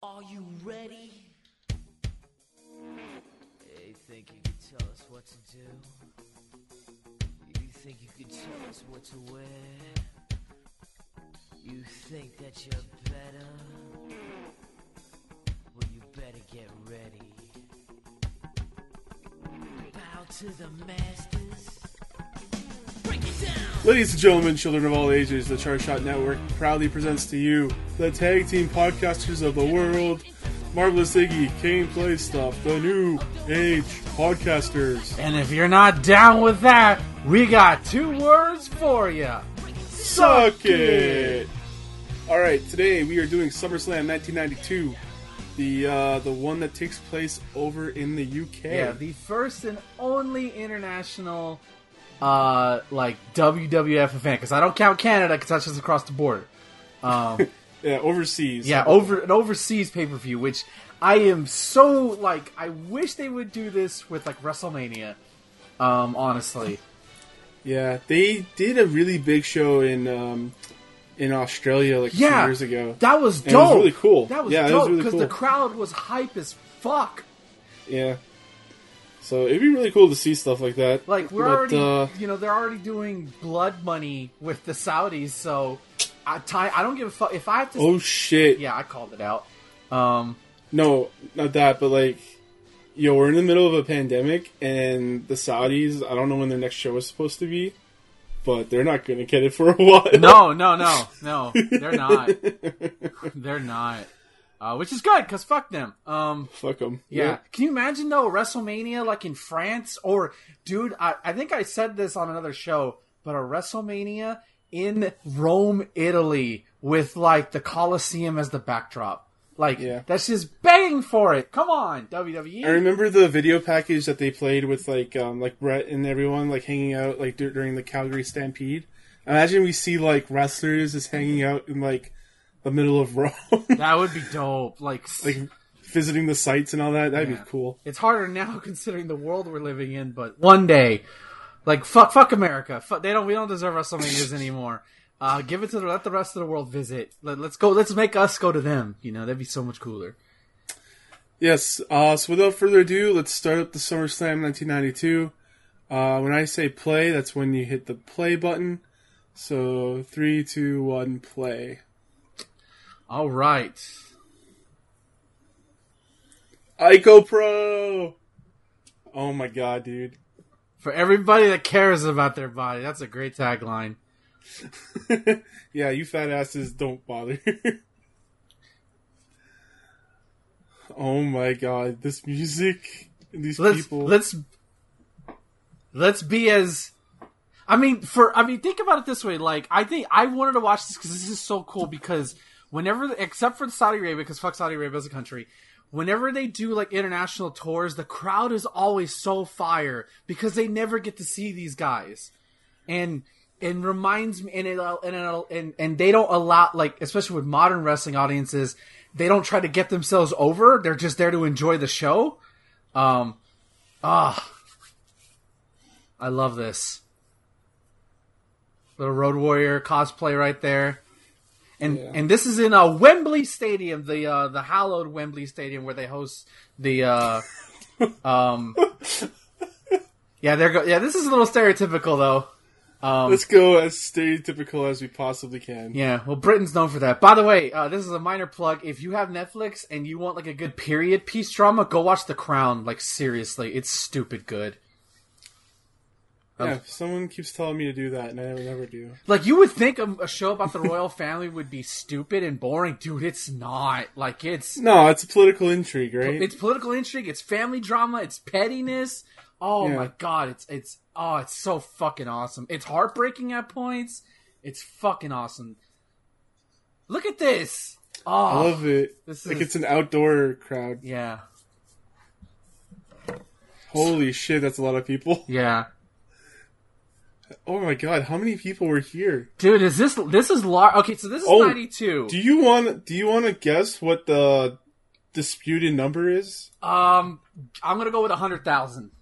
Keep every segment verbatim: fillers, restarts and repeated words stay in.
Are you ready? Hey, think you could tell us what to do? You think you could tell us what to wear? You think that you're better? Well, you better get ready. Bow to the masters. Break it down! Ladies and gentlemen, children of all ages, the Char Shot Network proudly presents to you the tag team podcasters of the world, Marvelous Iggy, Kane Plays Stuff, the new age podcasters. And if you're not down with that, we got two words for you. Suck it! Alright, today we are doing SummerSlam nineteen ninety-two, the uh, the one that takes place over in the U K. Yeah, the first and only international uh, like W W F event, because I don't count Canada because that's just across the border. Um... Yeah, overseas. Yeah, over an overseas pay-per-view, which I am so, like, I wish they would do this with, like, WrestleMania, um, honestly. Yeah, they did a really big show in um, in Australia, like, yeah, two years ago. That was dope. It was really cool. That was yeah, dope, because really cool. The crowd was hype as fuck. Yeah. So it'd be really cool to see stuff like that. Like, we're but, already, uh, you know, they're already doing blood money with the Saudis, so... I, tie, I don't give a fuck if I have to. Oh shit! Yeah, I called it out. Um, no, not that, but like, yo, we're in the middle of a pandemic, and the Saudis. I don't know when their next show is supposed to be, but they're not going to get it for a while. No, no, no, no, they're not. They're not. Uh, which is good because fuck them. Um, fuck them. Yeah. yeah. Can you imagine though WrestleMania like in France or dude? I, I think I said this on another show, but a WrestleMania in Rome, Italy, with, like, the Colosseum as the backdrop. Like, yeah. That's just begging for it. Come on, W W E. I remember the video package that they played with, like, um, like Bret and everyone, like, hanging out, like, d- during the Calgary Stampede. Imagine we see, like, wrestlers just hanging out in, like, the middle of Rome. That would be dope. Like, like visiting the sites and all that. That'd yeah. be cool. It's harder now, considering the world we're living in, but one day... Like fuck, fuck America. Fuck, they don't. We don't deserve WrestleManias anymore. Uh, give it to the, let the rest of the world visit. Let, let's go. Let's make us go to them. You know that'd be so much cooler. Yes. Uh, so without further ado, let's start up the SummerSlam nineteen ninety-two. Uh, when I say play, that's when you hit the play button. So three, two, one, play. All right. Ico Pro. Oh my god, dude. For everybody that cares about their body. That's a great tagline. Yeah, you fat asses don't bother. Oh my god, this music and these let's, people. Let's Let's be as I mean, for I mean, think about it this way, like I think I wanted to watch this cuz this is so cool because whenever except for Saudi Arabia cuz fuck Saudi Arabia as a country. Whenever they do, like, international tours, the crowd is always so fire because they never get to see these guys. And and reminds me, and, it, and, it, and, and they don't allow, like, especially with modern wrestling audiences, they don't try to get themselves over. They're just there to enjoy the show. Um, ah, I love this. Little Road Warrior cosplay right there. And yeah. and this is in uh, Wembley Stadium, the uh, the hallowed Wembley Stadium where they host the, uh, um, yeah there go yeah this is a little stereotypical though. Um, Let's go as stereotypical as we possibly can. Yeah, well Britain's known for that. By the way, uh, this is a minor plug. If you have Netflix and you want like a good period piece drama, go watch The Crown. Like seriously, it's stupid good. Yeah, um, someone keeps telling me to do that, and I never do. Like, you would think a, a show about the royal family would be stupid and boring. Dude, it's not. Like, it's... No, it's a political intrigue, right? It's political intrigue, it's family drama, it's pettiness. Oh, yeah. My God, it's... it's Oh, it's so fucking awesome. It's heartbreaking at points. It's fucking awesome. Look at this! Oh, I love it. This like, is... it's an outdoor crowd. Yeah. Holy shit, that's a lot of people. Yeah. Oh my god, how many people were here? Dude, is this this is large. Okay, so this is oh, ninety-two. Do you want do you want to guess what the disputed number is? Um I'm going to go with one hundred thousand.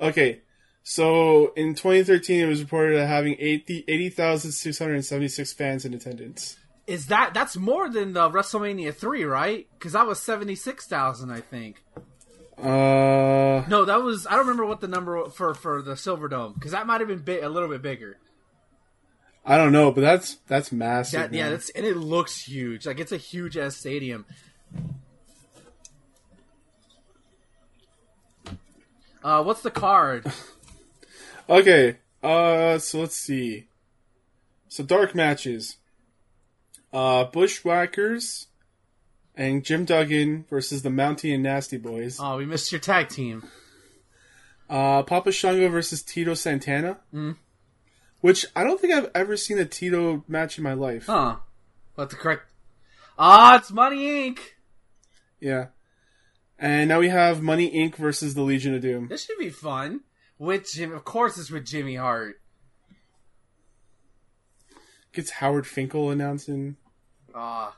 Okay. So in twenty thirteen it was reported as having eighty thousand six hundred seventy-six fans in attendance. Is that that's more than the WrestleMania three, right? Because that was seventy-six thousand, I think. Uh, no, that was I don't remember what the number for for the Silverdome, because that might have been bit, a little bit bigger. I don't know, but that's that's massive. That, yeah, that's and it looks huge. Like, it's a huge ass stadium. Uh, what's the card? Okay, uh, so let's see. So dark matches. Uh, Bushwhackers and Jim Duggan versus the Mountie and Nasty Boys. Oh, we missed your tag team. Uh, Papa Shango versus Tito Santana. Mm. Which, I don't think I've ever seen a Tito match in my life. Huh. But the correct... Ah, oh, it's Money, Incorporated. Yeah. And now we have Money, Incorporated versus the Legion of Doom. This should be fun. With Jim... Of course it's with Jimmy Hart. Gets Howard Finkel announcing. Ah. Uh.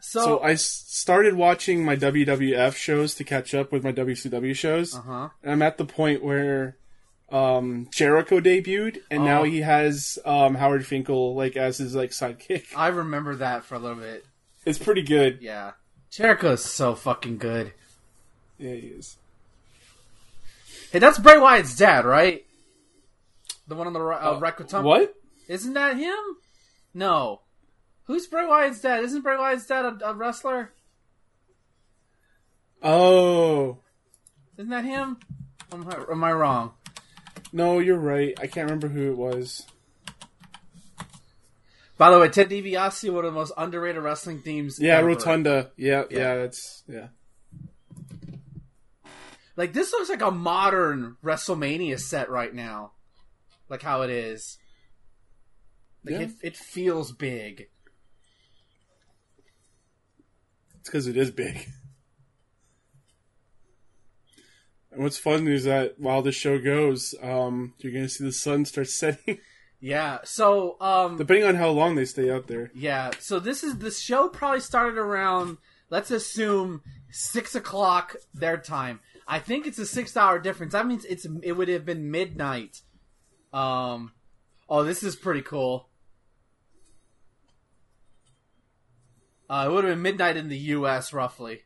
So, so I started watching my W W F shows to catch up with my W C W shows. Uh-huh. And I'm at the point where um, Jericho debuted, and oh. now he has um, Howard Finkel like as his like sidekick. I remember that for a little bit. It's pretty good. Yeah. Jericho is so fucking good. Yeah, he is. Hey, that's Bray Wyatt's dad, right? The one on the uh, uh, record top? What? Isn't that him? No. Who's Bray Wyatt's dad? Isn't Bray Wyatt's dad a, a wrestler? Oh. Isn't that him? Am I, am I wrong? No, you're right. I can't remember who it was. By the way, Ted DiBiase, one of the most underrated wrestling themes Yeah, ever. Rotunda. Yeah, yeah, yeah, that's... Yeah. Like, this looks like a modern WrestleMania set right now. Like, how it is. Like, yeah. it, it feels big. It's because it is big. And what's fun is that while the show goes, um, you're going to see the sun start setting. Yeah, so... Um, depending on how long they stay out there. Yeah, so this is the show probably started around, let's assume, six o'clock their time. I think it's a six-hour difference. That means it's it would have been midnight. Um, oh, this is pretty cool. Uh, it would have been midnight in the U S, roughly.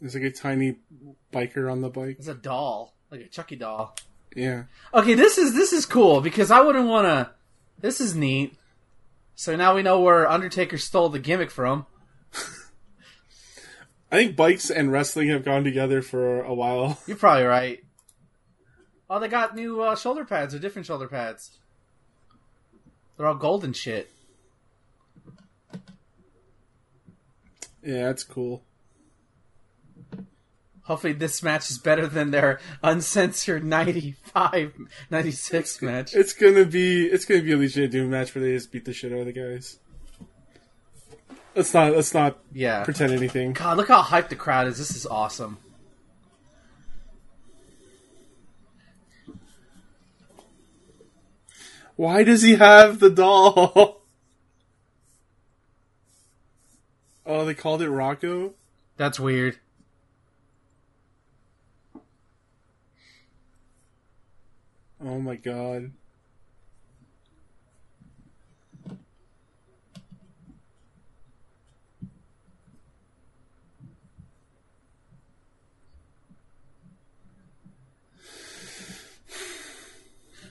There's like a tiny biker on the bike. It's a doll, like a Chucky doll. Yeah. Okay, this is this is cool because I wouldn't want to. This is neat. So now we know where Undertaker stole the gimmick from. I think bikes and wrestling have gone together for a while. You're probably right. Oh, they got new uh, shoulder pads. They're different shoulder pads. They're all gold and shit. Yeah, that's cool. Hopefully this match is better than their uncensored ninety-five ninety-six match. It's gonna be it's gonna be a Legion of Doom match where they just beat the shit out of the guys. Let's not let's not yeah. pretend anything. God, look how hyped the crowd is. This is awesome. Why does he have the doll? Oh, they called it Rocco? That's weird. Oh my god.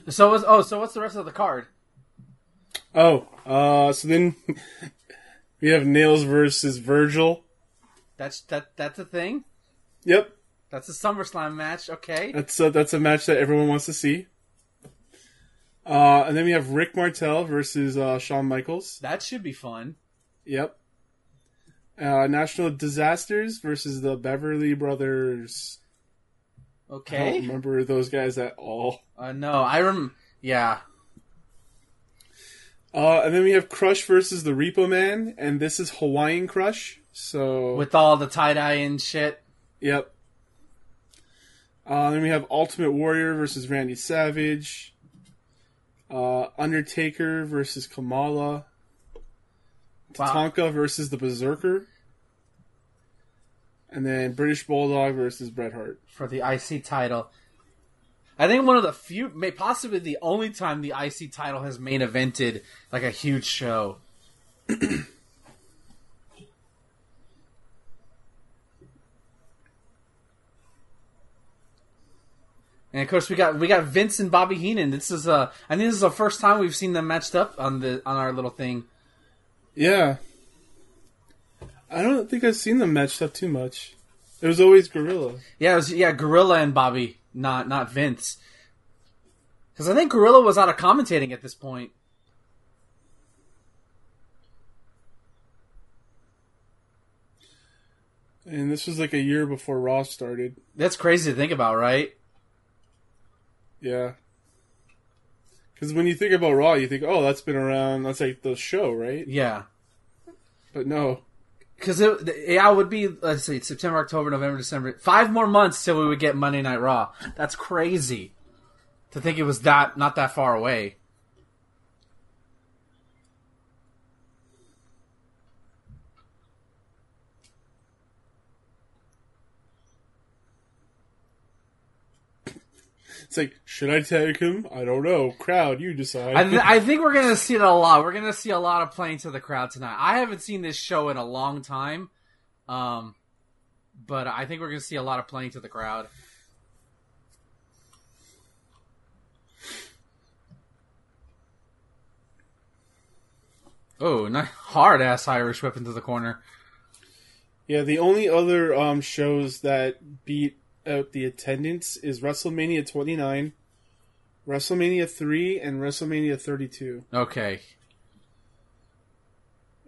So was oh so what's the rest of the card? Oh, uh, so then we have Nails versus Virgil. That's that that's a thing? Yep. That's a SummerSlam match, okay. That's a, that's a match that everyone wants to see. Uh, and then we have Rick Martel versus uh, Shawn Michaels. That should be fun. Yep. Uh, National Disasters versus the Beverly Brothers. Okay. I don't remember those guys at all. Uh, no, I rem... Yeah. Uh, and then we have Crush versus the Repo Man, and this is Hawaiian Crush, so... With all the tie-dye and shit. Yep. Uh, then we have Ultimate Warrior versus Randy Savage. Uh, Undertaker versus Kamala. Tatanka wow. versus the Berserker. And then British Bulldog versus Bret Hart. For the I C title. I think one of the few, may possibly the only time the I C title has main evented like a huge show. And of course, we got we got Vince and Bobby Heenan. This is a, I think this is the first time we've seen them matched up on the on our little thing. Yeah, I don't think I've seen them matched up too much. It was always Gorilla. Yeah, it was, yeah, Gorilla and Bobby, not not Vince. Because I think Gorilla was out of commentating at this point. And this was like a year before Raw started. That's crazy to think about, right? Yeah. Because when you think about Raw, you think, oh, that's been around, that's like the show, right? Yeah. But no. Because it, yeah, it would be, let's see, September, October, November, December. Five more months till we would get Monday Night Raw. That's crazy to think it was that not that far away. It's like, should I tag him? I don't know. Crowd, you decide. I, th- I think we're going to see it a lot. We're going to see a lot of playing to the crowd tonight. I haven't seen this show in a long time, um, but I think we're going to see a lot of playing to the crowd. Oh, nice hard-ass Irish whip into the corner. Yeah, the only other um, shows that beat out the attendance is WrestleMania twenty-nine, WrestleMania three, and WrestleMania thirty-two. Okay.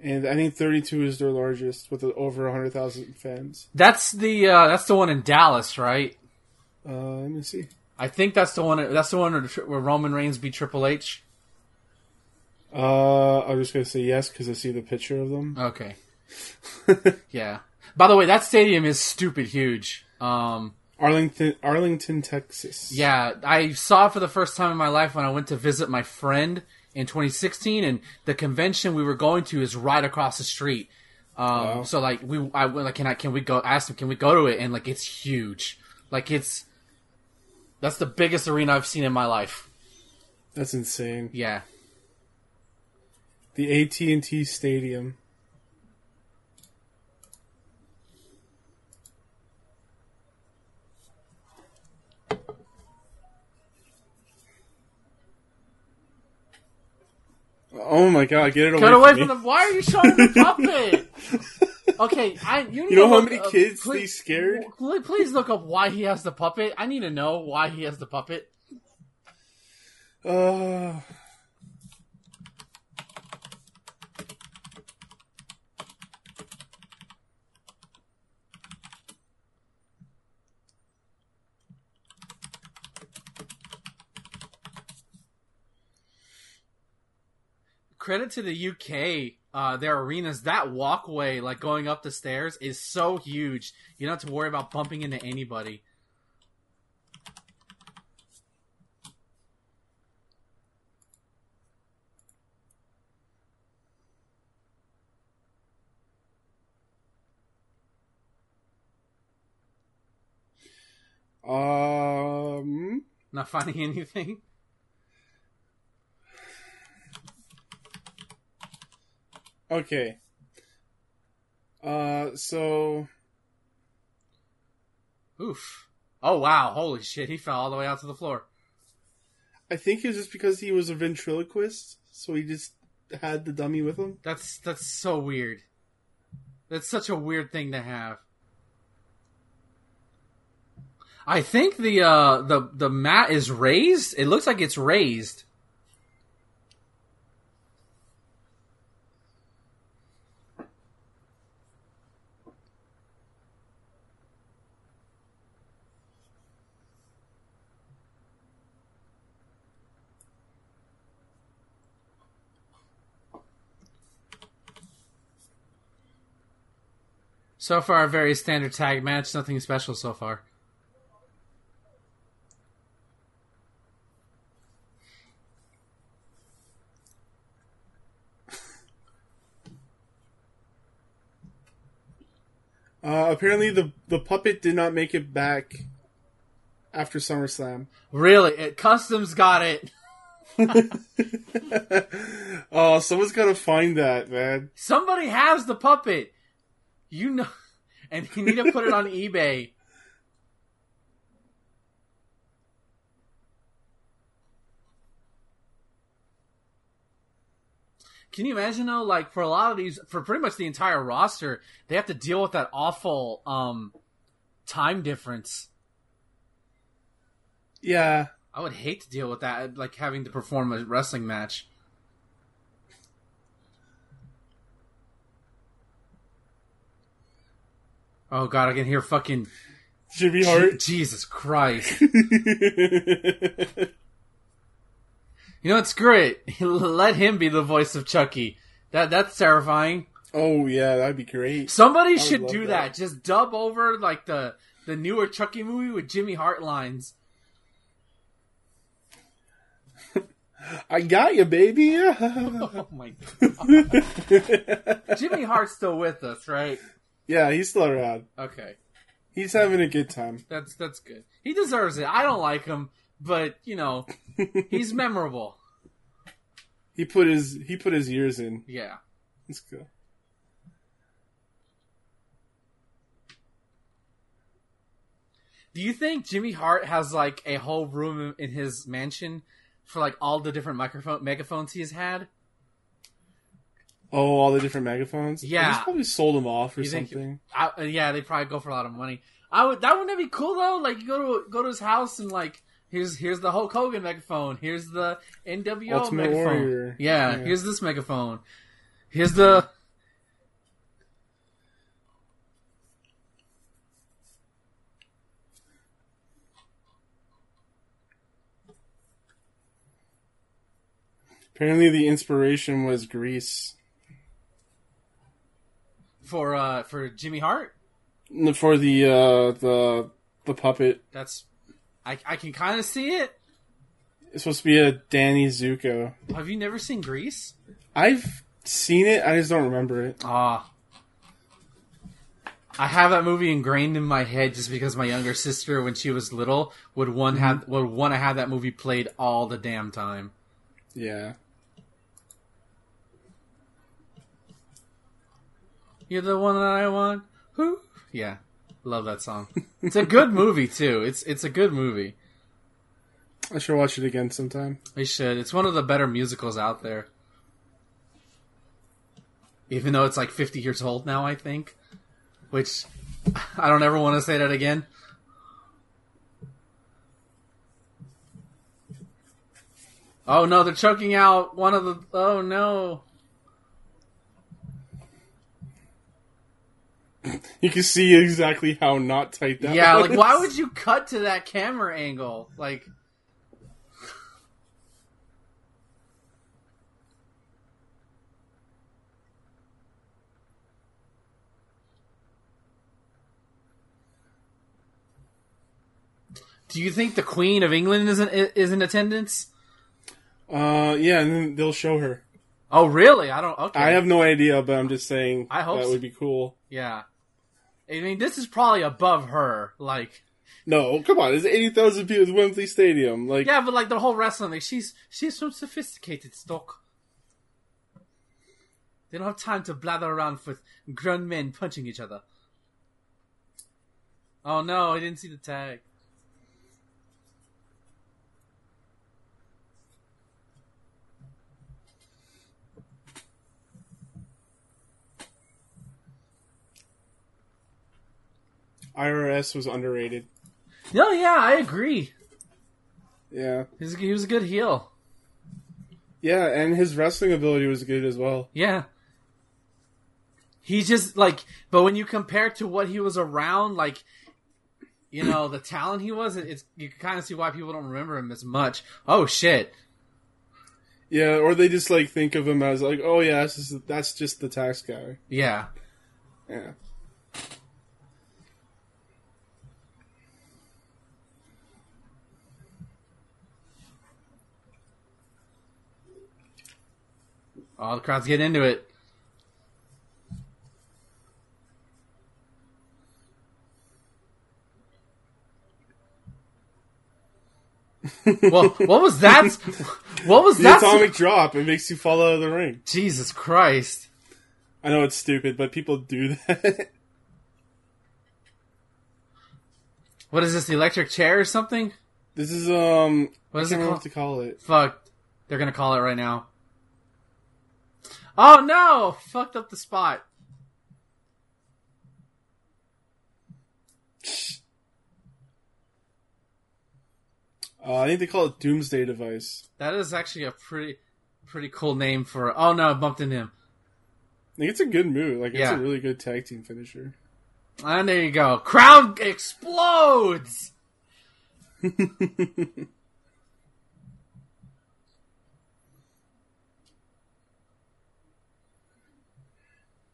And I think thirty-two is their largest, with over one hundred thousand fans. That's the uh, that's the one in Dallas, right? Uh, let me see. I think that's the one. That's the one where Roman Reigns beat Triple H. Uh, I'm just gonna say yes because I see the picture of them. Okay. Yeah. By the way, that stadium is stupid huge. Um. Arlington, Arlington, Texas. Yeah, I saw it for the first time in my life when I went to visit my friend in twenty sixteen, and the convention we were going to is right across the street. Um, wow. So like we, I like, can I, can we go? I asked him, can we go to it? And like, it's huge. Like it's, that's the biggest arena I've seen in my life. That's insane. Yeah. The A T and T Stadium. Oh my god, get it away Cut away from, from them. Why are you showing the puppet? Okay, I you, need you know to how many up, kids please, they scared? Please look up why he has the puppet. I need to know why he has the puppet. Uh... Credit to the U K, uh, their arenas, that walkway, like going up the stairs, is so huge. You don't have to worry about bumping into anybody. Um, Not finding anything? Okay. Uh, so. Oof. Oh, wow. Holy shit. He fell all the way out to the floor. I think it was just because he was a ventriloquist, so he just had the dummy with him. That's, that's so weird. That's such a weird thing to have. I think the, uh, the, the mat is raised. It looks like it's raised. So far, a very standard tag match. Nothing special so far. Uh, apparently, the, the puppet did not make it back after SummerSlam. Really? It, customs got it. Oh, someone's gotta find that, man. Somebody has the puppet. You know, and you need to put it on eBay. Can you imagine though, like, for a lot of these, for pretty much the entire roster, they have to deal with that awful um time difference. Yeah. I would hate to deal with that, like having to perform a wrestling match. Oh god, I can hear fucking Jimmy Hart. G- Jesus Christ. You know, it's great. Let him be the voice of Chucky. That That's terrifying. Oh, yeah, that'd be great. Somebody I should do that. that. Just dub over, like, the, the newer Chucky movie with Jimmy Hart lines. I got you, baby. Oh, my God. Jimmy Hart's still with us, right? Yeah, he's still around. Okay. He's having a good time. That's, that's good. He deserves it. I don't like him. But, you know, he's memorable. He put his he put his years in. Yeah. That's cool. Do you think Jimmy Hart has, like, a whole room in his mansion for, like, all the different microphone megaphones he's had? Oh, all the different megaphones? Yeah. He's probably sold them off or you something. Think, I, yeah, they probably go for a lot of money. I would That wouldn't be cool, though? Like, you go to go to his house and, like, Here's here's the Hulk Hogan megaphone. Here's the N W O Ultimate megaphone. Warrior. Yeah, yeah, here's this megaphone. Here's the... Apparently the inspiration was Grease. For uh for Jimmy Hart? For the uh the the puppet. That's... I, I can kind of see it. It's supposed to be a Danny Zuko. Have you never seen Grease? I've seen it. I just don't remember it. Ah, I have that movie ingrained in my head just because my younger sister, when she was little, would one mm-hmm. have would want to have that movie played all the damn time. Yeah. You're the one that I want. Who? Yeah. Love that song. It's a good movie, too. It's it's a good movie. I should watch it again sometime. We should. It's one of the better musicals out there. Even though it's like fifty years old now, I think. Which, I don't ever want to say that again. Oh no, they're choking out one of the... Oh no... You can see exactly how not tight that yeah, was. Yeah, like, why would you cut to that camera angle? Like... Do you think the Queen of England is in, is in attendance? Uh, yeah, and then they'll show her. Oh, really? I don't... Okay. I have no idea, but I'm just saying I hope that so. would be cool. Yeah. I mean, this is probably above her, like... No, come on, there's eighty thousand people at Wembley Stadium, like... Yeah, but, like, the whole wrestling, like, she's, she's from sophisticated stock. They don't have time to blather around with grown men punching each other. Oh, no, I didn't see the tag. I R S was underrated. No, yeah, I agree. Yeah. He's, he was a good heel. Yeah, and his wrestling ability was good as well. Yeah. He's just, like... But when you compare to what he was around, like, you know, the talent he was, it's you can kind of see why people don't remember him as much. Oh, shit. Yeah, or they just, like, think of him as, like, oh, yeah, that's just, that's just the tax guy. Yeah. Yeah. Oh, the crowd's getting into it. Well, what was that? What was the that? The atomic so- drop. It makes you fall out of the ring. Jesus Christ. I know it's stupid, but people do that. What is this, the electric chair or something? This is, um... What is I don't know what to call it. Fuck. They're gonna call it right now. Oh, no! Fucked up the spot. Uh, I think they call it Doomsday Device. That is actually a pretty pretty cool name for it. Oh, no, I bumped into him. I think it's a good move. Like, yeah. It's a really good tag team finisher. And there you go. Crowd explodes!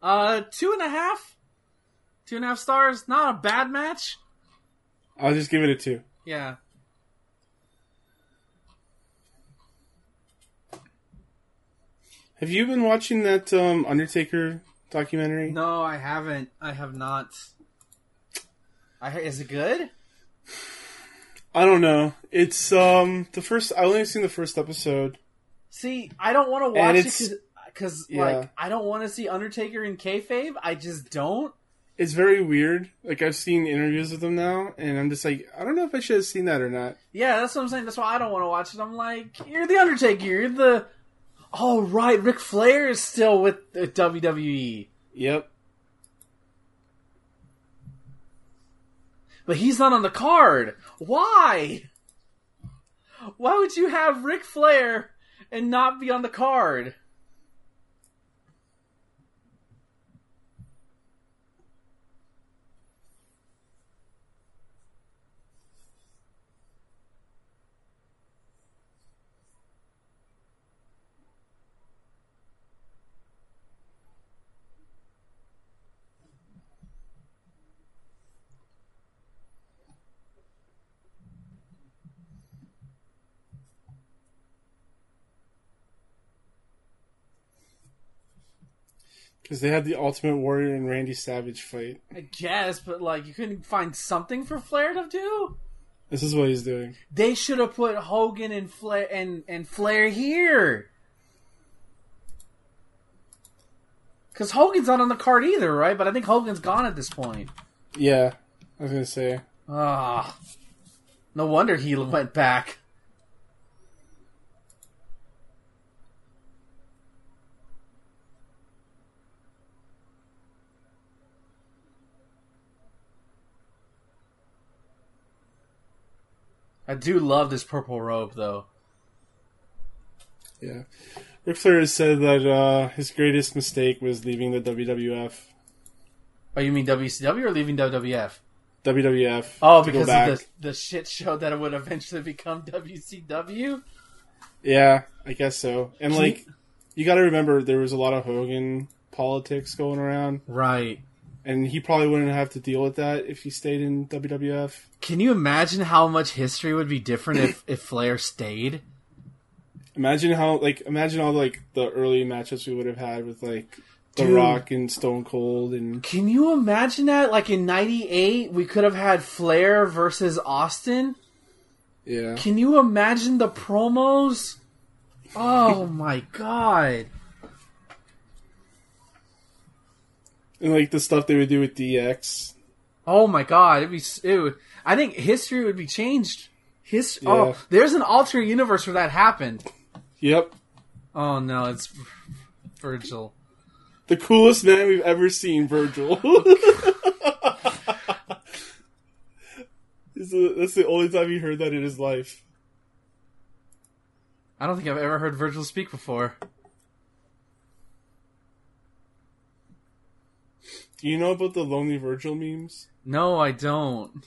uh, two and a half? Two and a half stars? Not a bad match? I'll just give it a two. Yeah. Have you been watching that um, Undertaker documentary? No, I haven't. I have not. I, is it good? I don't know. It's um the first. I only seen the first episode. See, I don't want to watch it because yeah. like I don't want to see Undertaker in kayfabe. I just don't. It's very weird. Like I've seen interviews with him now, and I'm just like, I don't know if I should have seen that or not. Yeah, that's what I'm saying. That's why I don't want to watch it. I'm like, you're the Undertaker. You're the Oh, right, Ric Flair is still with uh, W W E. Yep. But he's not on the card. Why? Why would you have Ric Flair and not be on the card? Because they had the Ultimate Warrior and Randy Savage fight. I guess, but like, you couldn't find something for Flair to do? This is what he's doing. They should have put Hogan and Flair, and, and Flair here. Because Hogan's not on the card either, right? But I think Hogan's gone at this point. Yeah, I was going to say. Ah, no wonder he went back. I do love this purple robe, though. Yeah. Ric Flair has said that uh, his greatest mistake was leaving the W W F. Oh, you mean W C W or leaving W W F? W W F. Oh, because of the, the shit show that it would eventually become W C W? Yeah, I guess so. And, like, you gotta remember there was a lot of Hogan politics going around. Right. And he probably wouldn't have to deal with that if he stayed in W W F. Can you imagine how much history would be different if, if Flair stayed? Imagine how, like, imagine all, like, the early matchups we would have had with, like, The Dude, Rock and Stone Cold. And can you imagine that? Like, in ninety-eight, we could have had Flair versus Austin? Yeah. Can you imagine the promos? Oh, my God. And, like, the stuff they would do with D X. Oh, my God. It'd be, it would, I think history would be changed. His, yeah. Oh, there's an alternate universe where that happened. Yep. Oh, no, it's Virgil. The coolest man we've ever seen, Virgil. That's the only time he heard that in his life. I don't think I've ever heard Virgil speak before. Do you know about the Lonely Virgil memes? No, I don't.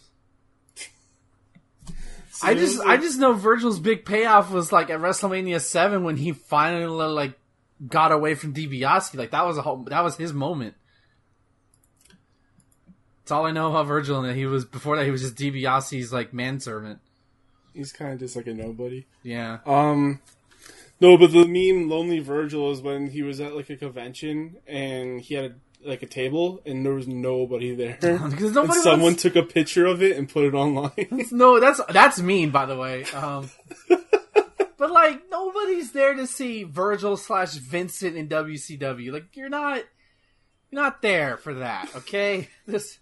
I just I just know Virgil's big payoff was like at WrestleMania seven when he finally like got away from DiBiase. Like that was a whole, that was his moment. That's all I know about Virgil, and that he was before that he was just DiBiase's like manservant. He's kind of just like a nobody. Yeah. Um No, but the meme Lonely Virgil is when he was at like a convention and he had a like a table, and there was nobody there. Because nobody and someone wants... took a picture of it and put it online. No, that's that's mean, by the way. Um, but like nobody's there to see Virgil slash Vincent in W C W. Like you're not, you're not there for that. Okay, this.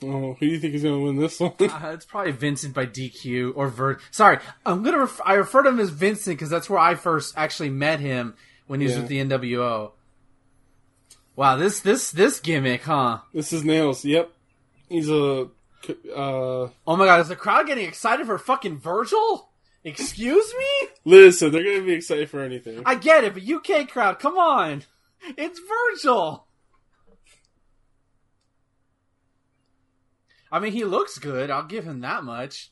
Oh, who do you think is going to win this one? Uh, it's probably Vincent by D Q or Vir. Sorry, I'm gonna. Ref- I refer to him as Vincent because that's where I first actually met him when he was yeah. with the N W O. Wow, this this this gimmick, huh? This is Nails. Yep, he's a. Uh... Oh my God! Is the crowd getting excited for fucking Virgil? Excuse me. Listen, they're going to be excited for anything. I get it, but U K crowd, come on! It's Virgil. I mean, he looks good. I'll give him that much.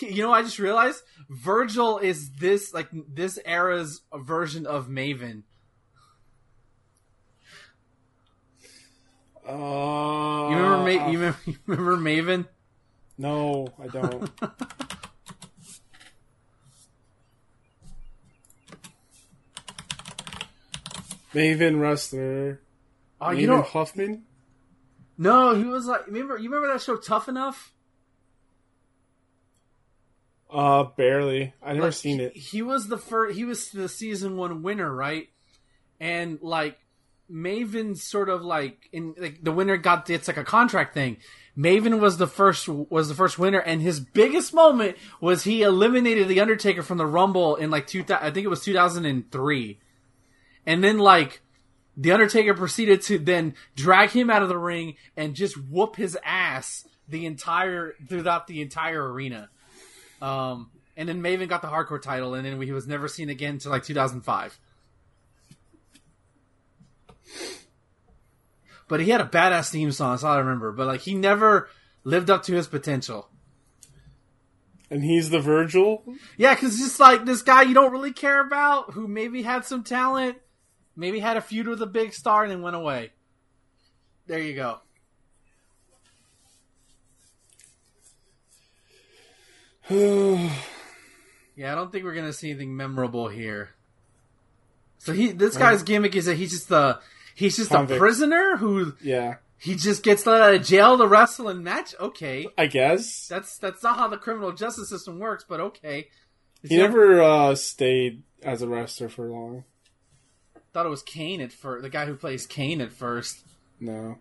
You know, I just realized Virgil is this like this era's version of Maven. Uh, you remember, Ma- you remember, you remember Maven? No, I don't. Maven wrestler. Oh, Maven you know Huffman? No, he was like. Remember, you remember that show Tough Enough? Uh, barely. I never like, seen it. He was the first. He was the season one winner, right? And like, Maven sort of like in like the winner got it's like a contract thing. Maven was the first was the first winner, and his biggest moment was he eliminated the Undertaker from the Rumble in like two. I think it was two thousand and three, and then like. The Undertaker proceeded to then drag him out of the ring and just whoop his ass the entire throughout the entire arena. Um, and then Maven got the hardcore title, and then he was never seen again until like two thousand five. But he had a badass theme song, that's all I remember. But like he never lived up to his potential. And he's the Virgil? Yeah, because just like this guy you don't really care about, who maybe had some talent. Maybe had a feud with a big star and then went away. There you go. Yeah, I don't think we're gonna see anything memorable here. So he, this guy's gimmick is that he's just the he's just Convict. a prisoner who yeah he just gets let out of jail to wrestle and match. Okay, I guess that's that's not how the criminal justice system works, but okay. Is he never uh, stayed as a wrestler for long. Thought it was Kane at first, the guy who plays Kane at first. No,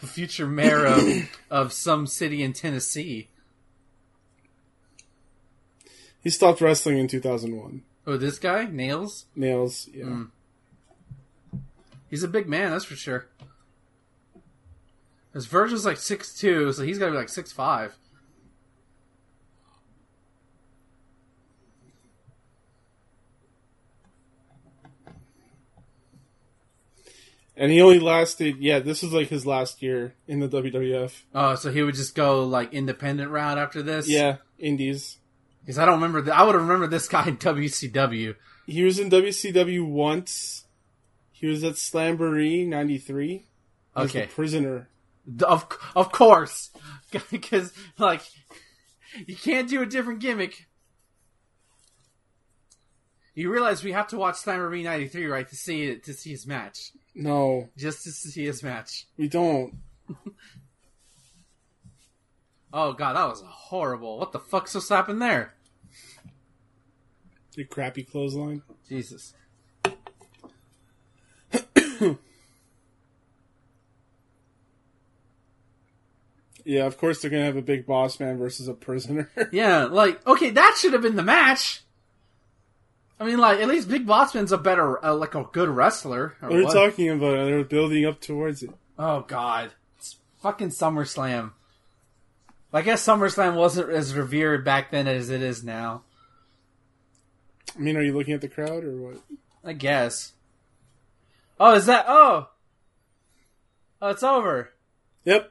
the future mayor of, of some city in Tennessee. He stopped wrestling in two thousand one. Oh, this guy Nails. Nails, yeah. Mm. He's a big man, that's for sure. His Virgil's like six two, so he's got to be like six five. And he only lasted, yeah, this was like his last year in the W W F. Oh, so he would just go like independent route after this? Yeah, indies. Because I don't remember, th- I would remember this guy in W C W. He was in W C W once. He was at Slamboree ninety-three. Okay. The prisoner. Of, of course. Because, like, you can't do a different gimmick. You realize we have to watch Slamboree ninety-three, right, to see it, to see his match. No. Just to see his match. We don't. Oh, God, that was horrible. What the fuck's just happened there? The crappy clothesline. Jesus. Yeah, of course they're going to have a big boss man versus a prisoner. Yeah, like, okay, that should have been the match. I mean, like, at least Big Boss Man's a better, uh, like, a good wrestler. What are you talking about? They're building up towards it. Oh, God. It's fucking SummerSlam. I guess SummerSlam wasn't as revered back then as it is now. I mean, are you looking at the crowd or what? I guess. Oh, is that... Oh! Oh, it's over. Yep.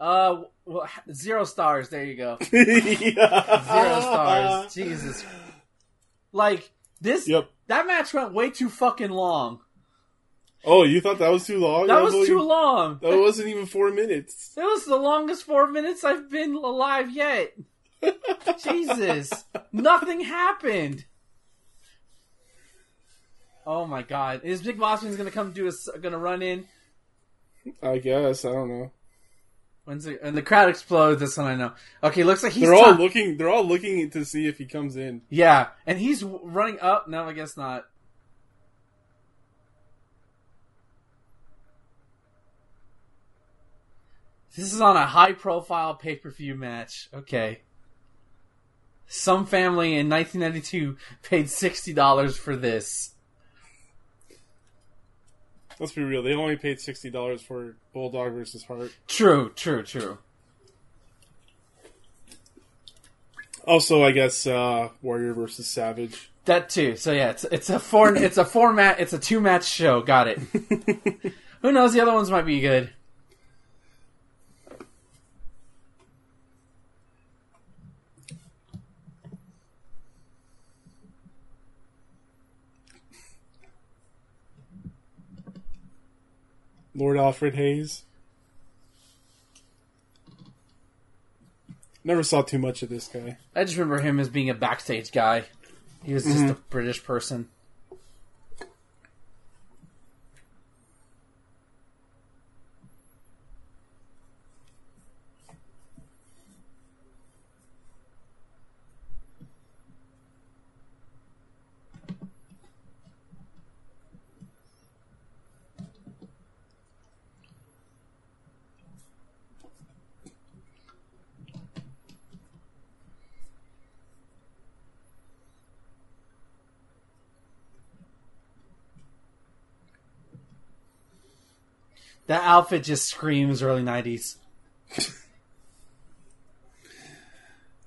Uh, well, zero stars. There you go. Yeah. Zero stars. Jesus. Like... This yep. That match went way too fucking long. Oh, you thought that was too long? That, that was, was too even, long. That wasn't even four minutes. That was the longest four minutes I've been alive yet. Jesus. Nothing happened. Oh my God. Is Big Bossman's going to come do a, going to run in? I guess. I don't know. When's it, and the crowd explodes. That's when I know. Okay. Looks like he's, they're all ta- looking, they're all looking to see if he comes in. Yeah. And he's running up. No, I guess not. This is on a high-profile pay-per-view match. Okay. Some family in nineteen ninety-two paid sixty dollars for this. Let's be real. They only paid sixty dollars for Bulldog versus Hart. True, true, true. Also, I guess uh, Warrior versus Savage. That too. So yeah, it's it's a four it's a format. It's a two-match show. Got it. Who knows? The other ones might be good. Lord Alfred Hayes. Never saw too much of this guy. I just remember him as being a backstage guy. He was just mm-hmm. a British person. That outfit just screams early nineties.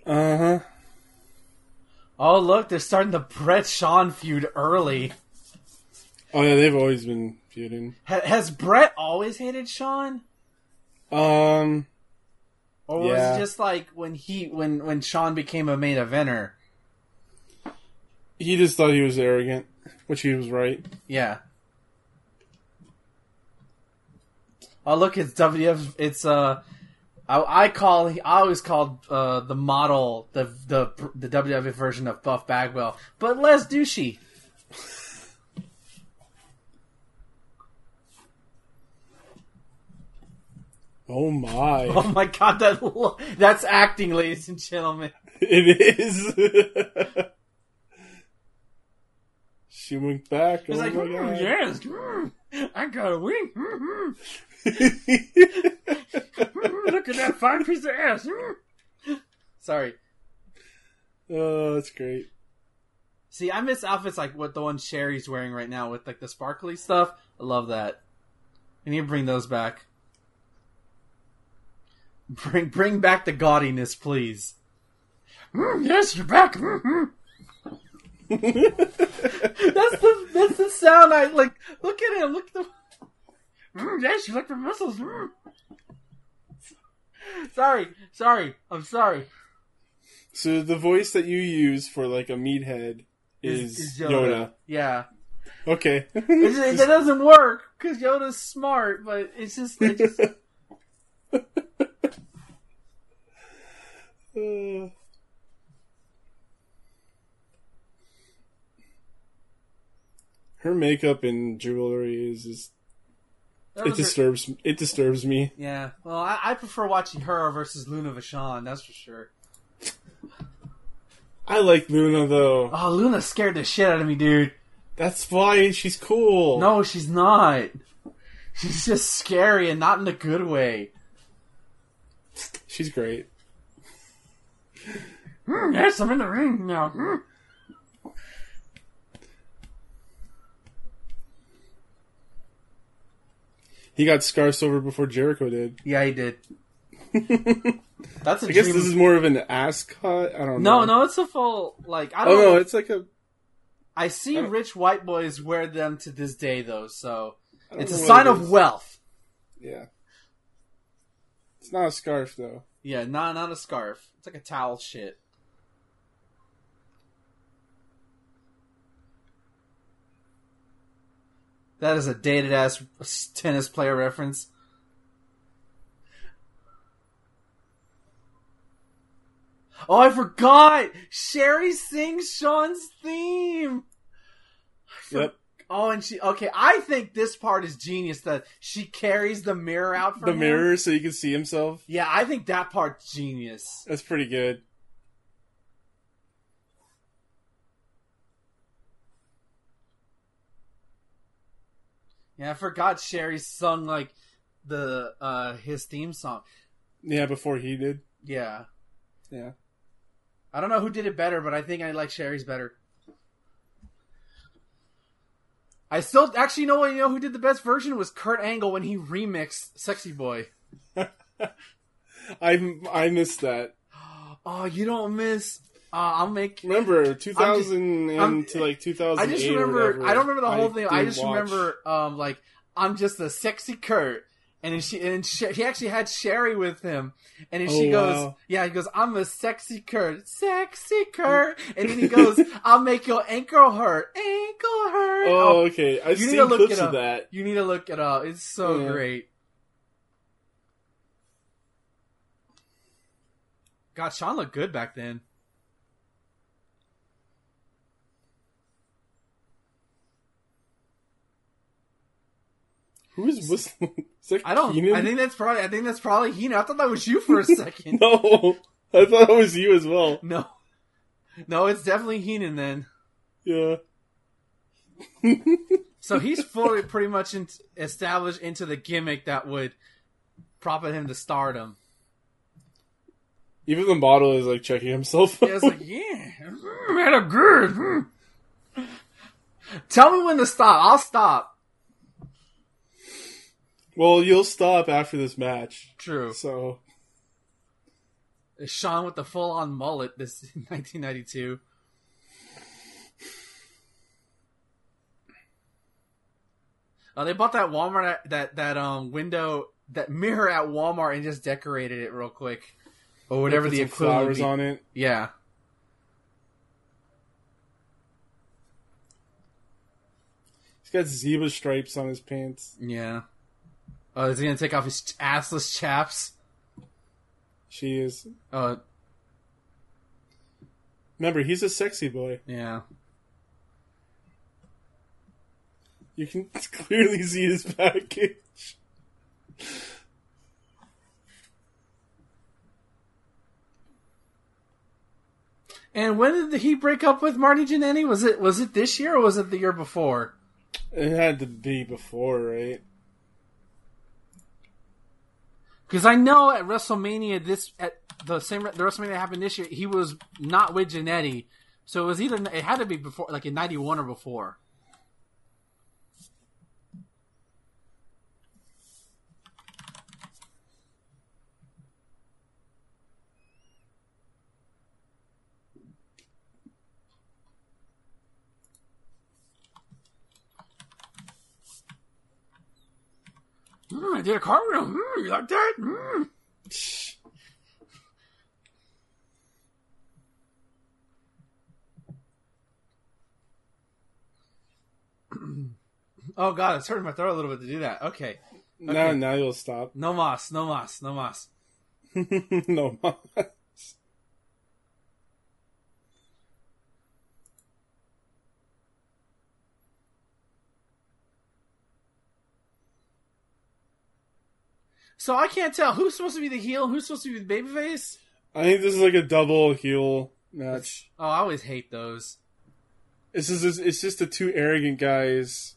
Uh-huh. Oh, look, they're starting the Bret-Shawn feud early. Oh, yeah, they've always been feuding. Ha- has Bret always hated Shawn? Um, Or was yeah. it just like when he when, when Shawn became a main eventer? He just thought he was arrogant, which he was right. Yeah. Oh look, it's W F. It's uh, I, I call I always called uh the model the the the W W F version of Buff Bagwell, but less douchey. Oh my! Oh my God, that lo- that's acting, ladies and gentlemen. It is. She went back. It's oh like, my mm, God. Yes, mm, I got a wing. Mm-hmm. Look at that fine piece of ass. Sorry. Oh, that's great. See, I miss outfits like what the one Sherry's wearing right now with like the sparkly stuff. I love that. I need to bring those back. Bring bring back the gaudiness, please. Mm, yes, you're back. Mm-hmm. that's the that's the sound I like. Look at him. Look at the. Mm, yes, you like the muscles. Mm. Sorry, sorry, I'm sorry. So the voice that you use for like a meathead is, is, is Yoda. Yoda. Yeah. Okay. It, it that doesn't work because Yoda's smart, but it's just. It just... uh. Her makeup and jewelry is just. It disturbs her... it disturbs me. Yeah, well, I, I prefer watching her versus Luna Vachon, that's for sure. I like Luna, though. Oh, Luna scared the shit out of me, dude. That's why she's cool. No, she's not. She's just scary and not in a good way. She's great. Mm, yes, I'm in the ring now. Mm. He got scarced over before Jericho did. Yeah, he did. That's a I guess dream. This is more of an ass cut. I don't no, know. No, no, it's a full, like, I don't oh, know. No, it's like a... I see I rich white boys wear them to this day, though, so... It's a sign it of wealth. Yeah. It's not a scarf, though. Yeah, not, not a scarf. It's like a towel shit. That is a dated-ass tennis player reference. Oh, I forgot! Sherry sings Shawn's theme! Yep. Oh, and she... Okay, I think this part is genius, that she carries the mirror out for him. The mirror so he can see himself? Yeah, I think that part's genius. That's pretty good. Yeah, I forgot Sherry sung, like, the uh, his theme song. Yeah, before he did. Yeah. Yeah. I don't know who did it better, but I think I like Sherry's better. I still actually know you know who did the best version was Kurt Angle when he remixed "Sexy Boy." I I missed that. Oh, you don't miss. Uh, I'll make remember two thousand to like two thousand. I just remember. I don't remember the whole I thing. I just watch. remember um, like I'm just a sexy Kurt, and then she and she, he actually had Sherry with him, and then oh, she goes, wow. "Yeah," he goes, "I'm a sexy Kurt, sexy Kurt," and then he goes, "I'll make your ankle hurt, ankle hurt." Oh, okay. I've seen clips of that. You need to look it up. It's so yeah. great. God, Shawn looked good back then. Who is whistling? Is I don't. Heenan? I think that's probably. I think that's probably Heenan. I thought that was you for a second. No, I thought it was you as well. No, no, it's definitely Heenan then. Yeah. So he's fully pretty much in, established into the gimmick that would profit him to stardom. Even the model is like checking himself. Yeah, it's like, yeah, man, I'm good. Tell me when to stop. I'll stop. Well, you'll stop after this match. True. So, Shawn with the full-on mullet this in nineteen ninety-two. Uh, they bought that Walmart, that, that um window, that mirror at Walmart and just decorated it real quick. Or whatever the equivalent flowers be. on it. Yeah. He's got zebra stripes on his pants. Yeah. Oh, uh, is he going to take off his assless chaps? She is. Uh, Remember, he's a sexy boy. Yeah. You can clearly see his package. And when did he break up with Marty Jannetty? Was it was it this year or was it the year before? It had to be before, right? Because I know at WrestleMania this at the same the WrestleMania that happened this year, he was not with Jannetty, so it was either it had to be before, like in ninety-one or before. Mm, I did a cartwheel. Mm, you like that? Mm. Oh, God, it's hurting my throat a little bit to do that. Okay. okay. Now, now you'll stop. No mas, no mas, no mas. No mas. So I can't tell who's supposed to be the heel and who's supposed to be the babyface. I think this is like a double heel match. Oh, I always hate those. This is just, it's just the two arrogant guys,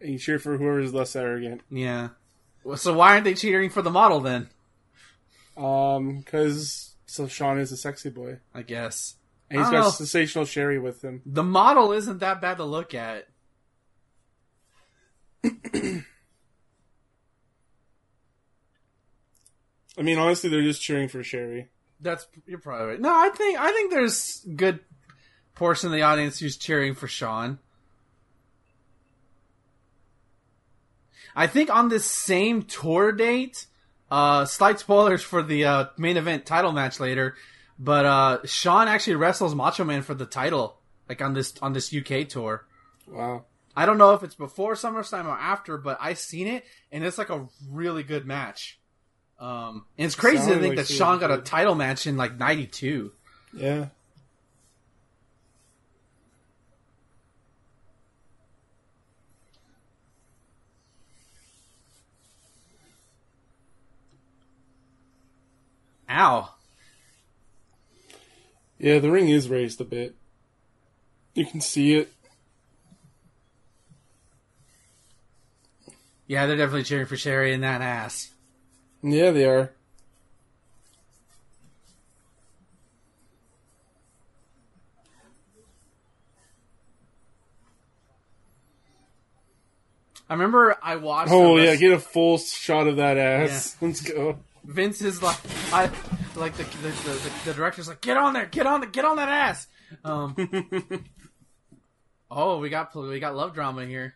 and you cheer for whoever's less arrogant. Yeah. Well, so why aren't they cheering for the model then? Um, because so Shawn is a sexy boy, I guess. And he's got know. Sensational Sherry with him. The model isn't that bad to look at. I mean, honestly, they're just cheering for Sherry. That's you're probably right. No, I think I think there's a good portion of the audience who's cheering for Shawn. I think on this same tour date, uh, slight spoilers for the uh, main event title match later, but uh, Shawn actually wrestles Macho Man for the title, like on this on this U K tour. Wow. I don't know if it's before SummerSlam or after, but I seen it, and it's like a really good match. Um, and it's crazy Sounded to think like that Shawn got a title match in like ninety-two. Yeah. Ow. Yeah, the ring is raised a bit. You can see it. Yeah, they're definitely cheering for Sherry in that ass. Yeah, they are. I remember I watched... Oh, yeah, get a full shot of that ass. Yeah. Let's go. Vince is like... I like the the, the the director's like, get on there, get on the, get on that ass. Um, oh, we got we got love drama here.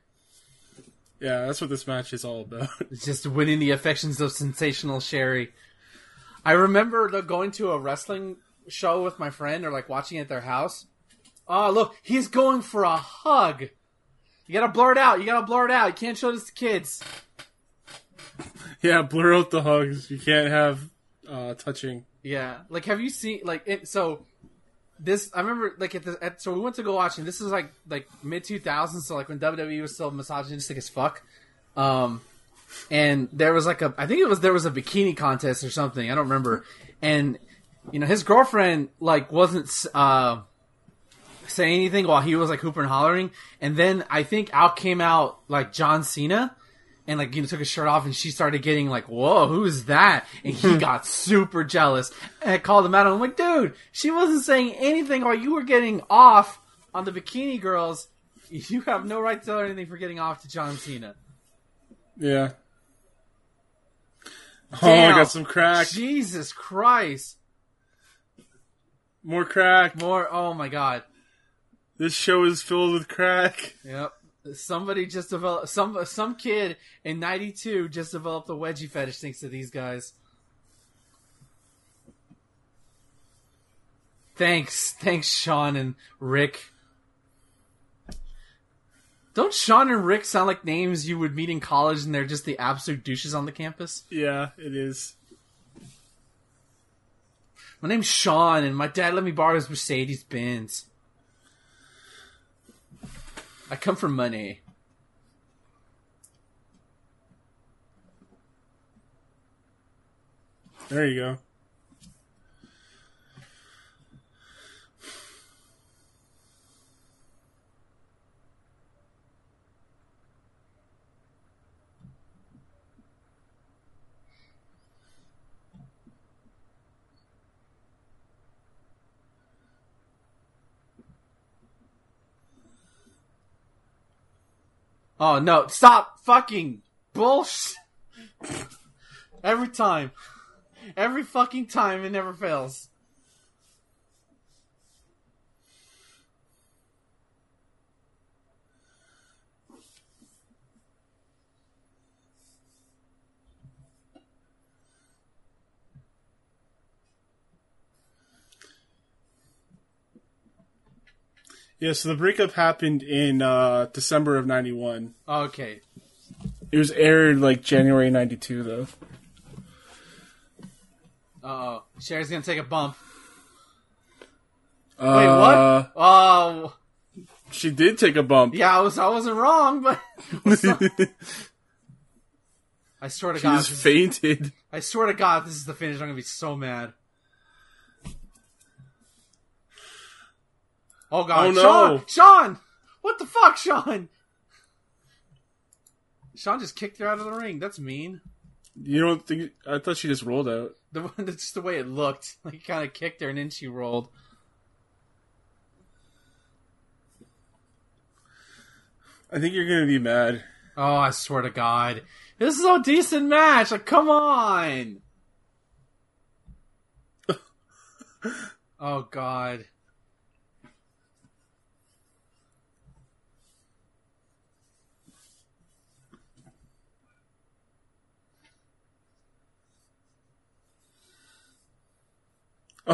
Yeah, that's what this match is all about. It's just winning the affections of Sensational Sherry. I remember going to a wrestling show with my friend, or like watching it at their house. Oh, look, he's going for a hug. You gotta blur it out. You gotta blur it out. You can't show this to kids. Yeah, blur out the hugs. You can't have. Uh, touching. Yeah. Like, have you seen, like, it, so, this, I remember, like, at the, at, so we went to go watch, and this is, like, like, mid two thousands, so, like, when W W E was still misogynistic as fuck, um, and there was, like, a, I think it was, there was a bikini contest or something, I don't remember, and, you know, his girlfriend, like, wasn't, uh, saying anything while he was, like, hooping and hollering, and then I think out came out, like, John Cena, and, like, you know, took his shirt off, and she started getting, like, whoa, who's that? And he got super jealous. And I called him out, and I'm like, dude, she wasn't saying anything while you were getting off on the Bikini Girls. You have no right to tell her anything for getting off to John Cena. Yeah. Damn. Oh, I got some crack. Jesus Christ. More crack. More, oh, my God. This show is filled with crack. Yep. Somebody just developed, some some kid in ninety-two just developed a wedgie fetish thanks to these guys. Thanks. Thanks, Sean and Rick. Don't Sean and Rick sound like names you would meet in college and they're just the absolute douches on the campus? Yeah, it is. My name's Sean and my dad let me borrow his Mercedes Benz. I come for money. There you go. Oh, no. Stop fucking bullshit. Every time. Every fucking time, it never fails. Yeah, so the breakup happened in uh, December of ninety-one. Okay. It was aired, like, January ninety-two, though. Uh-oh. Sherry's gonna take a bump. Uh, Wait, what? Oh. She did take a bump. Yeah, I, was, I wasn't wrong, but... I swear to she God... She just fainted. Is, I swear to God, if this is the finish, I'm gonna be so mad. Oh, God. Oh, no. Sean! Sean! What the fuck, Sean? Sean just kicked her out of the ring. That's mean. You don't think... I thought she just rolled out. The, that's just the way it looked. Like, he kind of kicked her, and then she rolled. I think you're going to be mad. Oh, I swear to God. This is a decent match. Like, come on! Oh, God.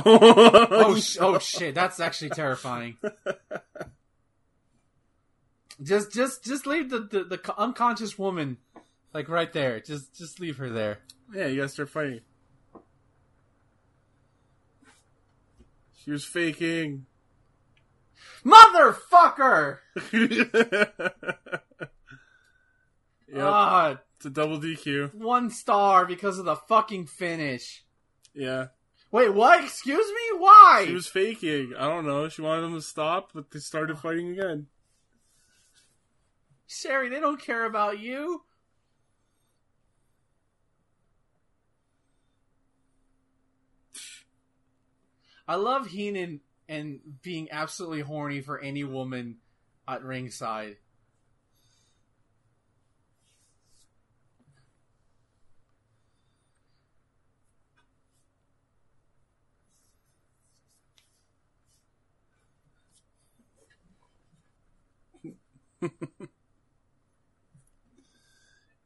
oh, sh- oh shit! That's actually terrifying. just, just, just leave the, the the unconscious woman, like right there. Just, just leave her there. Yeah, you gotta start fighting. He was faking. Motherfucker! Yep. Uh, it's a double D Q. One star because of the fucking finish. Yeah. Wait, what? Excuse me? Why? She was faking. I don't know. She wanted them to stop, but they started fighting again. Sherry, they don't care about you. I love Heenan and being absolutely horny for any woman at ringside.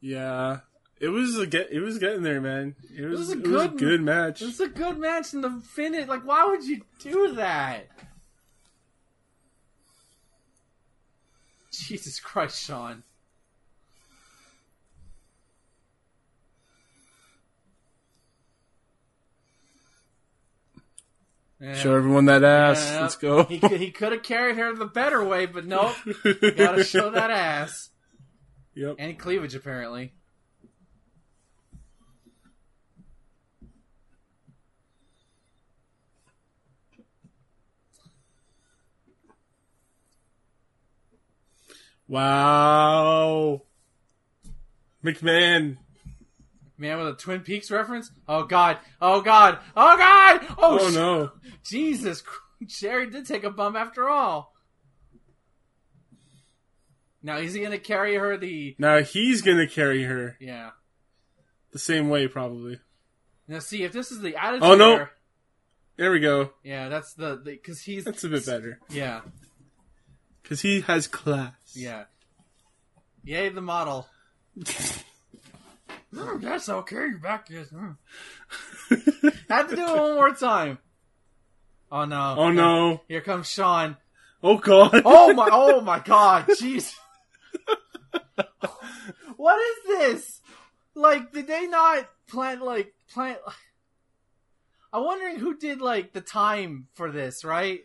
Yeah, it was a get, it was getting there, man. It was, it was, a, it good, was a good match. It was a good match in the finish. Like, why would you do that? Jesus Christ, Shawn. Yeah. Show everyone that ass. Yeah, let's go. He could, he could have carried her the better way, but nope. Gotta show that ass. Yep. And cleavage, apparently. Wow. McMahon. Man with a Twin Peaks reference? Oh, God. Oh, God. Oh, God. Oh, oh no. Jesus. Sherry did take a bump after all. Now, is he going to carry her the... Now, he's going to carry her. Yeah. The same way, probably. Now, see, if this is the attitude... Oh, no. There, there we go. Yeah, that's the... Because he's... That's a bit better. Yeah. Because he has class. Yeah. Yay, the model. Oh, that's okay. You're back. Yes. Oh. Had to do it one more time. Oh, no. Oh, no. Here comes Shawn. Oh, God. Oh, my. Oh, my God. Jeez. What is this? Like, did they not plan, like, plan... I'm wondering who did, like, the time for this, right?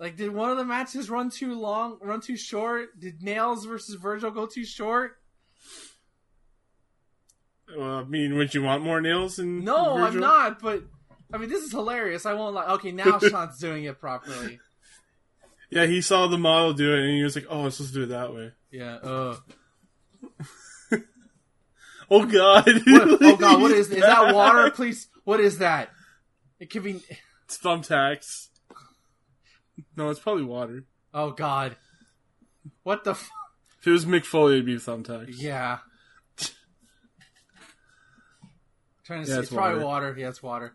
Like, did one of the matches run too long, run too short? Did Nails versus Virgil go too short? Well, I mean, would you want more Nails? And no, Virgil? I'm not, but, I mean, this is hilarious. I won't lie. Okay, now Sean's doing it properly. Yeah, he saw the model do it, and he was like, oh, let's just do it that way. Yeah, uh. Oh, God. What, oh, God, what is that? Is that water? Please, what is that? It could be... It's thumbtacks. No, it's probably water. Oh, God. What the f... If it was Mick Foley, it'd be thumbtacks. Yeah. Trying to yeah, see. It's, it's probably water. water. Yeah, it's water.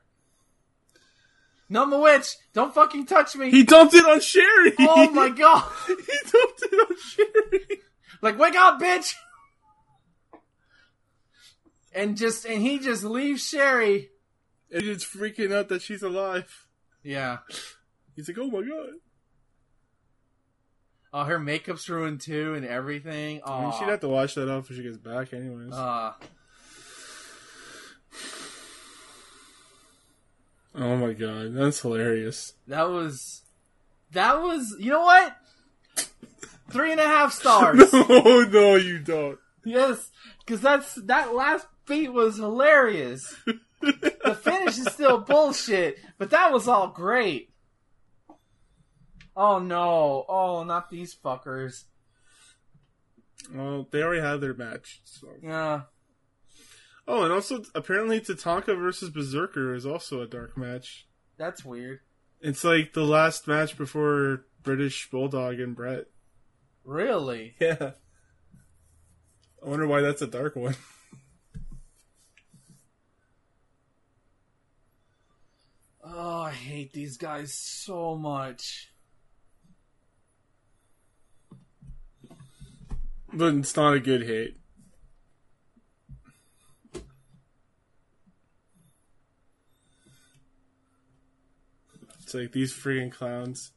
Numb a witch! Don't fucking touch me! He dumped it on Sherry! Oh my God! He dumped it on Sherry! Like, wake up, bitch! And just, and he just leaves Sherry. And he's freaking out that she's alive. Yeah. He's like, oh my God. Oh, her makeup's ruined too and everything. Aww. I mean, she'd have to wash that off when she gets back anyways. Uh. Oh my God, that's hilarious. That was, that was, you know what? Three and a half stars. No, no, you don't. Yes, because that's, that last beat was hilarious. The finish is still bullshit, but that was all great. Oh no, oh, not these fuckers. Well, they already had their match, so. Yeah. Oh, and also, apparently Tatanka versus Berserker is also a dark match. That's weird. It's like the last match before British Bulldog and Bret. Really? Yeah. I wonder why that's a dark one. Oh, I hate these guys so much. But it's not a good hate. It's like, these friggin' clowns.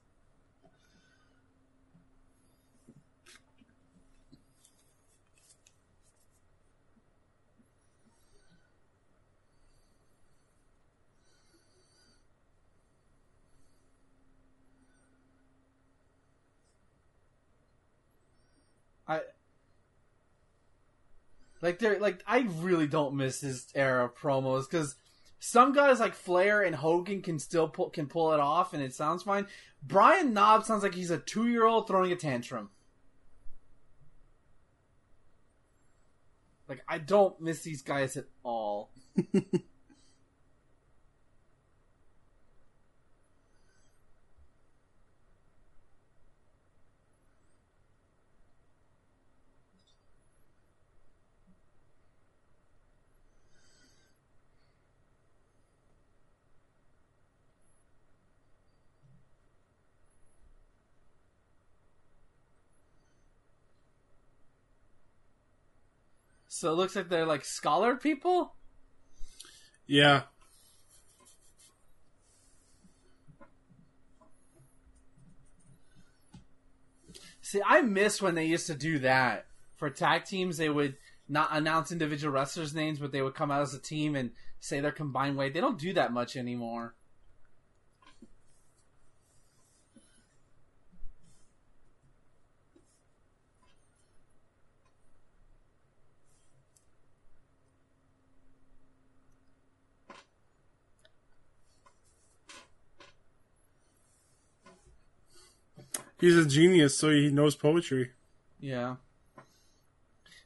I like there like I really don't miss this era of promos, because some guys like Flair and Hogan can still pull, can pull it off, and it sounds fine. Brian Knobbs sounds like he's a two-year-old throwing a tantrum. Like, I don't miss these guys at all. So it looks like they're like scholar people? Yeah. See, I miss when they used to do that. For tag teams, they would not announce individual wrestlers' names, but they would come out as a team and say their combined weight. They don't do that much anymore. He's a genius, so he knows poetry. Yeah.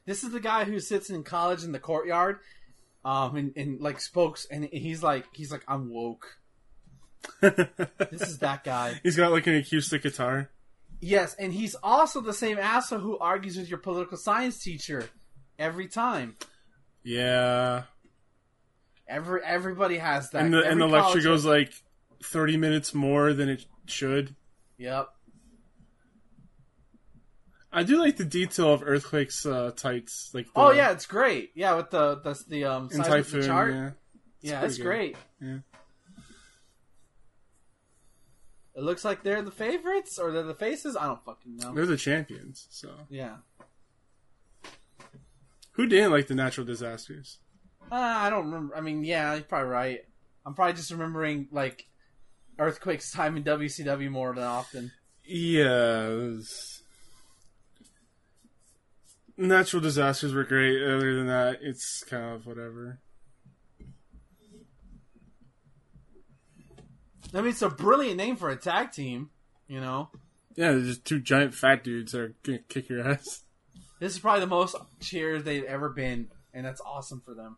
This is the guy who sits in college in the courtyard, um, and, and like spokes, and he's like, he's like, I'm woke. This is that guy. He's got like an acoustic guitar. Yes, and he's also the same asshole who argues with your political science teacher every time. Yeah. Every everybody has that. And the, and the lecture goes like thirty minutes more than it should. Yep. I do like the detail of Earthquake's uh, tights. Like the, oh yeah, it's great. Yeah, with the the, the um size typhoon, of the chart. Yeah, it's, yeah, it's great. Yeah. It looks like they're the favorites or they're the faces. I don't fucking know. They're the champions. So yeah. Who didn't like the natural disasters? Uh, I don't remember. I mean, yeah, you're probably right. I'm probably just remembering like Earthquake's time in W C W more than often. Yeah. It was... Natural disasters were great. Other than that, it's kind of whatever. I mean, it's a brilliant name for a tag team, you know? Yeah, there's just two giant fat dudes that are going to kick your ass. This is probably the most cheered they've ever been, and that's awesome for them.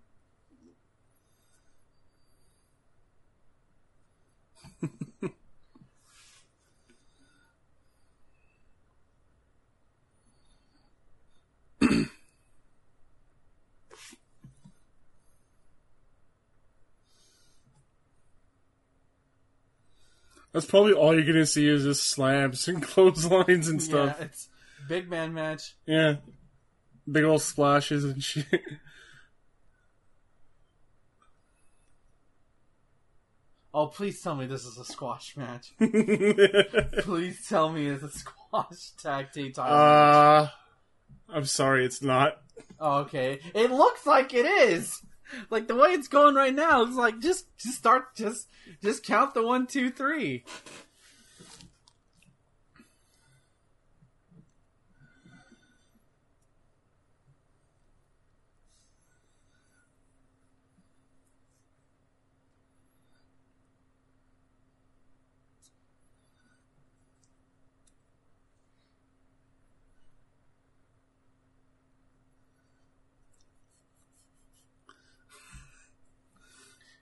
That's probably all you're going to see is just slams and clotheslines and stuff. Yeah, it's big man match. Yeah. Big old splashes and shit. Oh, please tell me this is a squash match. Please tell me it's a squash tag team title uh, match. I'm sorry, it's not. Oh, okay. It looks like it is. Like, the way it's going right now, it's like, just, just start, just, just count the one, two, three.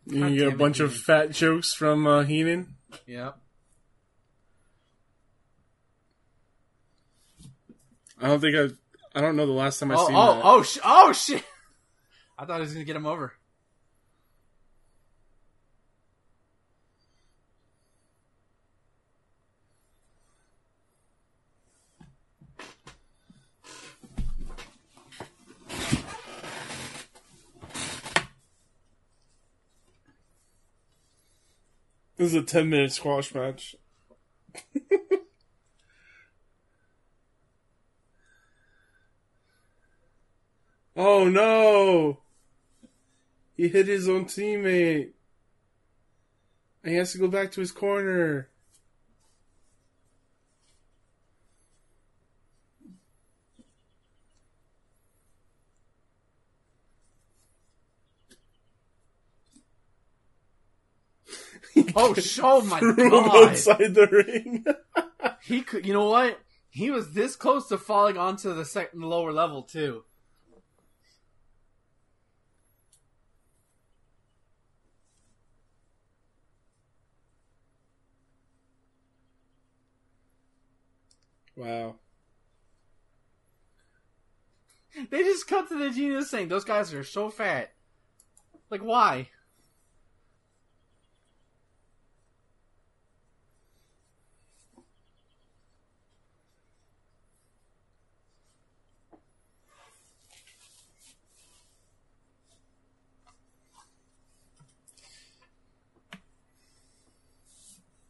You get a bunch it, of fat jokes from uh, Heenan. Yep. I don't think I've, I don't know the last time I oh, seen oh, that. Oh, sh- oh, shit! I thought I was going to get him over. This is a ten-minute squash match. Oh, no! He hit his own teammate. And he has to go back to his corner. Oh, oh my god! Threw him outside the ring. He could. You know what? He was this close to falling onto the second lower level too. Wow. They just cut to the genius saying, those guys are so fat. Like, why?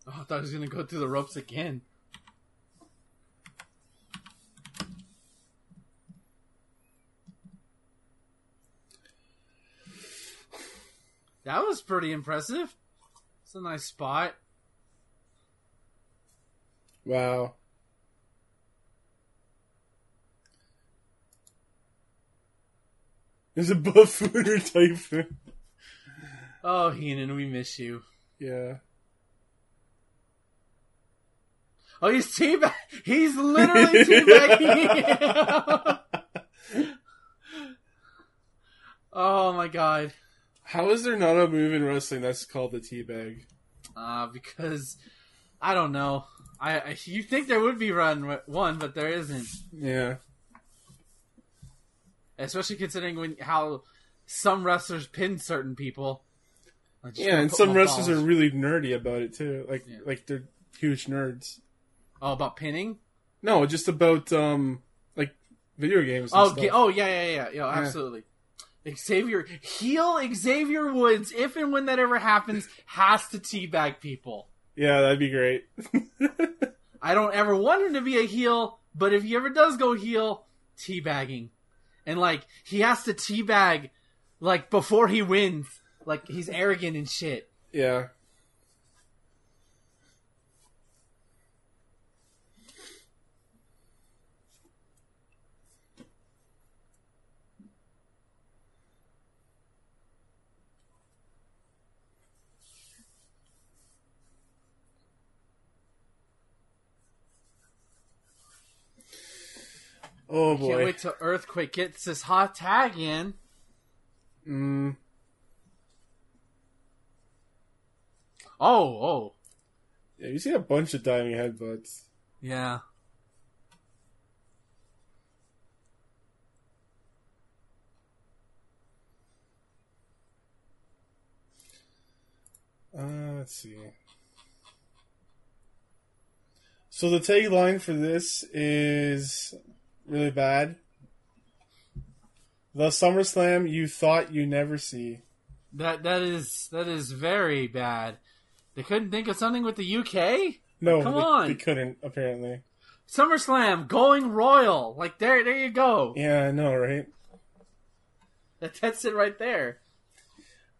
Oh, I thought he was going to go through the ropes again. That was pretty impressive. It's a nice spot. Wow. There's a buffooner type. Oh, Heenan, we miss you. Yeah. Oh, he's teabag. He's literally teabagging. Oh, my God. How is there not a move in wrestling that's called the teabag? Uh, because, I don't know. I, I you think there would be run one, but there isn't. Yeah. Especially considering when how some wrestlers pin certain people. Like, yeah, and some wrestlers off. Are really nerdy about it, too. Like, yeah. like they're huge nerds. Oh, about pinning? No, just about, um, like, video games and oh, stuff. Ga- oh, yeah, yeah, yeah. Yo, yeah, absolutely. Xavier, heel Xavier Woods, if and when that ever happens, has to teabag people. Yeah, that'd be great. I don't ever want him to be a heel, but if he ever does go heel, teabagging. And, like, he has to teabag, like, before he wins. Like, he's arrogant and shit. Yeah. Oh boy! Can't wait till Earthquake gets this hot tag in. Mm. Oh, oh! Yeah, you see a bunch of diving headbutts. Yeah. Uh, let's see. So the tagline for this is. Really bad. The SummerSlam you thought you never see. That that is that is very bad. They couldn't think of something with the U K? No, Come they, on. they couldn't, apparently. SummerSlam going royal. Like there there you go. Yeah, I know, right? That that's it right there.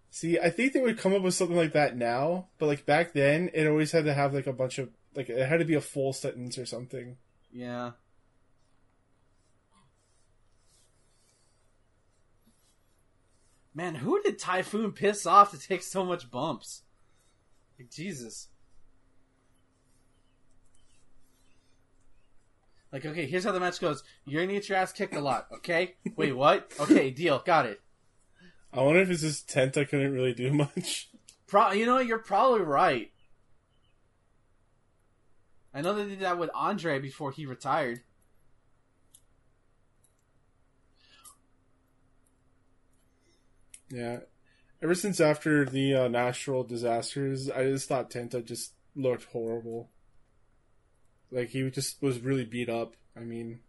See, I think they would come up with something like that now, but like back then it always had to have like a bunch of like it had to be a full sentence or something. Yeah. Man, who did Typhoon piss off to take so much bumps? Like, Jesus. Like, okay, here's how the match goes. You're going to get your ass kicked a lot, okay? Wait, what? Okay, deal. Got it. I wonder if it's his tent I couldn't really do much. Pro- you know, you're probably right. I know they did that with Andre before he retired. Yeah, ever since after the uh, natural disasters, I just thought Tenta just looked horrible. Like, he just was really beat up, I mean.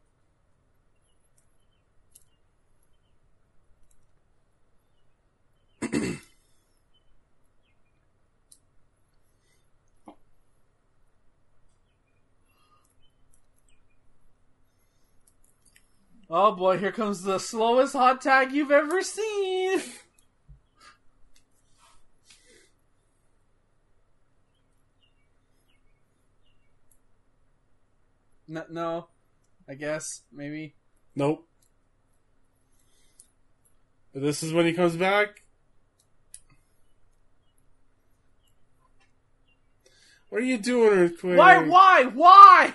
Oh boy, here comes the slowest hot tag you've ever seen! No, no, I guess, maybe. Nope. This is when he comes back. What are you doing, Earthquake? Why, why, why?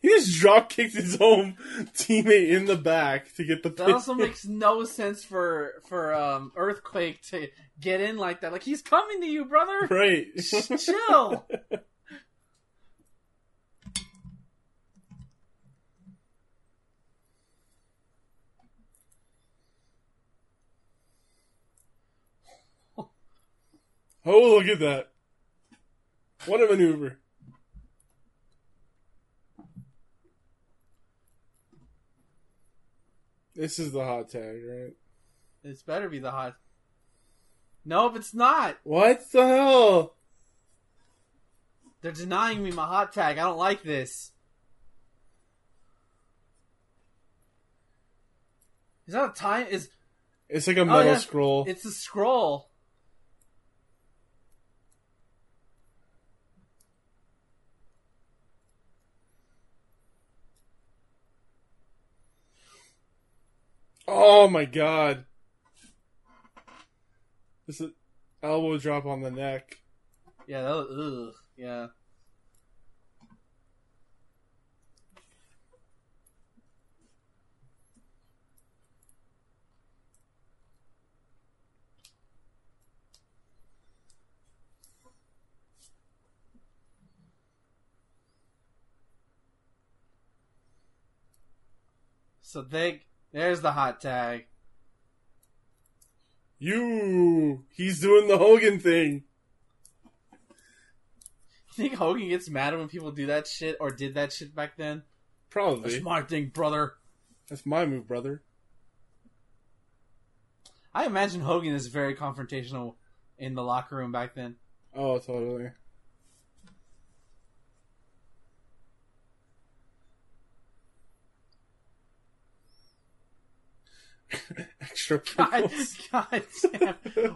He just drop-kicked his own teammate in the back to get the pin. That also makes no sense for for um, Earthquake to get in like that. Like, he's coming to you, brother. Right. Chill. Oh, look at that. What a maneuver. This is the hot tag, right? It's better be the hot... Nope, it's not! What the hell? They're denying me my hot tag. I don't like this. Is that a time? Is... It's like a metal oh, yeah. scroll. It's a scroll. Oh my god. This is elbow drop on the neck. Yeah, that was, ugh, yeah. So they... There's the hot tag. You! He's doing the Hogan thing. You think Hogan gets mad when people do that shit or did that shit back then? Probably. That's my thing, brother. That's my move, brother. I imagine Hogan is very confrontational in the locker room back then. Oh, totally. Extra pickles. God, God damn.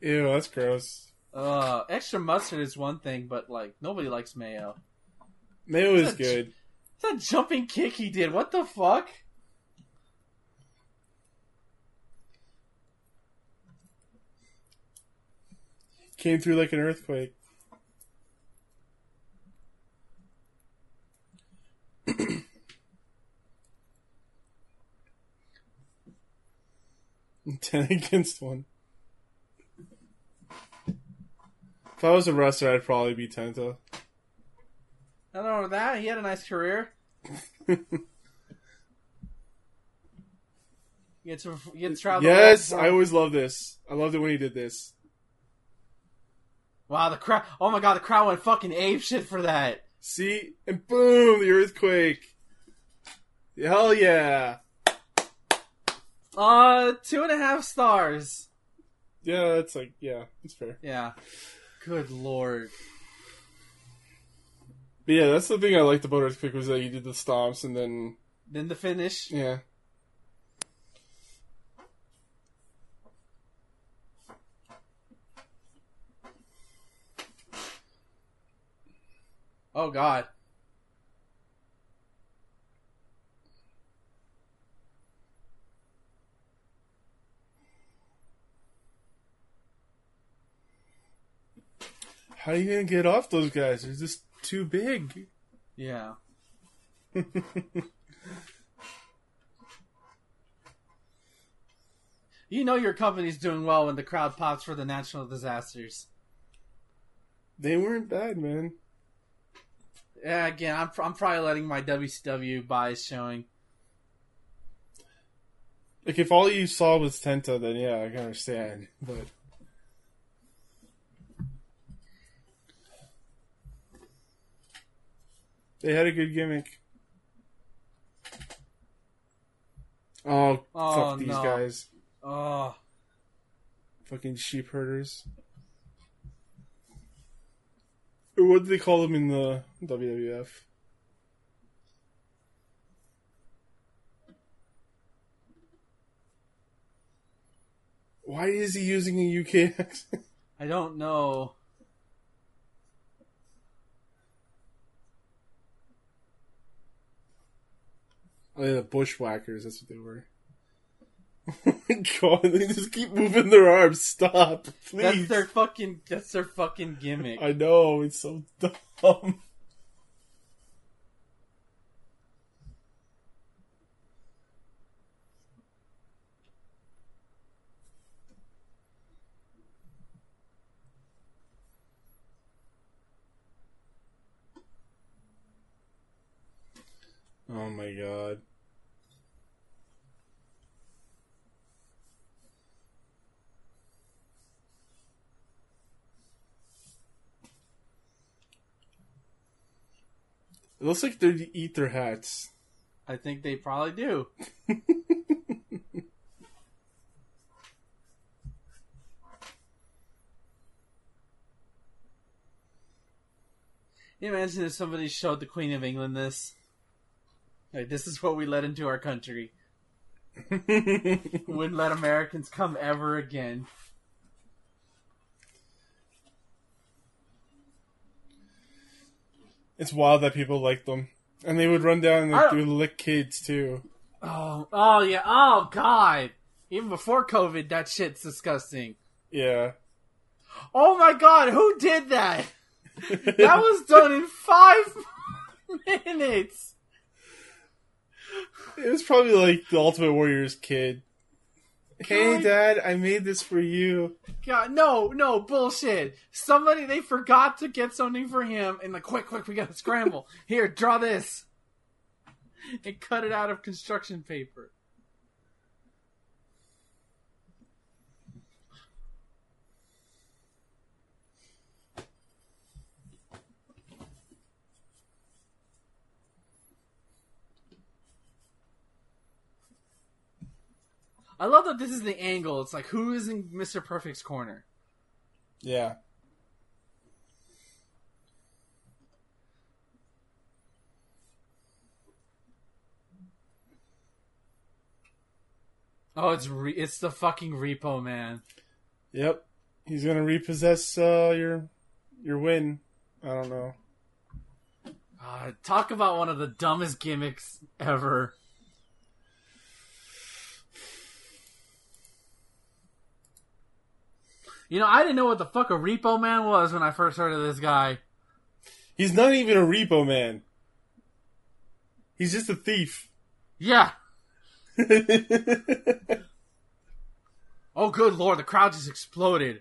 Ew, that's gross. Uh, extra mustard is one thing, but like nobody likes mayo. Mayo is good. It's that jumping kick he did. What the fuck? Came through like an earthquake. ten against one. If I was a wrestler, I'd probably be Tenta. I don't know that. He had a nice career. you get to, you get to travel. Yes, I always loved this. I loved it when he did this. Wow, the crowd. Oh my god, the crowd went fucking apeshit for that. See? And boom, the earthquake. Hell yeah. Uh, two and a half stars. Yeah, that's like, yeah, that's fair. Yeah. Good lord. But yeah, that's the thing I liked about Earthquake was that he did the stomps and then... Then the finish. Yeah. Oh, God. How are you going to get off those guys? They're just too big. Yeah. You know your company's doing well when the crowd pops for the national disasters. They weren't bad, man. Yeah, again, I'm, I'm probably letting my W C W bias showing. Like, if all you saw was Tenta, then yeah, I can understand, but... They had a good gimmick. Oh, oh fuck these no. guys. Oh. Fucking sheep herders. What did they call them in the W W F? Why is he using a U K accent? I don't know. Oh, yeah, the Bushwhackers, that's what they were. God, they just keep moving their arms. Stop, please. That's their fucking. That's their fucking gimmick. I know, it's so dumb. Oh my god. It looks like they eat their hats. I think they probably do. Can you imagine if somebody showed the Queen of England this? Like, this is what we let into our country. Wouldn't let Americans come ever again. It's wild that people liked them. And they would run down and they would lick kids, too. Oh, oh, yeah. Oh, God. Even before COVID, that shit's disgusting. Yeah. Oh, my God. Who did that? That was done in five minutes. It was probably like the Ultimate Warrior's kid. Hey, God. Dad, I made this for you. God, no, no, bullshit. Somebody, they forgot to get something for him, and like, quick, quick, we gotta scramble. Here, draw this. And cut it out of construction paper. I love that this is the angle. It's like, who is in Mister Perfect's corner? Yeah. Oh, it's re- it's the fucking Repo Man. Yep. He's going to repossess uh, your your win. I don't know. Uh, talk about one of the dumbest gimmicks ever. You know, I didn't know what the fuck a Repo Man was when I first heard of this guy. He's not even a Repo Man. He's just a thief. Yeah. Oh, good lord, the crowd just exploded.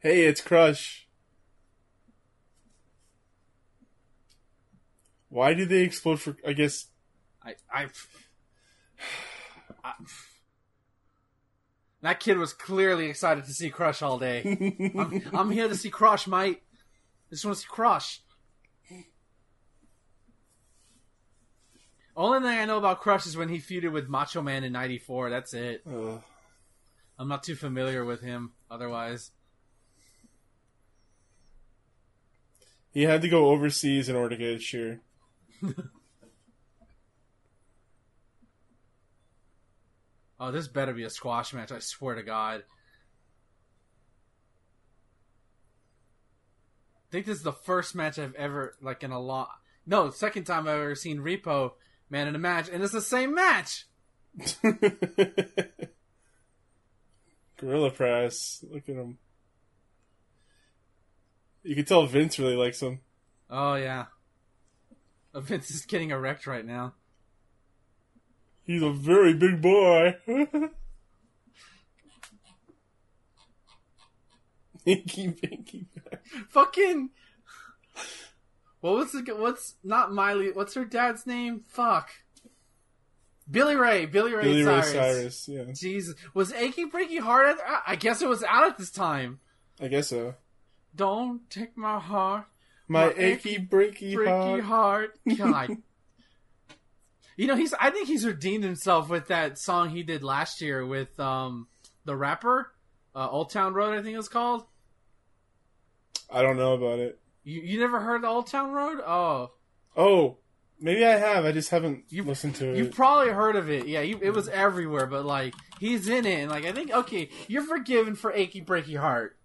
Hey, it's Crush. Why do they explode for, I guess... I... I... I That kid was clearly excited to see Crush all day. I'm, I'm here to see Crush, mate. I just want to see Crush. Only thing I know about Crush is when he feuded with Macho Man in ninety-four. That's it. Ugh. I'm not too familiar with him otherwise. He had to go overseas in order to get his cheer. Oh, this better be a squash match, I swear to God. I think this is the first match I've ever, like, in a long... No, second time I've ever seen Repo Man in a match, and it's the same match! Gorilla press. Look at him. You can tell Vince really likes him. Oh, yeah. Vince is getting erect right now. He's a very big boy. Inky, Pinky, fucking. Well, what's the, what's not Miley? What's her dad's name? Fuck. Billy Ray. Billy Ray Billy Cyrus. Ray Cyrus. Yeah. Jesus, was Achy Breaky Heart? At, I guess it was out at this time. I guess so. Don't take my heart, my, my achy, achy breaky, breaky heart. heart. God. You know, he's. I think he's redeemed himself with that song he did last year with um, the rapper, uh, Old Town Road, I think it was called. I don't know about it. You you never heard the Old Town Road? Oh. Oh, maybe I have. I just haven't you, listened to it. You've probably heard of it. Yeah, you, it was everywhere, but, like, he's in it. And, like, I think, okay, you're forgiven for Achy Breaky Heart.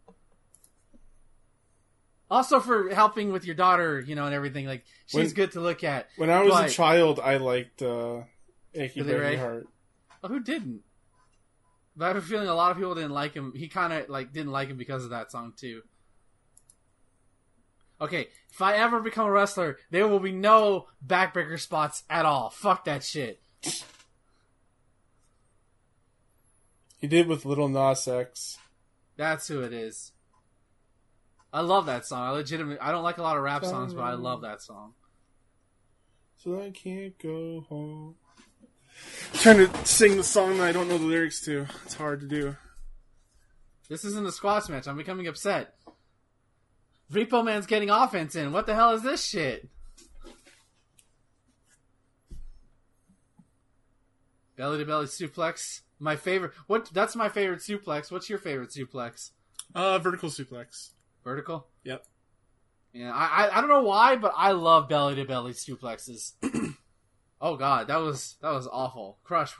Also for helping with your daughter, you know, and everything. Like, she's when, good to look at. When I was but, a child, I liked uh, Achy Breaky Heart. Oh, who didn't? But I have a feeling a lot of people didn't like him. He kind of like didn't like him because of that song too. Okay, if I ever become a wrestler, there will be no backbreaker spots at all. Fuck that shit. He did with Little Nas X. That's who it is. I love that song. I legitimately... I don't like a lot of rap songs, but I love that song. So I can't go home. I'm trying to sing the song that I don't know the lyrics to. It's hard to do. This isn't a squash match. I'm becoming upset. Repo Man's getting offense in. What the hell is this shit? Belly to belly suplex. My favorite. What? That's my favorite suplex. What's your favorite suplex? Uh, vertical suplex. Vertical? Yep. Yeah, I, I I don't know why, but I love belly to belly suplexes. Oh god, that was that was awful. Crush.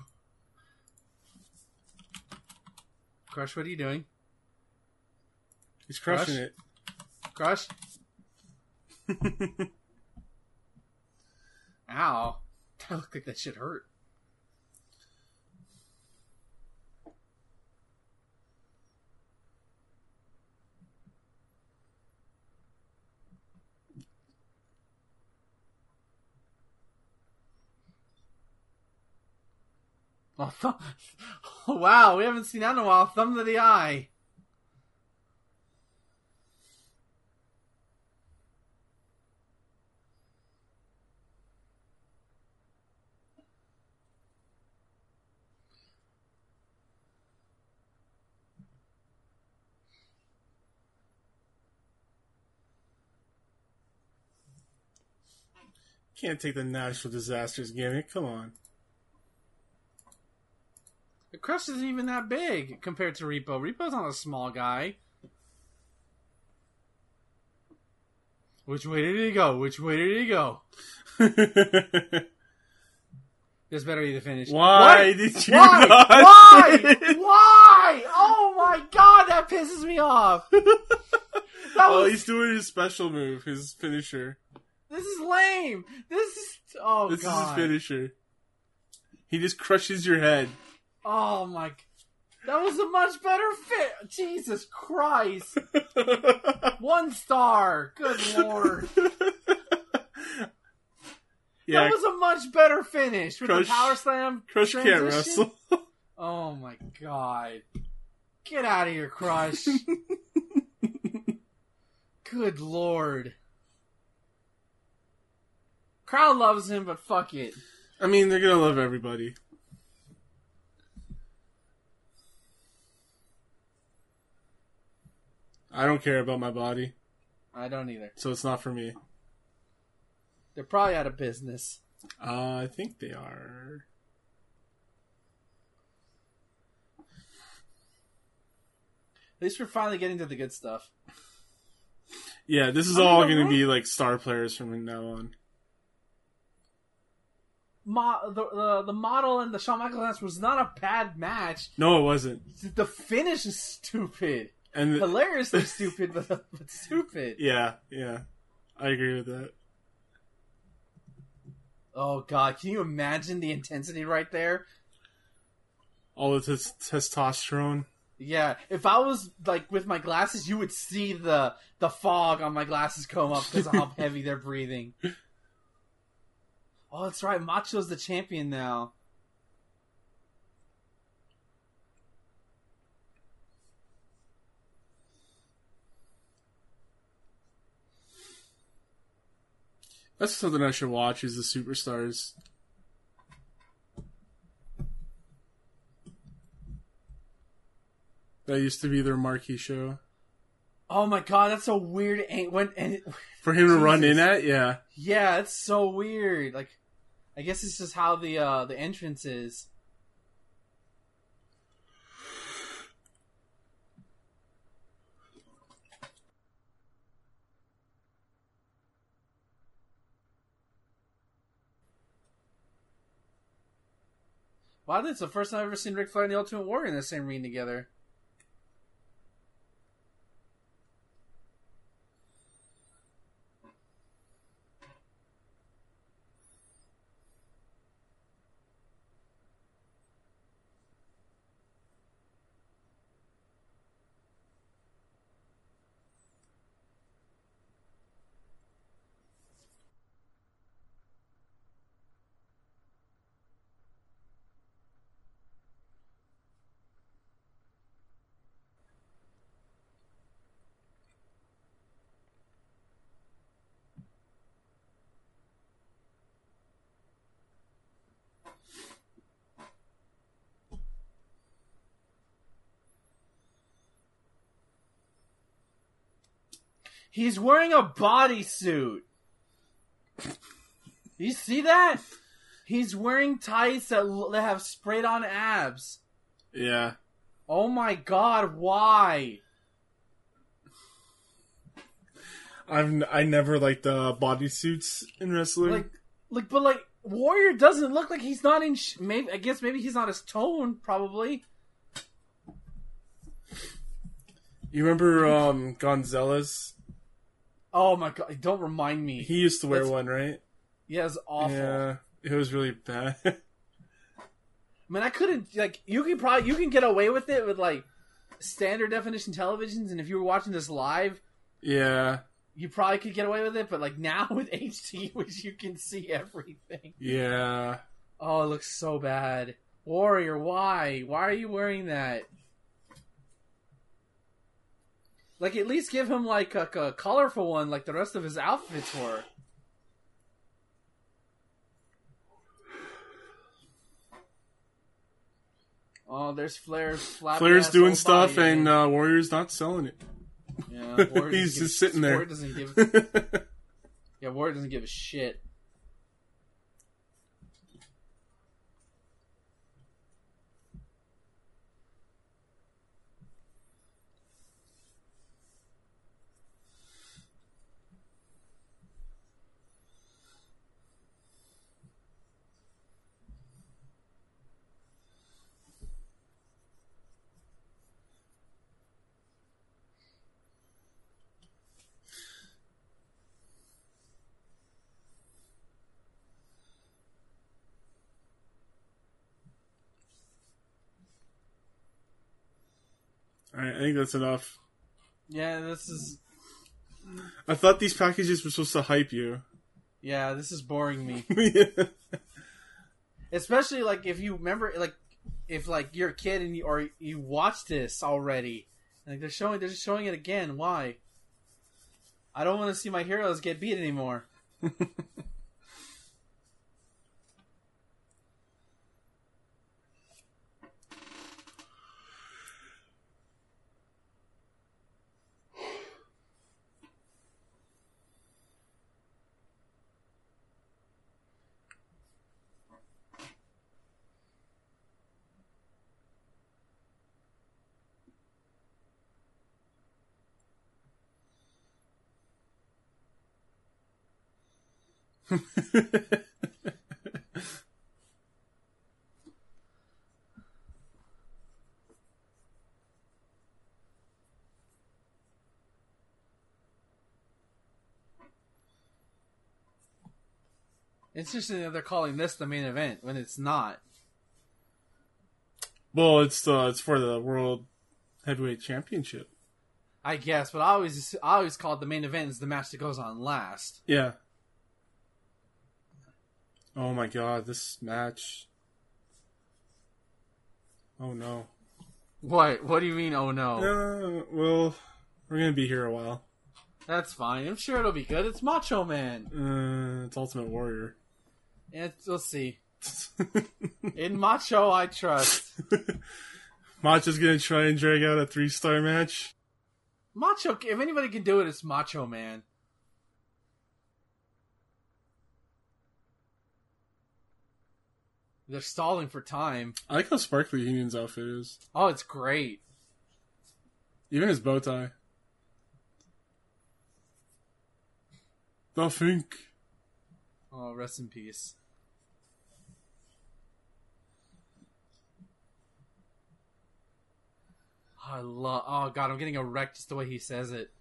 Crush, what are you doing? He's crushing Crush? it. Crush? Ow. That looked like that shit hurt. Oh, th- oh, wow, we haven't seen that in a while. Thumb to the eye. Can't take the natural disasters gimmick. Come on. The Crush isn't even that big compared to Repo. Repo's not a small guy. Which way did he go? Which way did he go? This better be the finish. Why what? did you Why? Not? Why? Why? Oh my god, that pisses me off. Oh, was... he's doing his special move, his finisher. This is lame. This is... Oh, this god. This is his finisher. He just crushes your head. Oh my... That was a much better fit. Jesus Christ. One star. Good lord. Yeah, that was a much better finish with Crush, the power slam Crush transition. Can't wrestle. Oh my god. Get out of here, Crush. Good lord. Crowd loves him, but fuck it. I mean, they're gonna love everybody. I don't care about my body. I don't either. So it's not for me. They're probably out of business. Uh, I think they are. At least we're finally getting to the good stuff. Yeah, this is I all going to be like star players from now on. Mo- the, the the model and the Shawn Michaels match was not a bad match. No, it wasn't. The finish is stupid. And the, hilariously stupid, but, but stupid. Yeah, yeah. I agree with that. Oh, God. Can you imagine the intensity right there? All the t- testosterone. Yeah. If I was, like, with my glasses, you would see the, the fog on my glasses come up because of how heavy they're breathing. Oh, that's right. Macho's the champion now. That's something I should watch, is the Superstars. That used to be their marquee show. Oh my god, that's so weird. And when, and it, For him to Jesus. run in at? Yeah. Yeah, it's so weird. Like, I guess it's just how the uh, the entrance is. Wow, that's the first time I've ever seen Ric Flair and the Ultimate Warrior in the same ring together. He's wearing a bodysuit. You see that? He's wearing tights that, that have sprayed-on abs. Yeah. Oh my god, why? I've I never liked uh, bodysuits in wrestling. Like, like, but like Warrior doesn't look like he's not in. Sh- maybe I guess maybe he's not his tone. Probably. You remember um, Gonzalez? Oh my god! Don't remind me. He used to wear That's, one, right? Yeah, it was awful. Yeah, it was really bad. I mean, I couldn't like. You can probably you can get away with it with like standard definition televisions, and if you were watching this live, yeah. You probably could get away with it, but like now with H D, which you can see everything. Yeah. Oh, it looks so bad. Warrior, why? Why are you wearing that? Like, at least give him like a, a colorful one, like the rest of his outfits were. Oh, there's Flair's flapping. Flair's doing stuff, body, and uh, Warrior's not selling it. Yeah, he's just sitting there. Ward doesn't give a, yeah, Ward doesn't give a shit. Alright, I think that's enough. Yeah, this is... I thought these packages were supposed to hype you. Yeah, this is boring me. Yeah. Especially, like, if you remember, like, if, like, you're a kid and you, or you watched this already. Like, they're showing, they're just showing it again. Why? I don't want to see my heroes get beat anymore. It's interesting that they're calling this the main event when it's not. Well, it's uh, it's for the World Heavyweight Championship, I guess. But I always I always call it the main event is the match that goes on last. Yeah. Oh my god, this match. Oh no. What? What do you mean, oh no? Uh, well, we're going to be here a while. That's fine. I'm sure it'll be good. It's Macho Man. Uh, it's Ultimate Warrior. It's, we'll see. In Macho, I trust. Macho's going to try and drag out a three-star match. Macho, if anybody can do it, it's Macho Man. They're stalling for time. I like how sparkly Heenan's outfit is. Oh, it's great. Even his bow tie. The Fink. Oh, rest in peace. I love. Oh god, I'm getting erect just the way he says it.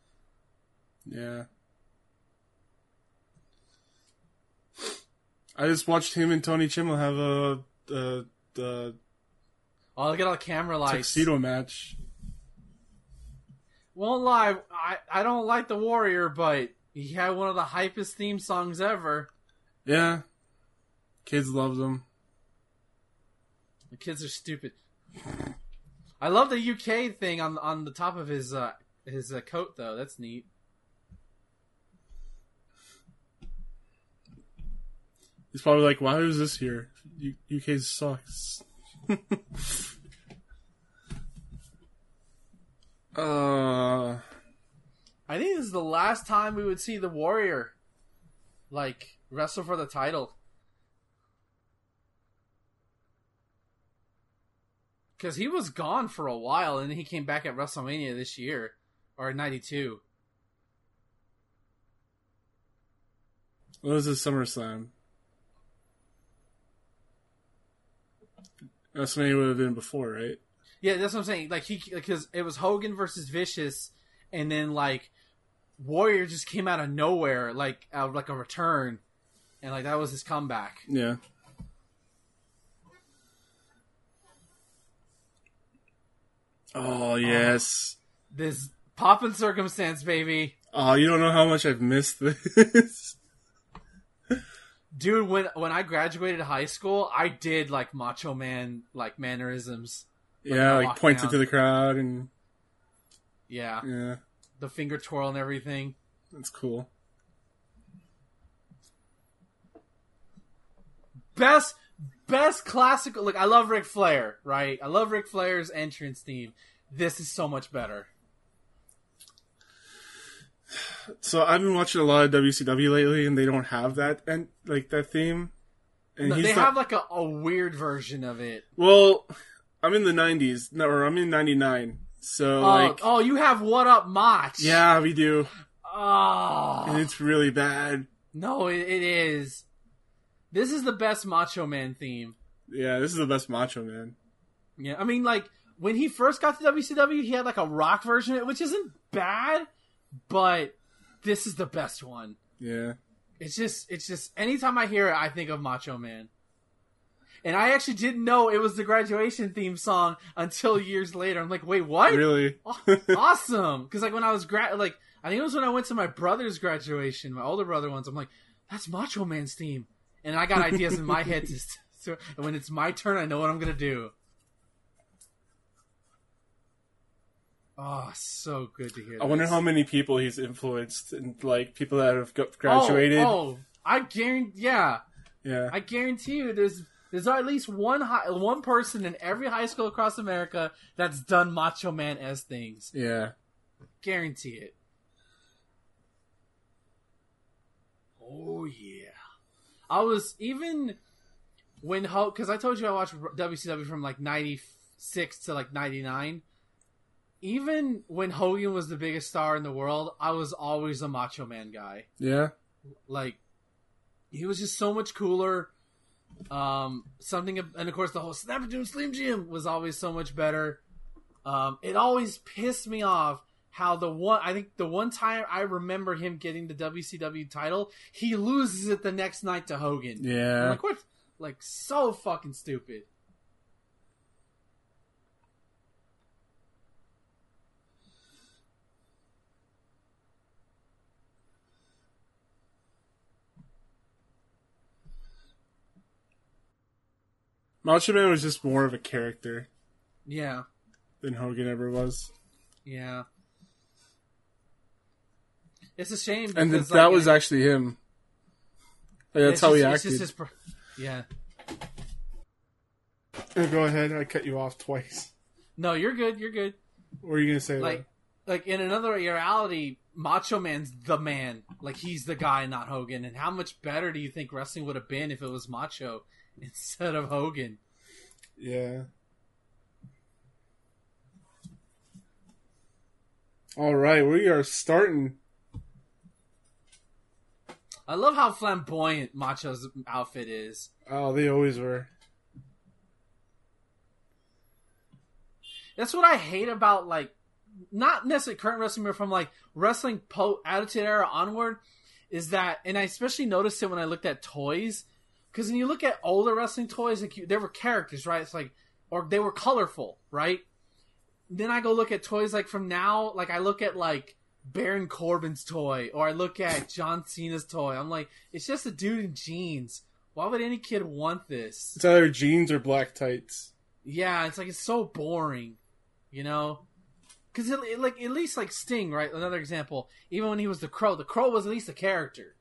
Yeah. I just watched him and Tony Chimel have a, a, a oh, look at all the camera lights. Tuxedo match. Won't lie, I, I don't like The Warrior, but he had one of the hypest theme songs ever. Yeah. Kids love them. The kids are stupid. I love the U K thing on on the top of his uh, his uh, coat, though. That's neat. He's probably like, why is this here? U K sucks. uh, I think this is the last time we would see the Warrior, like, wrestle for the title. Because he was gone for a while, and he came back at WrestleMania this year, or ninety-two. What was his SummerSlam? WrestleMania would have been before, right? Yeah, that's what I'm saying. Like he, because it was Hogan versus Vicious, and then like Warrior just came out of nowhere, like out of like a return, and like that was his comeback. Yeah. Oh yes, um, this Poppin' Circumstance, baby. Oh, you don't know how much I've missed this. Dude, when when I graduated high school, I did like Macho Man like mannerisms. Like, yeah, like pointed down to the crowd and yeah, yeah, the finger twirl and everything. That's cool. Best best classical. Look, I love Ric Flair, right? I love Ric Flair's entrance theme. This is so much better. So I've been watching a lot of W C W lately, and they don't have that and like that theme. And no, he's they not... have like a, a weird version of it. Well, I'm in the nineties, no, or I'm in ninety-nine. So, oh, like, oh, you have What Up, Mach? Yeah, we do. Oh, and it's really bad. No, it, it is. This is the best Macho Man theme. Yeah, this is the best Macho Man. Yeah, I mean, like when he first got to W C W, he had like a rock version of it, which isn't bad. But this is the best one. Yeah. It's just, it's just, anytime I hear it, I think of Macho Man. And I actually didn't know it was the graduation theme song until years later. I'm like, wait, what? Really? Awesome. Because, like, when I was, gra- like, I think it was when I went to my brother's graduation, my older brother one's, I'm like, that's Macho Man's theme. And I got ideas in my head. To, to, and when it's my turn, I know what I'm going to do. Oh, so good to hear. I this. wonder how many people he's influenced, and like people that have graduated. Oh, oh I guarantee, yeah, yeah. I guarantee you, there's there's at least one high, one person in every high school across America that's done Macho Man as things. Yeah, guarantee it. Oh yeah, I was even when Hulk, because I told you I watched W C W from like ninety-six to like ninety-nine. Even when Hogan was the biggest star in the world, I was always a Macho Man guy. Yeah. Like, he was just so much cooler. Um, something, and of course the whole Snapdoon Slim Jim was always so much better. Um, it always pissed me off how the one, I think the one time I remember him getting the W C W title, he loses it the next night to Hogan. Yeah. I'm like, what? Like, so fucking stupid. Macho Man was just more of a character. Yeah. Than Hogan ever was. Yeah. It's a shame. Because, and that, like, that was it, actually him. Like, that's how just, he acted. It's just his... Yeah. Oh, go ahead. I cut you off twice. No, you're good. You're good. What were you going to say? Like, like, in another reality, Macho Man's the man. Like, he's the guy, not Hogan. And how much better do you think wrestling would have been if it was Macho instead of Hogan? Yeah. All right, we are starting. I love how flamboyant Macho's outfit is. Oh, they always were. That's what I hate about, like, not necessarily current wrestling, but from, like, wrestling po- Attitude Era onward, is that, and I especially noticed it when I looked at toys, because when you look at older wrestling toys, like you, there were characters, right? It's like, or they were colorful, right? Then I go look at toys like from now, like I look at like Baron Corbin's toy, or I look at John Cena's toy. I'm like, it's just a dude in jeans. Why would any kid want this? It's either jeans or black tights. Yeah, it's like, it's so boring, you know? Because it, it, like, at least like Sting, right? Another example. Even when he was the Crow, the Crow was at least a character,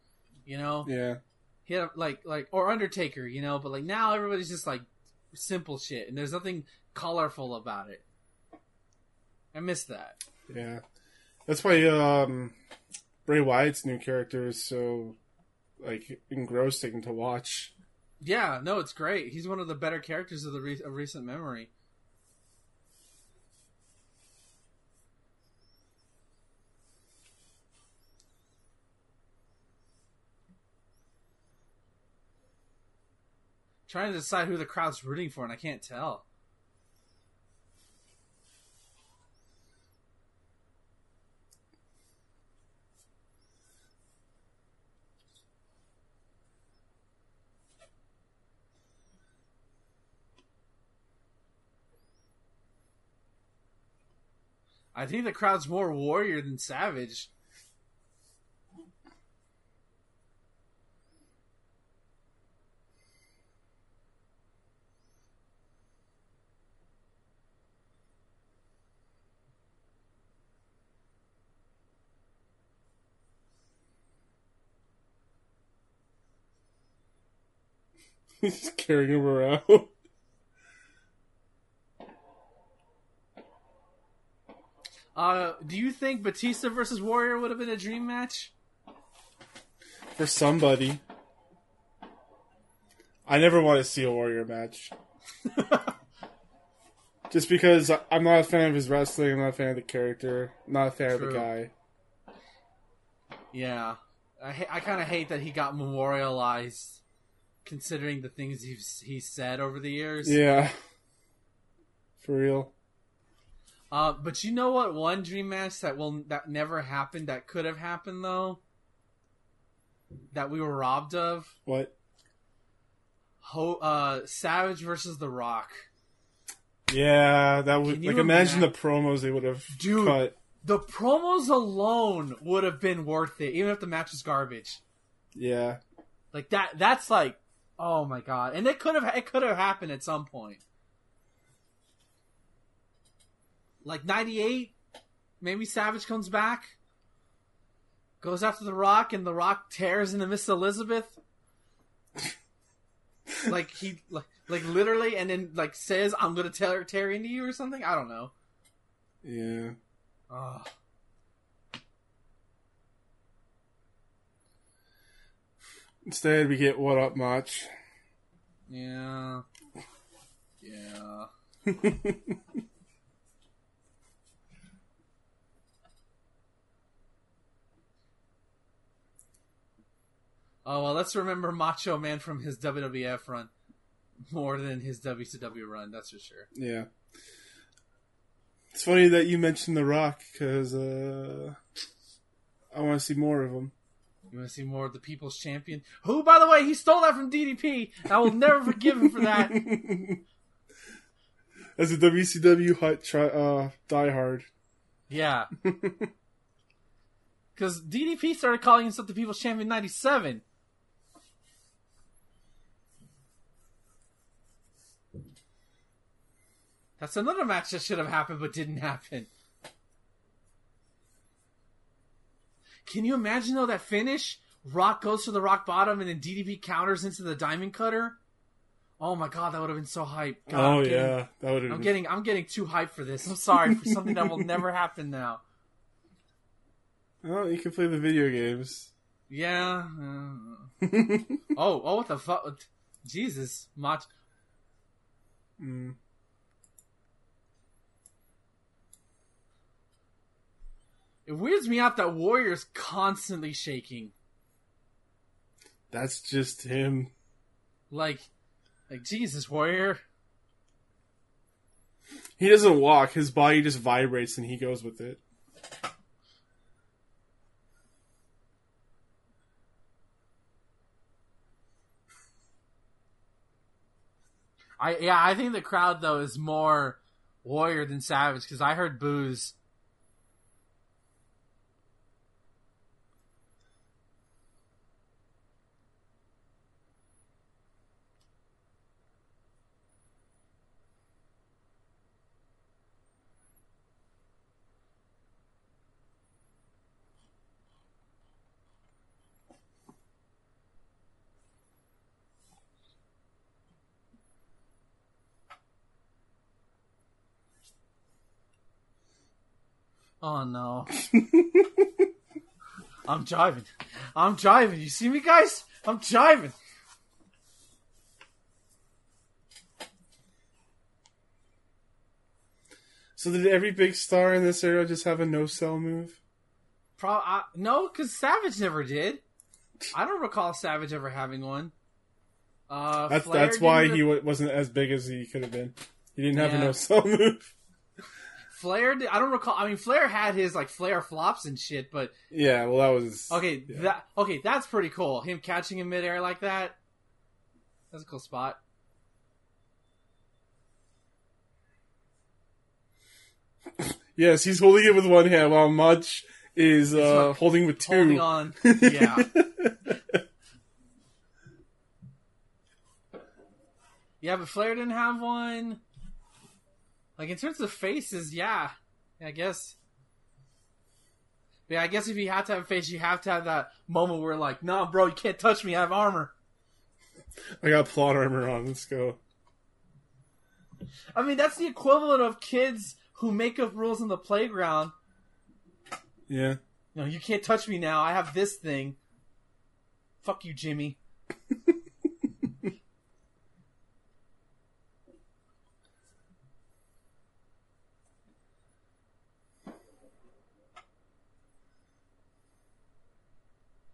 you know? Yeah. He had a, like, like, or Undertaker, you know, but like now everybody's just like simple shit, and there's nothing colorful about it. I miss that. Yeah, That's why um, Bray Wyatt's new character is so, like, engrossing to watch. Yeah, no, it's great. He's one of the better characters of the re- of recent memory. Trying to decide who the crowd's rooting for, and I can't tell. I think the crowd's more Warrior than Savage. He's just carrying him around. Uh, do you think Batista versus Warrior would have been a dream match? For somebody. I never want to see a Warrior match. Just because I'm not a fan of his wrestling, I'm not a fan of the character, I'm not a fan True. of the guy. Yeah. I, ha- I kind of hate that he got memorialized, considering the things he's he's said over the years. Yeah. For real. Uh, but you know what? One dream match that will that never happened that could have happened though. That we were robbed of. What? Ho- uh, Savage versus The Rock. Yeah, that would like imagine, imagine the promos they would have Dude, cut. The promos alone would have been worth it, even if the match was garbage. Yeah. Like that. That's like, oh my god! And it could have it could have happened at some point. Like ninety-eight, maybe Savage comes back, goes after The Rock, and The Rock tears into Miss Elizabeth. like he, like, like literally, and then like says, "I'm gonna tear tear into you" or something. I don't know. Yeah. Oh. Instead, we get "What Up, Mach." Yeah. Yeah. Oh, well, let's remember Macho Man from his W W F run more than his W C W run, that's for sure. Yeah. It's funny that you mentioned The Rock, because uh, I want to see more of him. You want to see more of the People's Champion? Who, by the way, he stole that from D D P! I will never forgive him for that! As a W C W hot tri- uh, diehard. Yeah. Because D D P started calling himself the People's Champion in ninety-seven. That's another match that should have happened but didn't happen. Can you imagine, though, that finish? Rock goes to the Rock Bottom and then D D P counters into the Diamond Cutter? Oh, my God, that would have been so hype. God, oh, I'm getting, yeah. That would have I'm been... getting, I'm getting too hyped for this. I'm sorry for something that will never happen now. Well, you can play the video games. Yeah. Uh... oh, oh, what the fuck? Jesus. Mach- mm. It weirds me out that Warrior's constantly shaking. That's just him. Like, like Jesus, Warrior. He doesn't walk. His body just vibrates and he goes with it. I yeah, I think the crowd, though, is more Warrior than Savage, because I heard boos. Oh, no. I'm jiving. I'm jiving. You see me, guys? I'm jiving. So did every big star in this era just have a no-sell move? Pro- I, no, because Savage never did. I don't recall Savage ever having one. Uh, that's that's why have... he wasn't as big as he could have been. He didn't have yeah. a no-sell move. Flair, did, I don't recall. I mean, Flair had his like Flair flops and shit, but yeah, well, that was okay. Yeah. That okay, that's pretty cool. Him catching him midair like that. That's a cool spot. Yes, he's holding it with one hand while Mudge is uh, like holding with two. Holding on, yeah. Yeah, but Flair didn't have one. Like, in terms of faces, yeah. I guess. But yeah, I guess if you have to have a face, you have to have that moment where, like, nah, bro, you can't touch me. I have armor. I got plot armor on. Let's go. I mean, that's the equivalent of kids who make up rules in the playground. Yeah. No, you can't touch me now. I have this thing. Fuck you, Jimmy.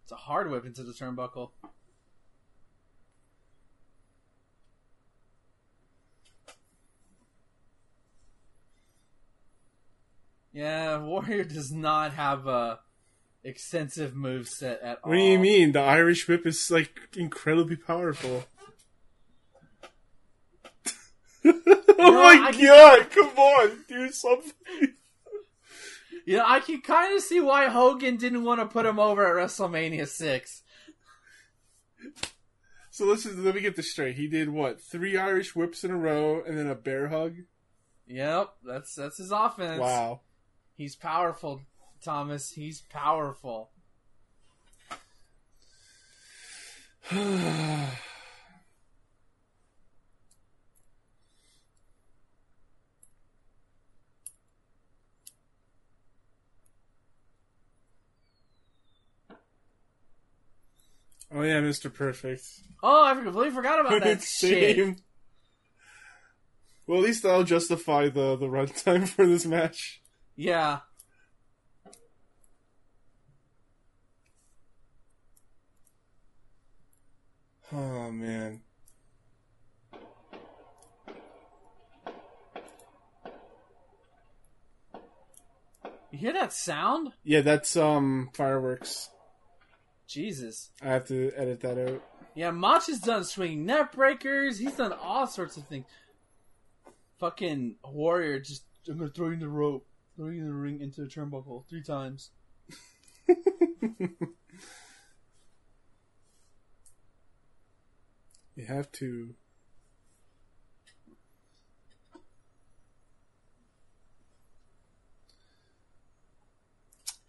It's a hard whip into the turnbuckle. Yeah, Warrior does not have a extensive moveset at all. What do you mean? The Irish whip is, like, incredibly powerful. oh no, my I god, can... come on, do something. You know, I can kind of see why Hogan didn't want to put him over at WrestleMania six. So let's just, let me get this straight. He did, what, three Irish whips in a row and then a bear hug? Yep, that's that's his offense. Wow. He's powerful, Thomas. He's powerful. Oh, yeah, Mister Perfect. Oh, I completely forgot about that shit. Same. Well, at least that'll justify the, the runtime for this match. Yeah. Oh, man. You hear that sound? Yeah, that's um fireworks. Jesus. I have to edit that out. Yeah, Mach has done swinging net breakers. He's done all sorts of things. Fucking Warrior just, I'm going to throw you in the rope. Throw you in the ring into the turnbuckle three times. You have to.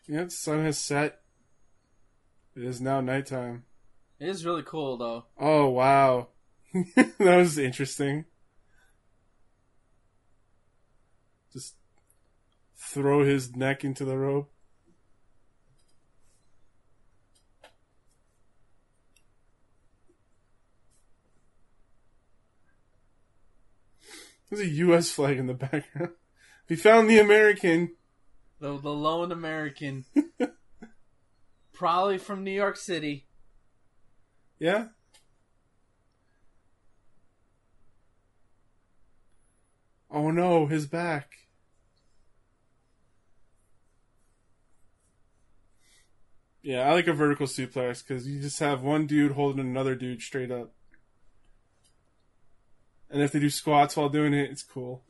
Yeah, the sun has set. It is now nighttime. It is really cool, though. Oh, wow. That was interesting. Just throw his neck into the rope. There's a U S flag in the background. We found the American. The, the lone American. Probably from New York City. Yeah. Oh no, his back. Yeah, I like a vertical suplex because you just have one dude holding another dude straight up. And if they do squats while doing it, it's cool.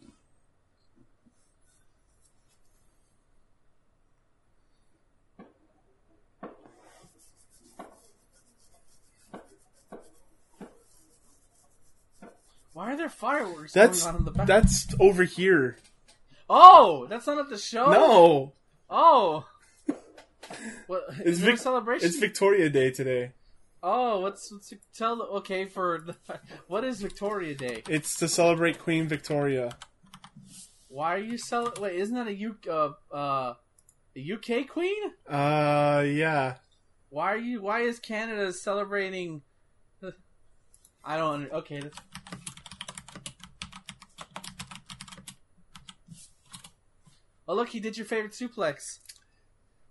Why are there fireworks that's, going on in the back? That's over here. Oh, that's not at the show? No. Oh. What, it's Vic- celebration? It's Victoria Day today. Oh, what's, what's tell? Okay, for the, what is Victoria Day? It's to celebrate Queen Victoria. Why are you celebrating? Wait, isn't that a U K? Uh, uh, A U K queen? Uh, yeah. Why are you? Why is Canada celebrating? I don't. Okay. That's... Oh look, he did your favorite suplex.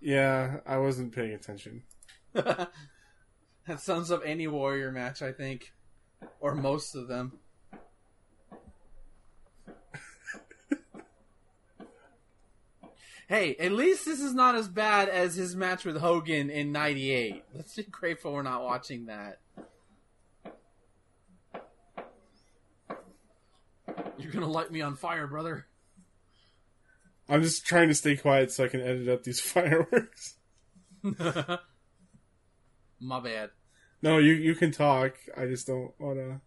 Yeah, I wasn't paying attention. That sums up any Warrior match, I think, or most of them. Hey, at least this is not as bad as his match with Hogan in ninety-eight. Let's be grateful we're not watching that. You're gonna light me on fire, brother. I'm just trying to stay quiet so I can edit up these fireworks. My bad. No, you you can talk. I just don't want to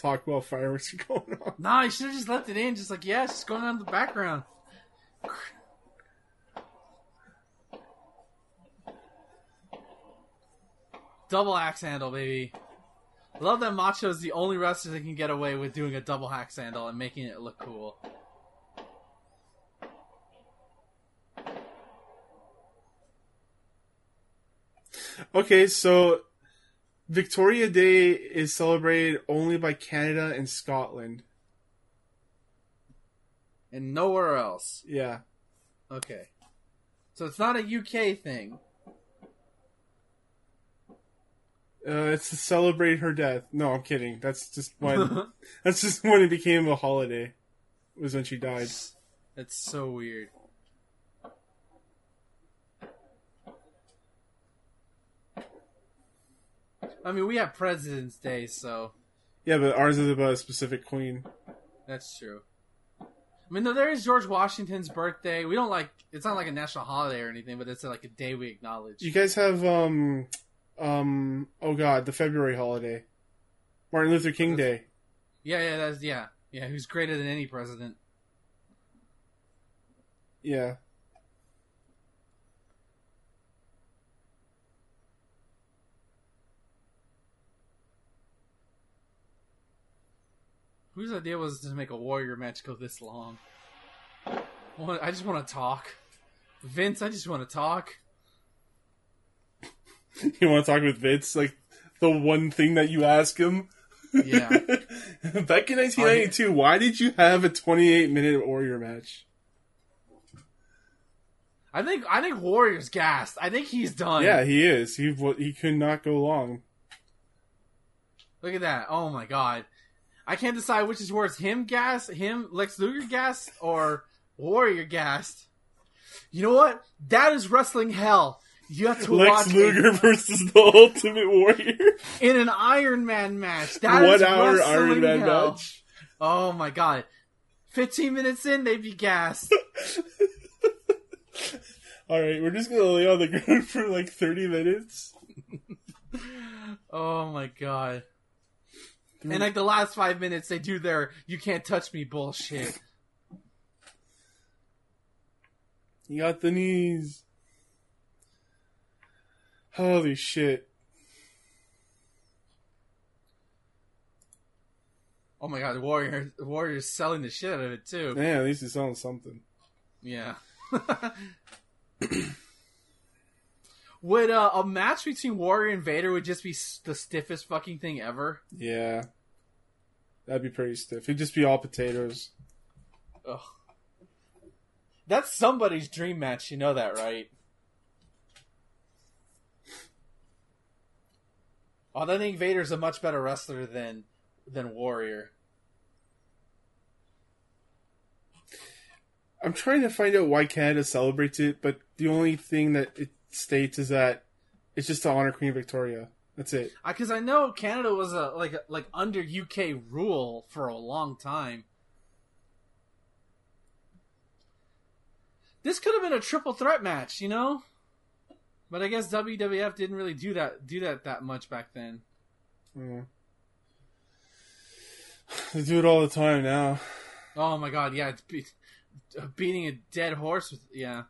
talk while fireworks are going on. Nah, you should have just left it in. Just like, yeah, it's just going on in the background. Double axe handle, baby. I love that Macho is the only wrestler that can get away with doing a double axe handle and making it look cool. Okay, so Victoria Day is celebrated only by Canada and Scotland. And nowhere else. Yeah. Okay. So it's not a U K thing. Uh, it's to celebrate her death. No, I'm kidding. That's just when that's just when it became a holiday. Was when she died. That's so weird. I mean, we have President's Day, so... Yeah, but ours is about a specific queen. That's true. I mean, no, there is George Washington's birthday. We don't like... It's not like a national holiday or anything, but it's like a day we acknowledge. You guys have, um... um oh god, the February holiday. Martin Luther King that's, Day. Yeah, yeah, that's... Yeah. Yeah, who's greater than any president. Yeah. Whose idea was to make a Warrior match go this long? I just want to talk. Vince, I just want to talk. You want to talk with Vince? Like, the one thing that you ask him? Yeah. Back in nineteen ninety-two, why did you have a twenty-eight minute Warrior match? I think I think Warrior's gassed. I think he's done. Yeah, he is. He, he could not go long. Look at that. Oh my god. I can't decide which is worse, him gassed, him Lex Luger gassed, or Warrior gassed. You know what? That is wrestling hell. You have to Lex watch Lex Luger it. versus the Ultimate Warrior in an Iron Man match. That One is hour wrestling Iron Man hell. match. Oh my god! Fifteen minutes in, they'd be gassed. All right, we're just gonna lay on the ground for like thirty minutes. Oh my god. And like the last five minutes, they do their "you can't touch me" bullshit. You got the knees. Holy shit! Oh my god, the Warrior, the Warrior's selling the shit out of it too. Yeah, at least he's selling something. Yeah. Would uh, a match between Warrior and Vader would just be the stiffest fucking thing ever? Yeah. That'd be pretty stiff. It'd just be all potatoes. Ugh. That's somebody's dream match, you know that, right? Although I think Vader's a much better wrestler than than Warrior. I'm trying to find out why Canada celebrates it, but the only thing that it states is that it's just to honor Queen Victoria. That's it. Because I, I know Canada was a like like under U K rule for a long time. This could have been a triple threat match, you know, but I guess W W F didn't really do that do that that much back then. Yeah. They do it all the time now. Oh my god, yeah, it's be- beating a dead horse with yeah.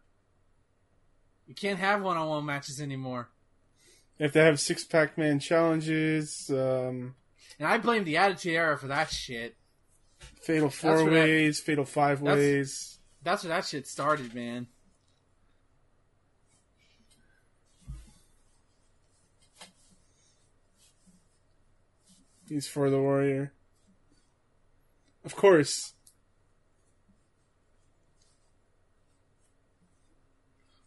You can't have one-on-one matches anymore. If they have six Pac-Man challenges, um... and I blame the Attitude Era for that shit. Fatal four-ways, fatal five-ways. That's, that's where that shit started, man. He's for the Warrior. Of course.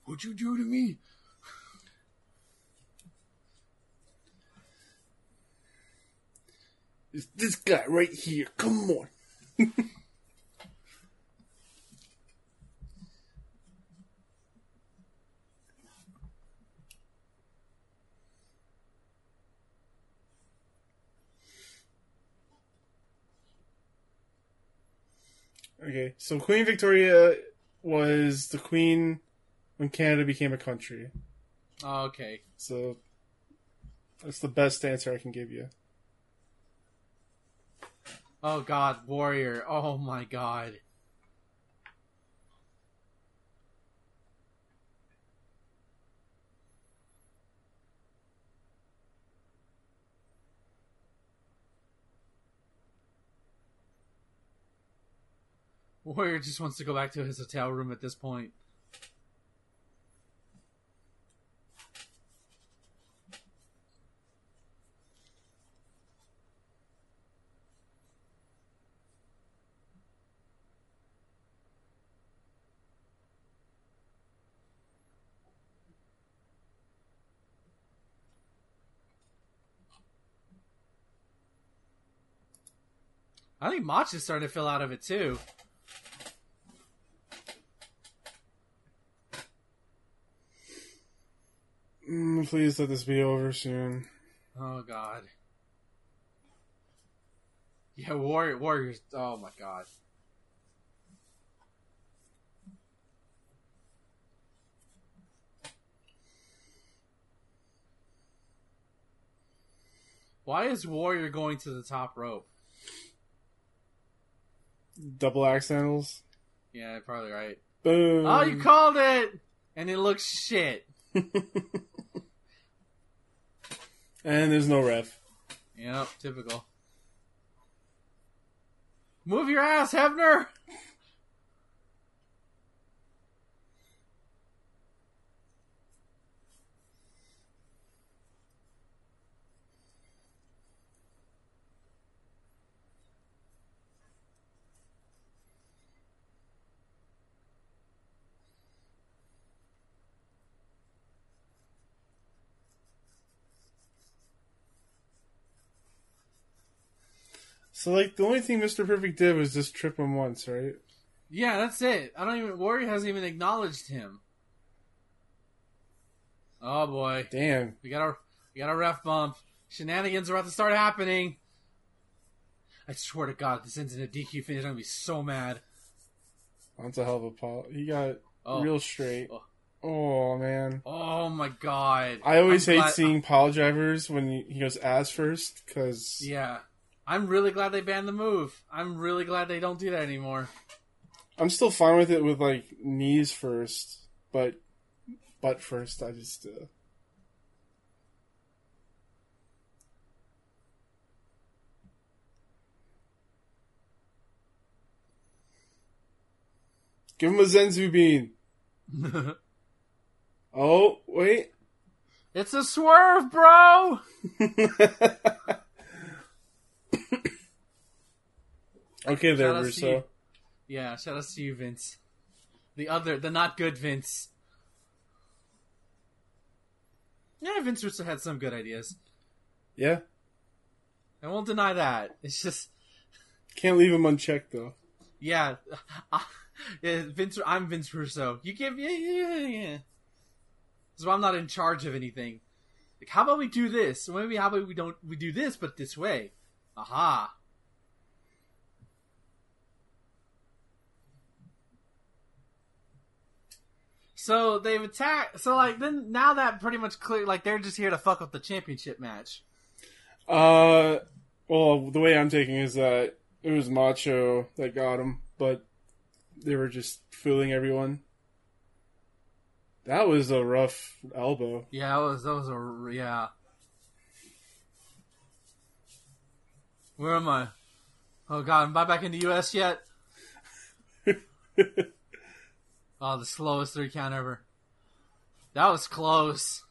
What'd you do to me? It's this guy right here. Come on. Okay, so Queen Victoria was the queen when Canada became a country. Oh, okay. So that's the best answer I can give you. Oh god, Warrior. Oh my god. Warrior just wants to go back to his hotel room at this point. I think Mach is starting to fill out of it too. Mm, please let this be over soon. Oh god. Yeah, Warrior, Warriors. Oh my god. Why is Warrior going to the top rope? Double axe handles. Yeah, you're probably right. Boom. Oh, you called it! And it looks shit. And there's no ref. Yep, typical. Move your ass, Hebner! So, like, the only thing Mister Perfect did was just trip him once, right? Yeah, that's it. I don't even... Warrior hasn't even acknowledged him. Oh, boy. Damn. We got a, we got a ref bump. Shenanigans are about to start happening. I swear to God, if this ends in a D Q finish, I'm going to be so mad. That's a hell of a pop. He got oh. real straight. Oh. oh, man. Oh, my God. I always I'm hate glad- seeing pile drivers when he goes ass first, because... Yeah. I'm really glad they banned the move. I'm really glad they don't do that anymore. I'm still fine with it with, like, knees first, but butt first, I just... Uh... Give him a Zenzu bean. Oh, wait. It's a swerve, bro! Okay, there, Russo. Yeah, shout out to you, Vince. The other, the not good Vince. Yeah, Vince Russo had some good ideas. Yeah. I won't deny that. It's just... Can't leave him unchecked, though. Yeah. I, yeah Vince, I'm Vince Russo. You give... Yeah, yeah, yeah. That's why I'm not in charge of anything. Like, how about we do this? Maybe how about we don't... We do this, but this way. Aha. So they've attacked. So like then now that pretty much clear. Like they're just here to fuck up the championship match. Uh, well, the way I'm taking it is that it was Macho that got him, but they were just fooling everyone. That was a rough elbow. Yeah, that was that was a yeah. Where am I? Oh god, am I back in the U S yet? Oh, the slowest three count ever. That was close.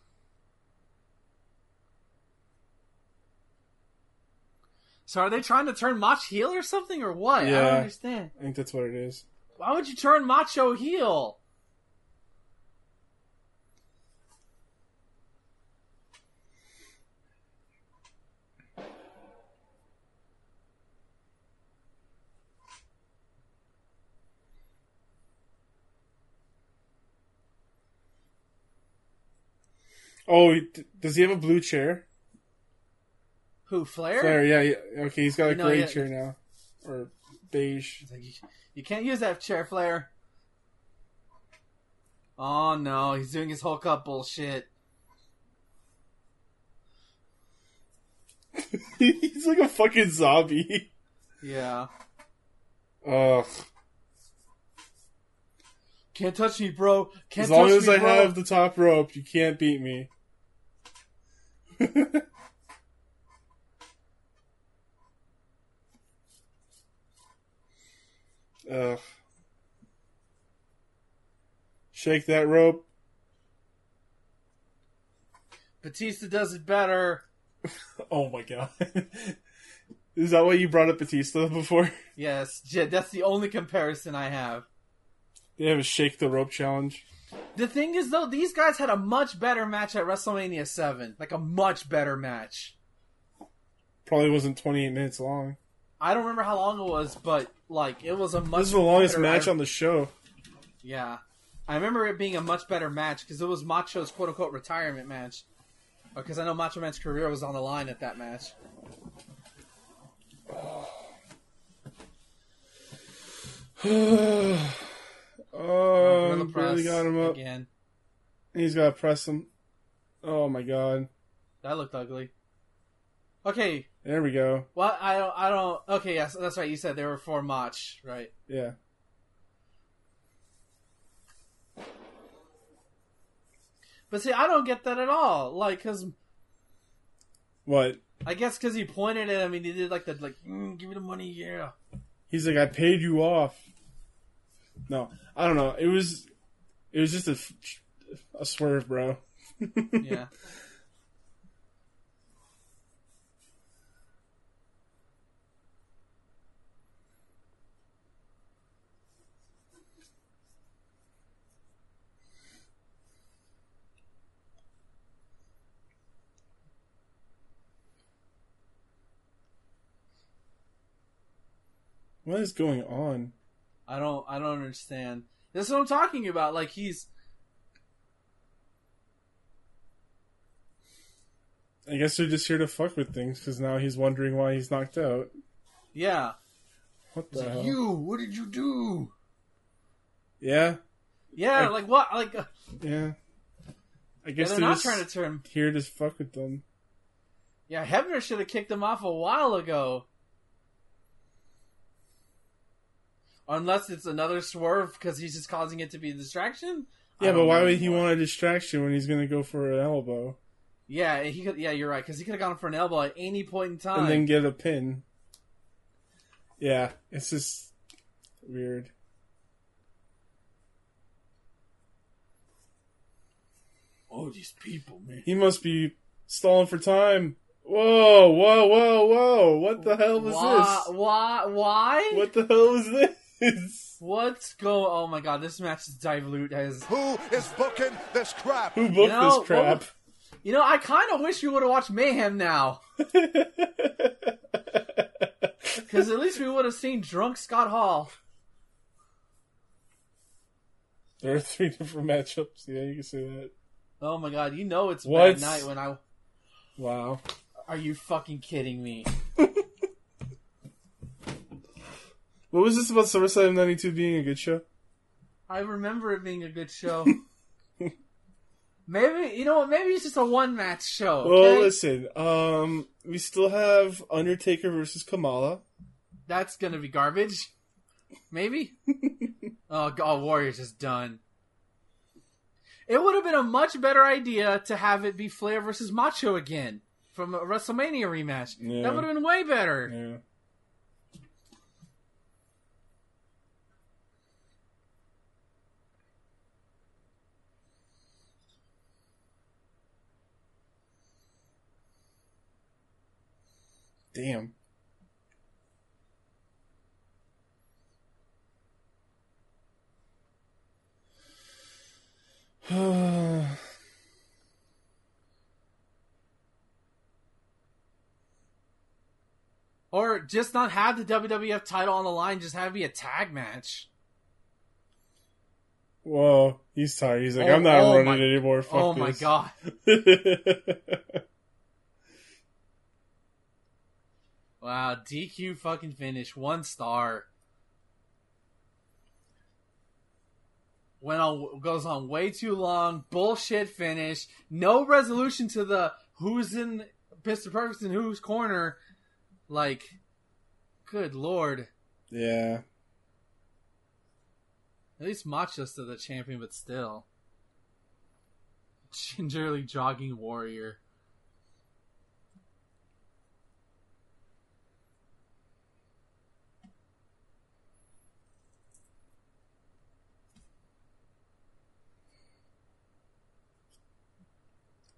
So are they trying to turn Mach heel or something, or what? Yeah, I don't understand. I think that's what it is. Why would you turn Macho heel? Oh, does he have a blue chair? Who, Flair? Flair, yeah. yeah. Okay, he's got a no, gray yeah. chair now. Or beige. You can't use that chair, Flair. Oh, no. He's doing his Hulk Up bullshit. He's like a fucking zombie. Yeah. Ugh. Can't touch me, bro. Can't as touch me, As long as I bro. have the top rope, you can't beat me. Ugh. Shake that rope. Batista does it better. Oh my god. Is that why you brought up Batista before? Yes, that's the only comparison I have. They have a shake the rope challenge. The thing is, though, these guys had a much better match at WrestleMania seven. Like, a much better match. Probably wasn't twenty-eight minutes long. I don't remember how long it was, but, like, it was a much better... This is the longest match re- on the show. Yeah. I remember it being a much better match, because it was Macho's quote-unquote retirement match. Because I know Macho Man's career was on the line at that match. Oh, he really got him up. Again. He's got to press him. Oh, my God. That looked ugly. Okay. There we go. Well, I don't... I don't okay, yes, that's right. You said they were for Mach, right? Yeah. But see, I don't get that at all. Like, because... What? I guess because he pointed at him and he did like the... like, mm, give me the money, yeah. He's like, I paid you off. No, I don't know. It was, it was just a, a swerve, bro. Yeah. What is going on? I don't I don't understand. This is what I'm talking about. Like, he's... I guess they're just here to fuck with things, because now he's wondering why he's knocked out. Yeah. What the it's hell? Like, you, what did you do? Yeah. Yeah, I, like, what? Like, uh, yeah. I guess yeah, they're, they're not trying to turn here to fuck with them. Yeah, Hebner should have kicked him off a while ago. Unless it's another swerve because he's just causing it to be a distraction. Yeah, but why would he want a distraction when he's going to go for an elbow? Yeah, he could, yeah, you're right. Because he could have gone for an elbow at any point in time. And then get a pin. Yeah, it's just weird. Oh, these people, man. He must be stalling for time. Whoa, whoa, whoa, whoa. What the hell was why, this? Why? Why? What the hell was this? What's go? Oh my god, this match is dilute as who is booking this crap? Who booked you know, this crap? Well, you know, I kind of wish we would have watched Mayhem now, because at least we would have seen drunk Scott Hall. There are three different matchups. Yeah, you can say that. Oh my god, you know it's what? Bad night when I. Wow. Are you fucking kidding me? What was this about SummerSlam ninety-two being a good show? I remember it being a good show. Maybe, you know what, maybe it's just a one-match show. Okay? Well, listen, um, we still have Undertaker versus Kamala. That's going to be garbage. Maybe? Oh, God, Warriors is done. It would have been a much better idea to have it be Flair versus Macho again from a WrestleMania rematch. Yeah. That would have been way better. Yeah. Damn. Or just not have the W W F title on the line, just have it be a tag match. Whoa, he's tired. He's like, oh, I'm not oh running my, anymore. Fuck oh this. My god. Wow, D Q fucking finish. One star. Went on, goes on way too long. Bullshit finish. No resolution to the who's in Mister Perfect's in whose corner. Like, good lord. Yeah. At least Macho's still the champion, but still. Gingerly jogging warrior.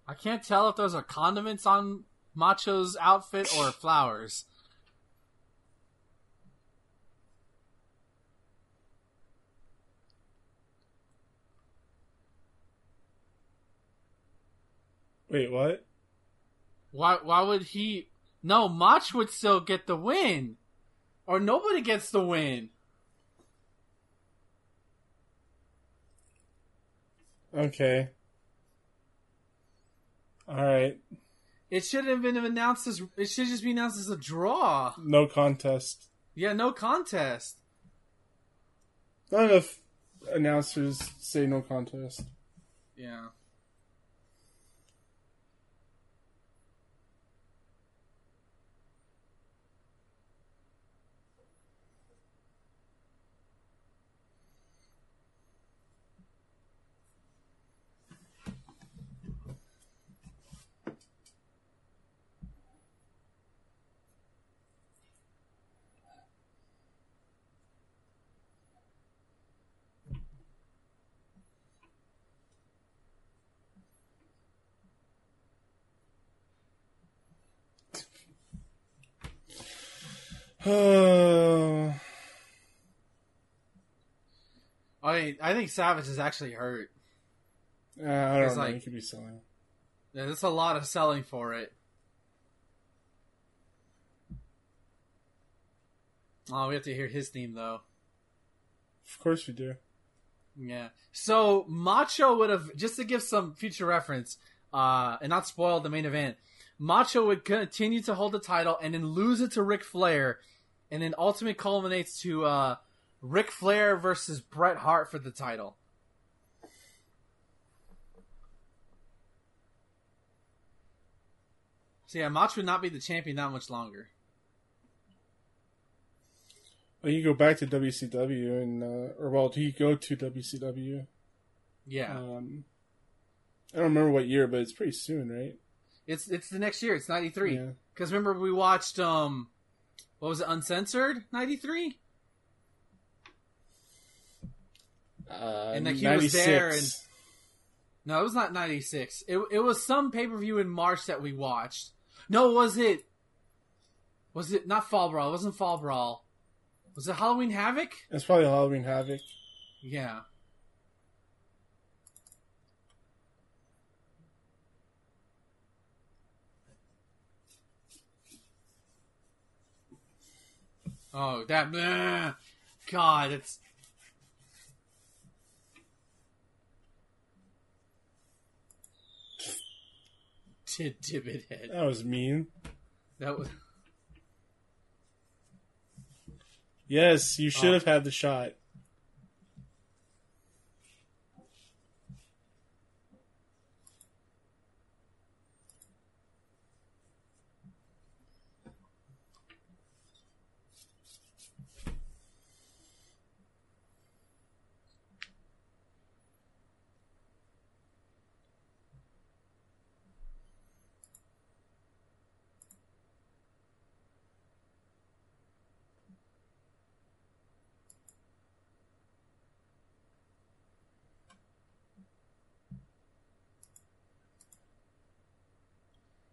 I can't tell if those are condiments on Macho's outfit or flowers. Wait, what? Why Why would he... No, Mach would still get the win. Or nobody gets the win. Okay. Alright. It shouldn't have been announced as... It should just be announced as a draw. No contest. Yeah, no contest. Not enough announcers say no contest. Yeah. I mean, I think Savage is actually hurt. Uh, I don't know. Like, he could be selling. Yeah, there's a lot of selling for it. Oh, we have to hear his theme, though. Of course we do. Yeah. So, Macho would have, just to give some future reference, uh, and not spoil the main event, Macho would continue to hold the title and then lose it to Ric Flair, and then ultimately culminates to uh, Ric Flair versus Bret Hart for the title. So yeah, Macho would not be the champion that much longer. Well, you go back to W C W, and uh, or well, he go to W C W. Yeah, um, I don't remember what year, but it's pretty soon, right? It's it's the next year. It's ninety-three. Yeah. Because remember we watched, um, what was it, Uncensored? ninety-three? Uh, and like he ninety-six. Was there. And... No, it was not ninety-six. It it was some pay-per-view in March that we watched. No, was it? Was it not Fall Brawl? It wasn't Fall Brawl. Was it Halloween Havoc? It's probably Halloween Havoc. Yeah. Oh, that... Bleh, God, it's... Tid Dibbit Head. That was mean. That was... Yes, you should oh. have had the shot.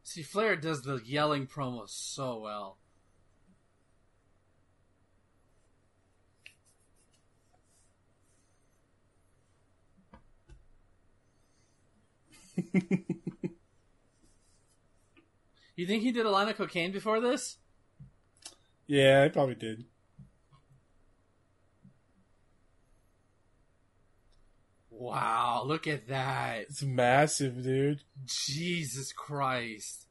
See, Flair does the yelling promo so well. You think he did a line of cocaine before this? Yeah, I probably did. Wow, look at that. It's massive, dude. Jesus Christ.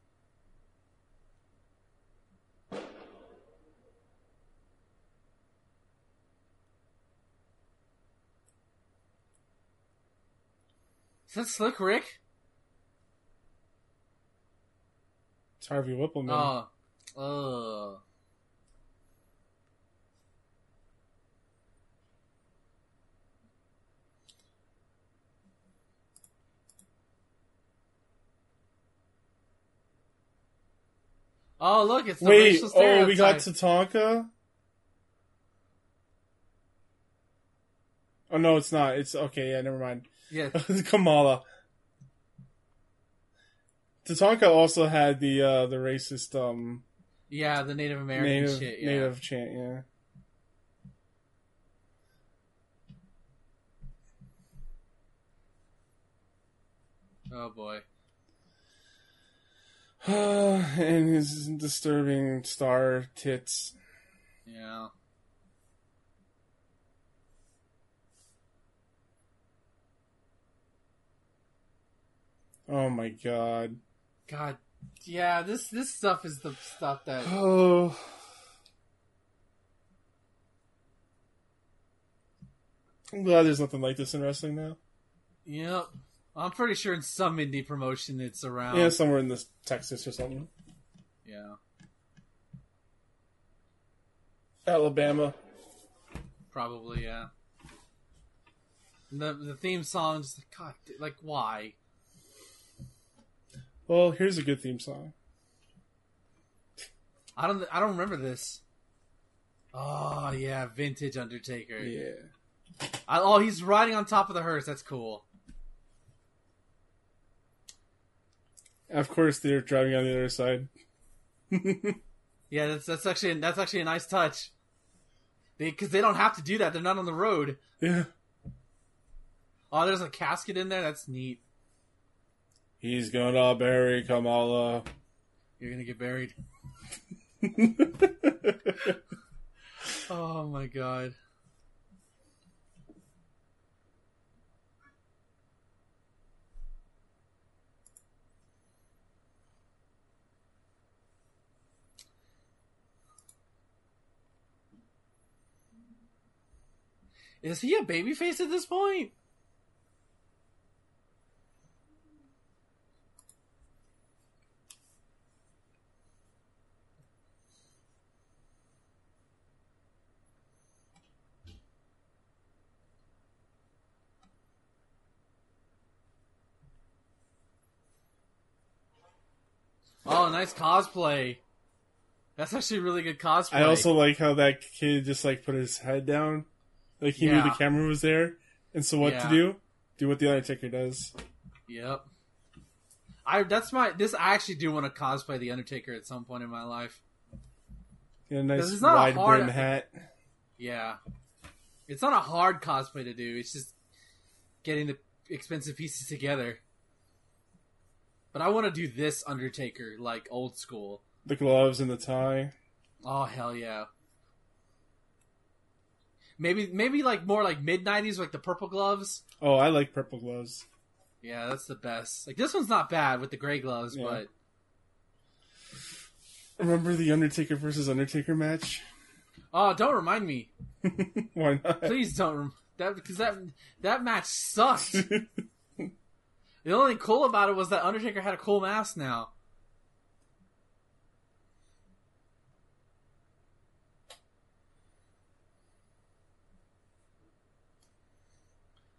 Is that Slick Rick? It's Harvey Whippleman. Oh. Oh. Oh, look, it's the Wait, racial stereotype. Oh, we got Tatanka? Oh, no, it's not. It's okay. Yeah, never mind. Yeah. Kamala. Tatanka also had the uh, the racist... Um, yeah, the Native American Native, shit. Yeah. Native chant, yeah. Oh, boy. And his disturbing star tits. Yeah. Oh my god. God. Yeah, this, this stuff is the stuff that... Oh. I'm glad there's nothing like this in wrestling now. Yep. I'm pretty sure in some indie promotion it's around. Yeah, somewhere in this Texas or something. Yeah. Alabama. Probably, yeah. And the the theme song's like, God, like, why? Well, here's a good theme song. I don't I don't remember this. Oh yeah, vintage Undertaker. Yeah. I, oh, he's riding on top of the hearse. That's cool. Of course, they're driving on the other side. Yeah, that's that's actually that's actually a nice touch. Because they, they don't have to do that; they're not on the road. Yeah. Oh, there's a casket in there. That's neat. He's gonna bury Kamala. You're gonna get buried. Oh my god. Is he a babyface at this point? Oh, nice cosplay. That's actually really good cosplay. I also like how that kid just like put his head down. Like, he yeah. knew the camera was there, and so what yeah. to do? Do what the Undertaker does. Yep. I that's my this. I actually do want to cosplay the Undertaker at some point in my life. Get a nice wide brim hat. Yeah, it's not a hard cosplay to do. It's just getting the expensive pieces together. But I want to do this Undertaker, like old school. The gloves and the tie. Oh hell yeah. Maybe, maybe like more like mid nineties, like the purple gloves. Oh, I like purple gloves. Yeah, that's the best. Like this one's not bad with the gray gloves, yeah. but remember the Undertaker versus Undertaker match? Oh, don't remind me. Why not? Please don't. Rem- that because that that match sucked. The only thing cool about it was that Undertaker had a cool mask now.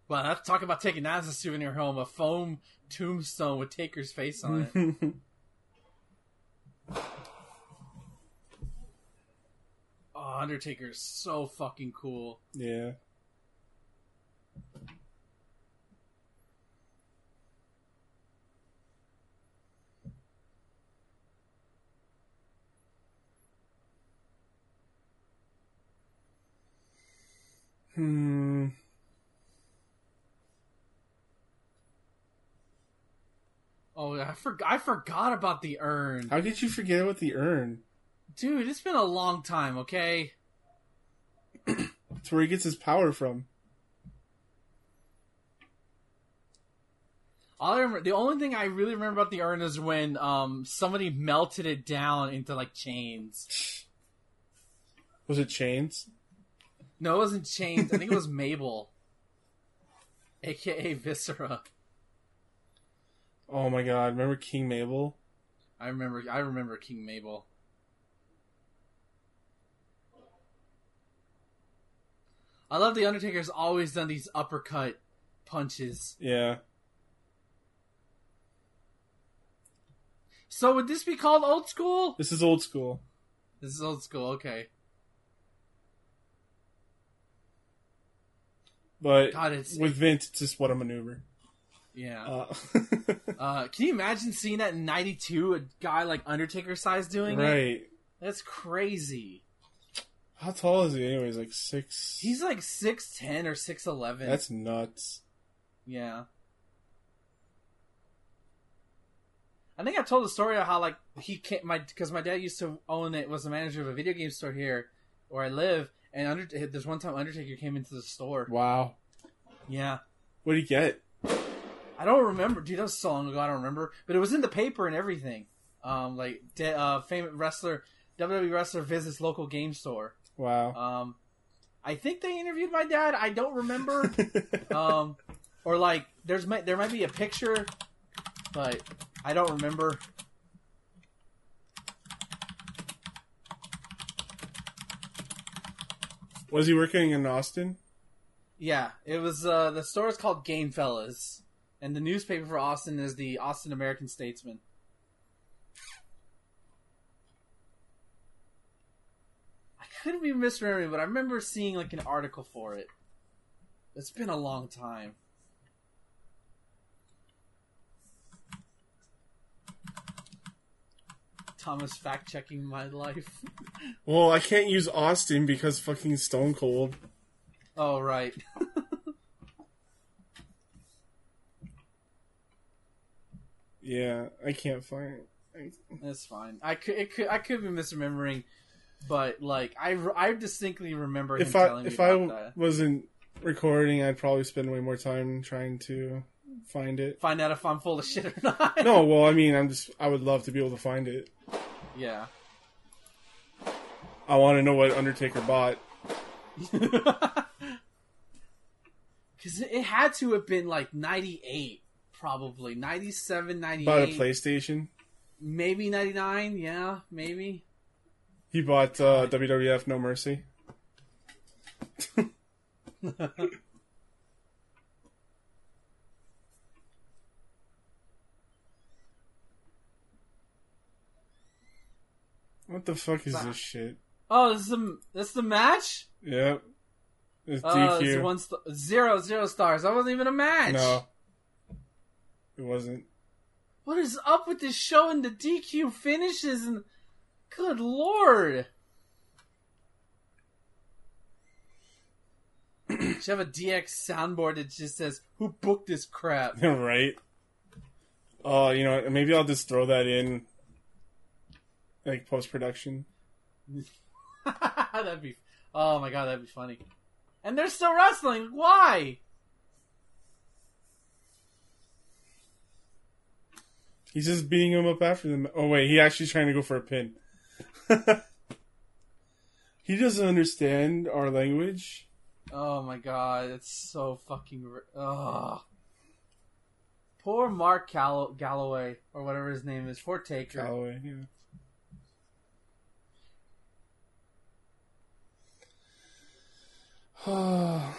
Well, wow, that's talking about taking that as a souvenir home, a foam tombstone with Taker's face on it. Oh, Undertaker is so fucking cool. Yeah. Hmm. I, for- I forgot about the urn. How did you forget about the urn? Dude, it's been a long time, okay? That's where he gets his power from. All I remember, the only thing I really remember about the urn is when um, somebody melted it down into, like, chains. Was it chains? No, it wasn't chains. I think it was Mabel. A K A Viscera. Oh my god, remember King Mabel? I remember I remember King Mabel. I love the Undertaker's always done these uppercut punches. Yeah. So would this be called old school? This is old school. This is old school, okay. But God, with Vince, it's just what a maneuver. Yeah. Uh. uh, can you imagine seeing that in ninety-two, a guy like Undertaker-size doing right. it? Right. That's crazy. How tall is he anyways? Like six... He's like six ten or six eleven. That's nuts. Yeah. I think I told the story of how like he can't... my because my dad used to own it, was the manager of a video game store here where I live. And under, there's one time Undertaker came into the store. Wow. Yeah. What did he get? I don't remember. Dude, that was so long ago, I don't remember. But it was in the paper and everything. Um, like, de- uh, famous wrestler, W W E wrestler visits local game store. Wow. Um, I think they interviewed my dad. I don't remember. um, or like, there's there might be a picture, but I don't remember. Was he working in Austin? Yeah, it was. Uh, the store is called Game Fellas, and the newspaper for Austin is the Austin American Statesman. I could be misremembering, but I remember seeing like an article for it. It's been a long time. Thomas fact-checking my life. Well, I can't use Austin because fucking Stone Cold. Oh, right. Yeah, I can't find it. I... That's fine. I could, it could, I could be misremembering, but, like, I, I distinctly remember him if I, telling me If I w- wasn't recording, I'd probably spend way more time trying to find it. Find out if I'm full of shit or not. No, well, I mean, I'm just, I would love to be able to find it. Yeah. I want to know what Undertaker bought. Because it had to have been like ninety-eight, probably. ninety-seven, ninety-eight. Bought a PlayStation? Maybe ninety-nine, yeah, maybe. He bought uh, W W F No Mercy. What the fuck is this shit? Oh, this is the, this is the match? Yep. It's D Q. Uh, it's one st- zero, zero stars. That wasn't even a match. No. It wasn't. What is up with this show and the D Q finishes? And good lord. You should have a D X soundboard that just says, who booked this crap? Right. Oh, uh, you know, maybe I'll just throw that in. Like post-production. That'd be... Oh my god, that'd be funny. And they're still wrestling! Why? He's just beating him up after them. Oh wait, he actually trying to go for a pin. He doesn't understand our language. Oh my god, it's so fucking... Ugh. Poor Mark Gall- Galloway, or whatever his name is. Poor Taker. Galloway, yeah. Oh.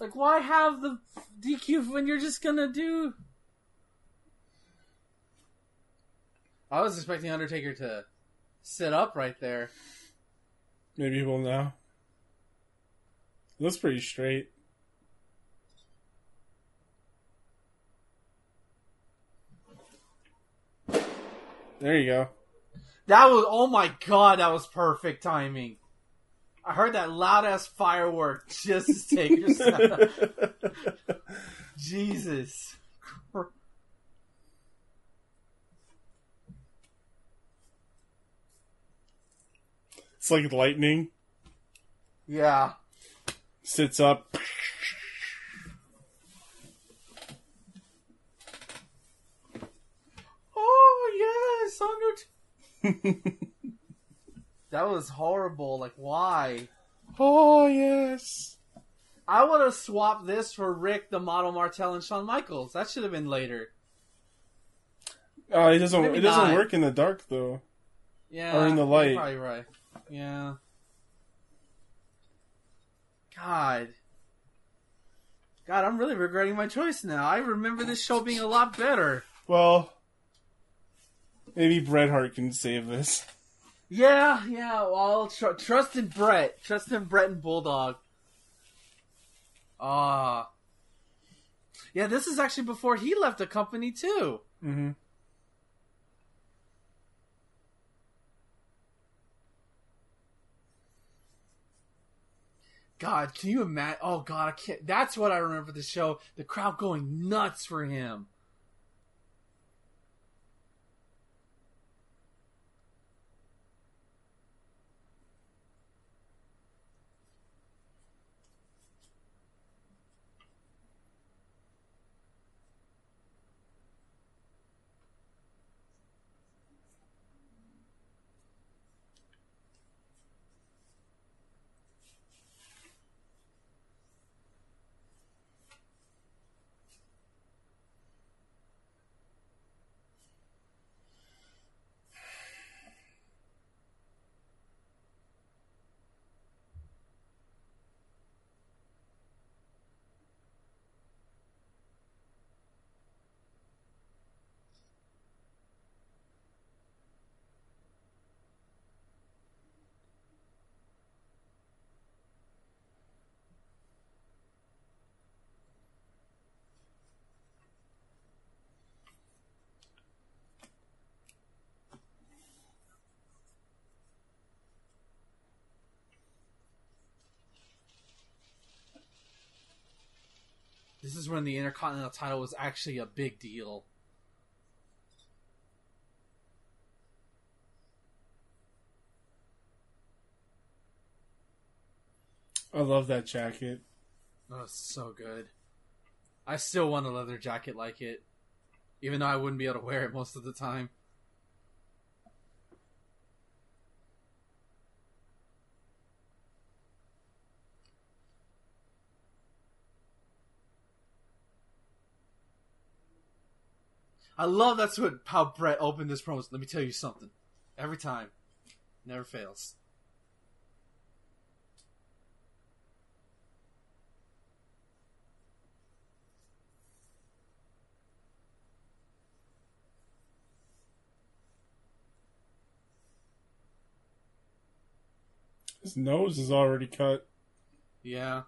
Like, why have the D Q when you're just gonna do... I was expecting Undertaker to sit up right there. Maybe he will now. It looks pretty straight. There you go. That was... Oh my god, that was perfect timing. I heard that loud ass firework just to take your stuff. Jesus. It's like lightning. Yeah. Sits up. Oh, yes, Undertaker. That was horrible. Like, why? Oh, yes. I would have swapped this for Rick, the Model, Martel, and Shawn Michaels. That should have been later. Uh, it doesn't. Maybe it doesn't not. work in the dark, though. Yeah. Or in the light. You're probably right. Yeah. God. God, I'm really regretting my choice now. I remember this show being a lot better. Well, maybe Bret Hart can save this. Yeah, yeah. Well, tr- trust in Bret. Trust in Bret and Bulldog. Ah. Uh, yeah, this is actually before he left the company, too. Mm-hmm. God, can you imagine? Oh, God, I can't. That's what I remember the show. The crowd going nuts for him. This is when the Intercontinental title was actually a big deal. I love that jacket. Oh, it's so good. I still want a leather jacket like it, even though I wouldn't be able to wear it most of the time. I love that's what how Bret opened this promo. Let me tell you something. Every time. Never fails. His nose is already cut. Yeah.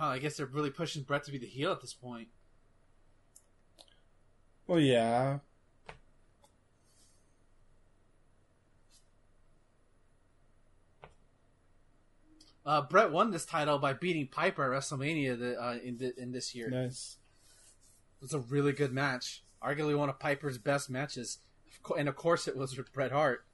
Oh, I guess they're really pushing Bret to be the heel at this point. Well, yeah. Uh, Bret won this title by beating Piper at WrestleMania the, uh, in, the, in this year. Nice. It was a really good match. Arguably one of Piper's best matches. And of course it was with Bret Hart.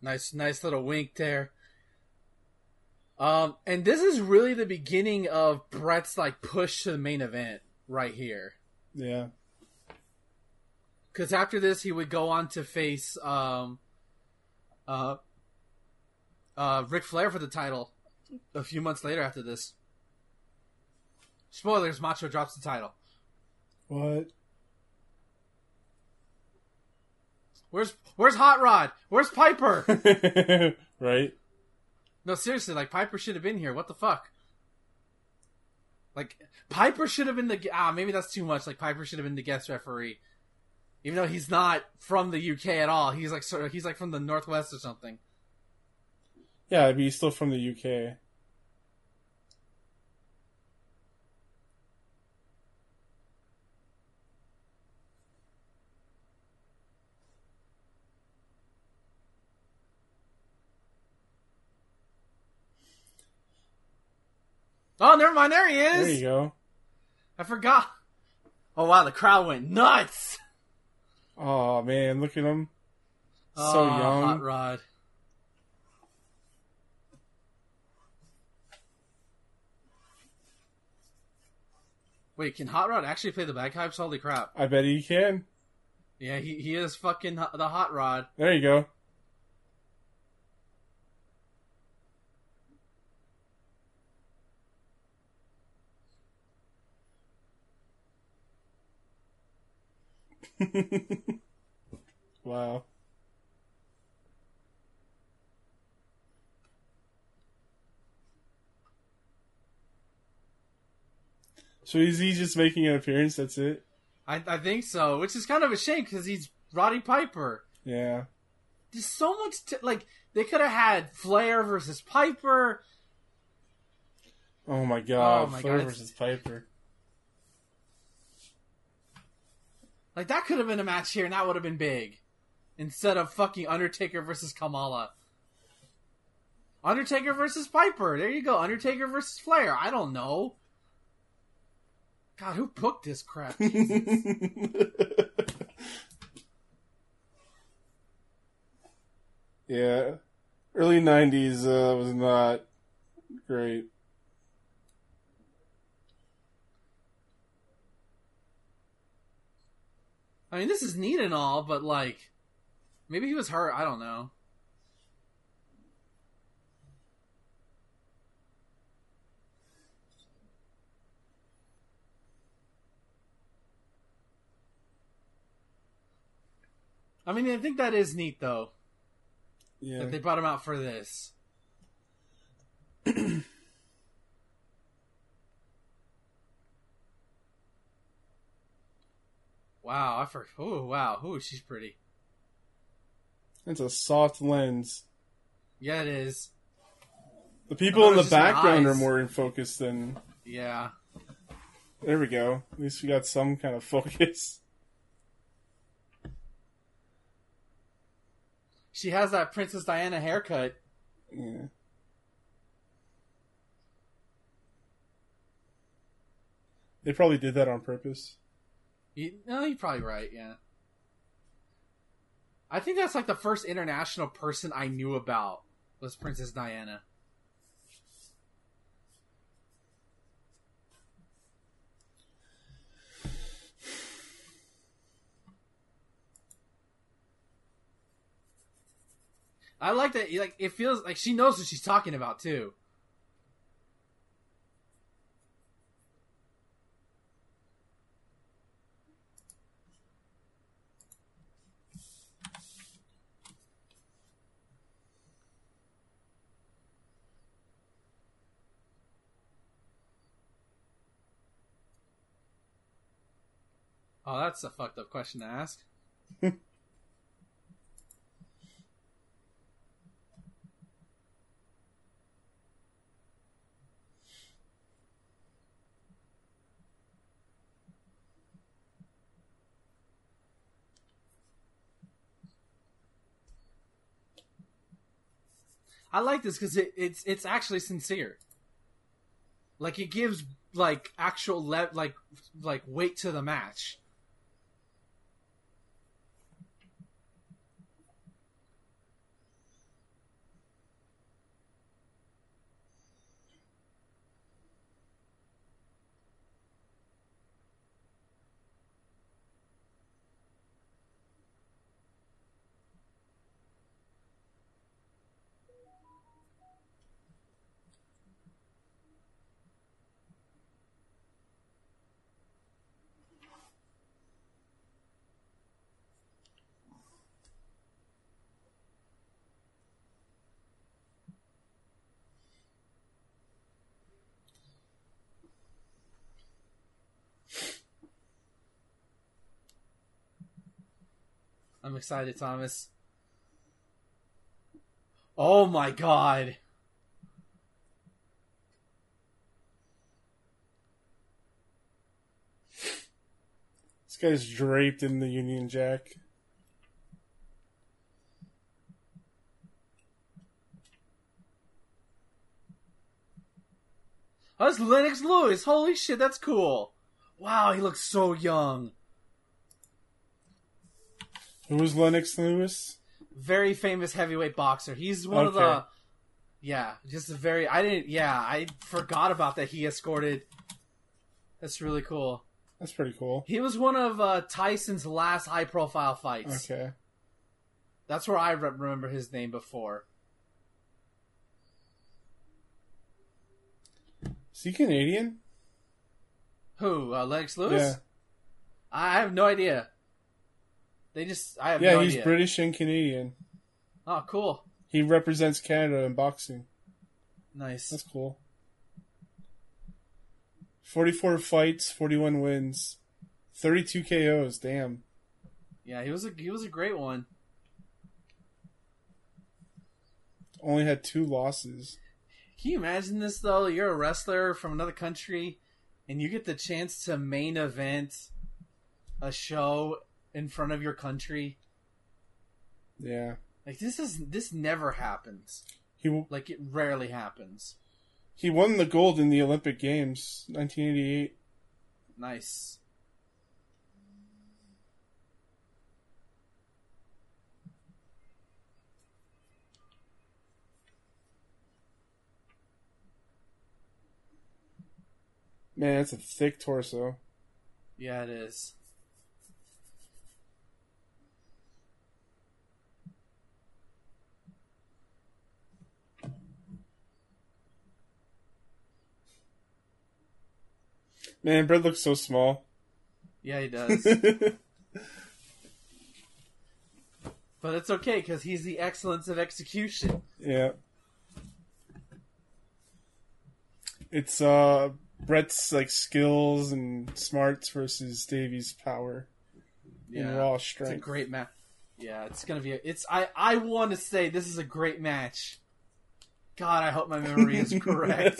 nice nice little wink there. Um, and this is really the beginning of Bret's like push to the main event right here. Yeah. Because after this he would go on to face um, uh, uh, Ric Flair for the title a few months later after this. Spoilers, Macho drops the title. What? Where's where's Hot Rod? Where's Piper? Right? No, seriously, like, Piper should have been here. What the fuck? Like, Piper should have been the... Ah, maybe that's too much. Like, Piper should have been the guest referee. Even though he's not from the U K at all. He's, like, sort of, he's like from the Northwest or something. Yeah, but he's still from the U K. Oh, never mind. There he is. There you go. I forgot. Oh, wow. The crowd went nuts. Oh, man. Look at him. Oh, so young. Hot Rod. Wait, can Hot Rod actually play the bagpipes? Holy crap. I bet he can. Yeah, he, he is fucking the Hot Rod. There you go. Wow. So is he just making an appearance? That's it? I, I think so, which is kind of a shame because he's Roddy Piper. Yeah. There's so much to, like, they could have had Flair versus Piper. Oh my god, oh my Flair god. versus Piper. Like, that could have been a match here, and that would have been big. Instead of fucking Undertaker versus Kamala. Undertaker versus Piper. There you go. Undertaker versus Flair. I don't know. God, who booked this crap? Jesus. Yeah. Early nineties uh, was not great. I mean, this is neat and all, but, like, maybe he was hurt. I don't know. I mean, I think that is neat, though. Yeah. That they brought him out for this. Wow, I forgot. Oh, wow. Ooh, she's pretty. It's a soft lens. Yeah, it is. The people in the background are more in focus than... Yeah. There we go. At least we got some kind of focus. She has that Princess Diana haircut. Yeah. They probably did that on purpose. You, no, you're probably right, yeah. I think that's like the first international person I knew about was Princess Diana. I like that, like, it feels like she knows what she's talking about, too. Oh, that's a fucked up question to ask. I like this because it, it's it's actually sincere. Like, it gives like actual le- like like weight to the match. I'm excited, Thomas. Oh my god. This guy's draped in the Union Jack. Oh, that's Lennox Lewis. Holy shit, that's cool. Wow, he looks so young. Who is Lennox Lewis? Very famous heavyweight boxer. He's one okay. of the... Yeah, just a very... I didn't... Yeah, I forgot about that he escorted. That's really cool. That's pretty cool. He was one of uh, Tyson's last high-profile fights. Okay. That's where I re- remember his name before. Is he Canadian? Who? Uh, Lennox Lewis? Yeah. I have no idea. They just... I have yeah, no idea. Yeah, he's British and Canadian. Oh, cool. He represents Canada in boxing. Nice. That's cool. forty-four fights, forty-one wins, thirty-two K Os. Damn. Yeah, he was a he was a great one. Only had two losses. Can you imagine this, though? You're a wrestler from another country, and you get the chance to main event a show in front of your country. Yeah. Like, this is this never happens. He w- like, it rarely happens. He won the gold in the Olympic Games, nineteen eighty-eight. Nice. Man, that's a thick torso. Yeah, it is. Man, Brett looks so small. Yeah, he does. But it's okay, because he's the excellence of execution. Yeah. It's, uh... Brett's like skills and smarts versus Davey's power yeah, and raw strength. It's a great match. Yeah, it's gonna be. A, it's I. I want to say this is a great match. God, I hope my memory is correct.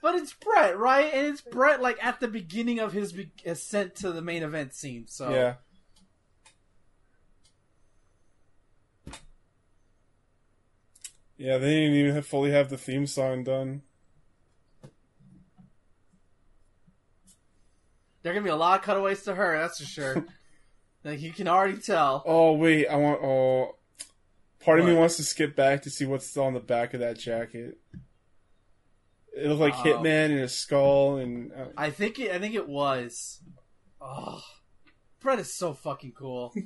But it's Brett, right? And it's Brett, like at the beginning of his be- ascent to the main event scene. So yeah. Yeah, they didn't even fully have the theme song done. There are going to be a lot of cutaways to her, that's for sure. Like, you can already tell. Oh, wait, I want... Oh, part what? of me wants to skip back to see what's still on the back of that jacket. It looked like oh. Hitman and a skull and... Uh, I think it, I think it was. Oh, Brett is so fucking cool. I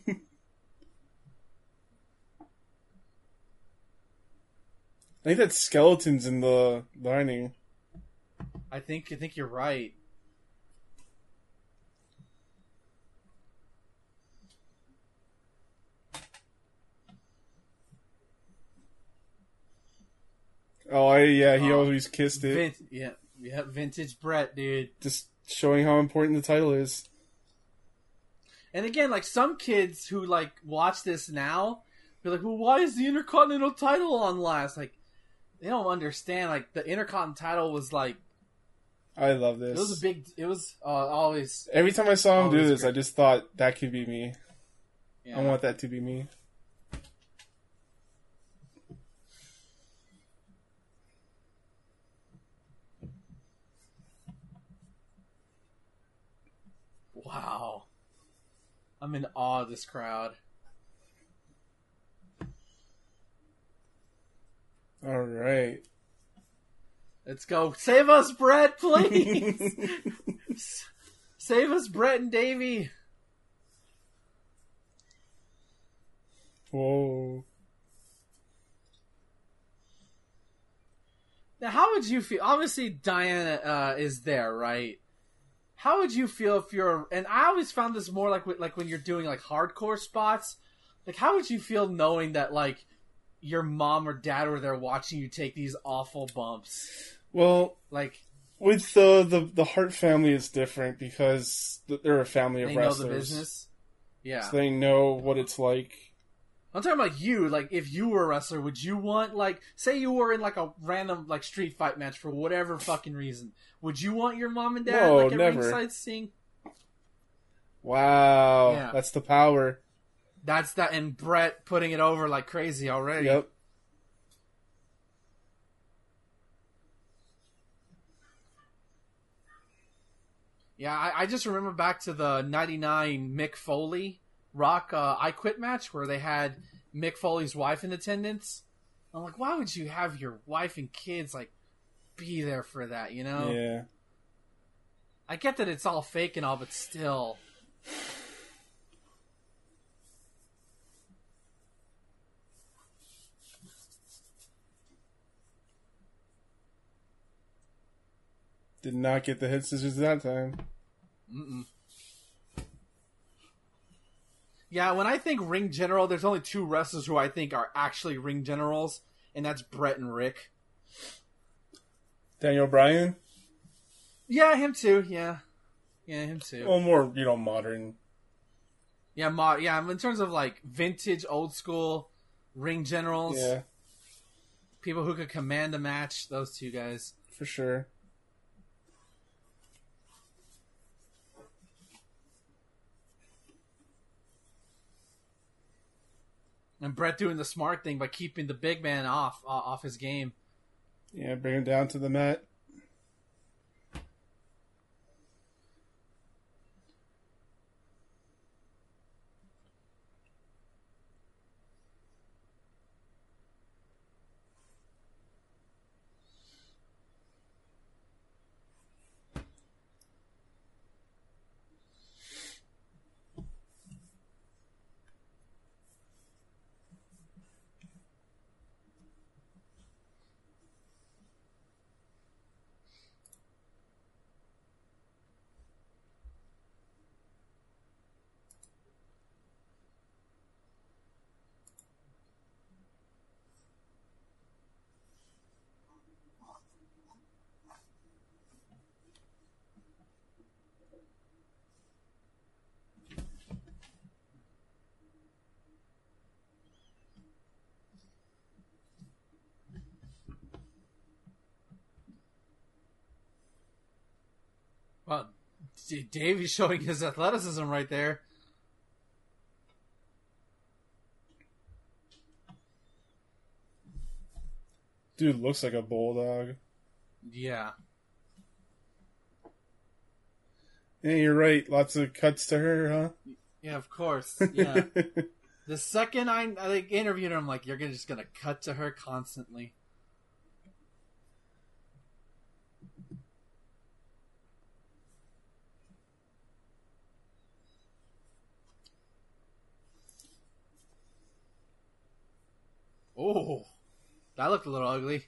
think that skeleton's in the lining. I think, I think you're right. Oh, yeah, he um, always kissed it. Vince, yeah, yeah, vintage Brett, dude. Just showing how important the title is. And again, like, some kids who, like, watch this now, be like, well, why is the Intercontinental title on last? Like, they don't understand. Like, the Intercontinental title was, like... I love this. It was a big... It was uh, always... Every time I saw him do this, great. I just thought, that could be me. Yeah. I want that to be me. Wow. I'm in awe of this crowd. All right. Let's go. Save us, Brett, please! Save us, Brett and Davey! Whoa. Now, how would you feel? Obviously, Diana uh, is there, right? How would you feel if you're... And I always found this more like like when you're doing like hardcore spots. Like, how would you feel knowing that like your mom or dad were there watching you take these awful bumps? Well, like with the the, the Hart family, it's different because they're a family of wrestlers. They know the business. Yeah. So they know what it's like. I'm talking about you. Like, if you were a wrestler, would you want, like, say you were in, like, a random, like, street fight match for whatever fucking reason. Would you want your mom and dad, no, like, at never. ringside seeing? Wow. Yeah. That's the power. That's that. And Bret putting it over like crazy already. Yep. Yeah, I, I just remember back to the ninety-nine Mick Foley Rock uh, I Quit match where they had Mick Foley's wife in attendance. I'm like, why would you have your wife and kids like be there for that, you know? Yeah. I get that it's all fake and all, but still. Did not get the head scissors that time. Mm-mm. Yeah, when I think ring general, there's only two wrestlers who I think are actually ring generals, and that's Bret and Rick. Daniel Bryan? Yeah, him too, yeah. Yeah, him too. Well, more, you know, modern. Yeah, mod- yeah, in terms of, like, vintage, old school ring generals. Yeah. People who could command a match, those two guys. For sure. And Bret doing the smart thing by keeping the big man off uh, off his game. Yeah, bring him down to the mat. Well, Dave is showing his athleticism right there. Dude looks like a bulldog. Yeah. Yeah, you're right. Lots of cuts to her, huh? Yeah, of course. Yeah. The second I, I interviewed her, I'm like, you're gonna, just going to cut to her constantly. Oh, that looked a little ugly.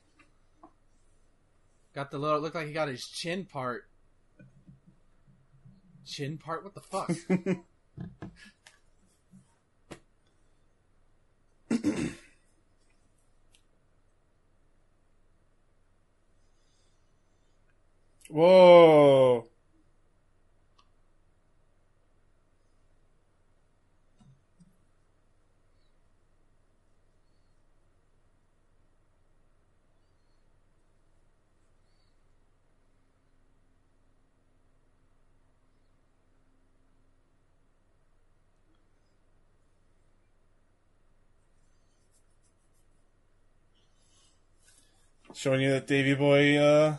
Got the little, looked like he got his chin part. Chin part? What the fuck? Whoa. Showing you that Davey Boy, uh,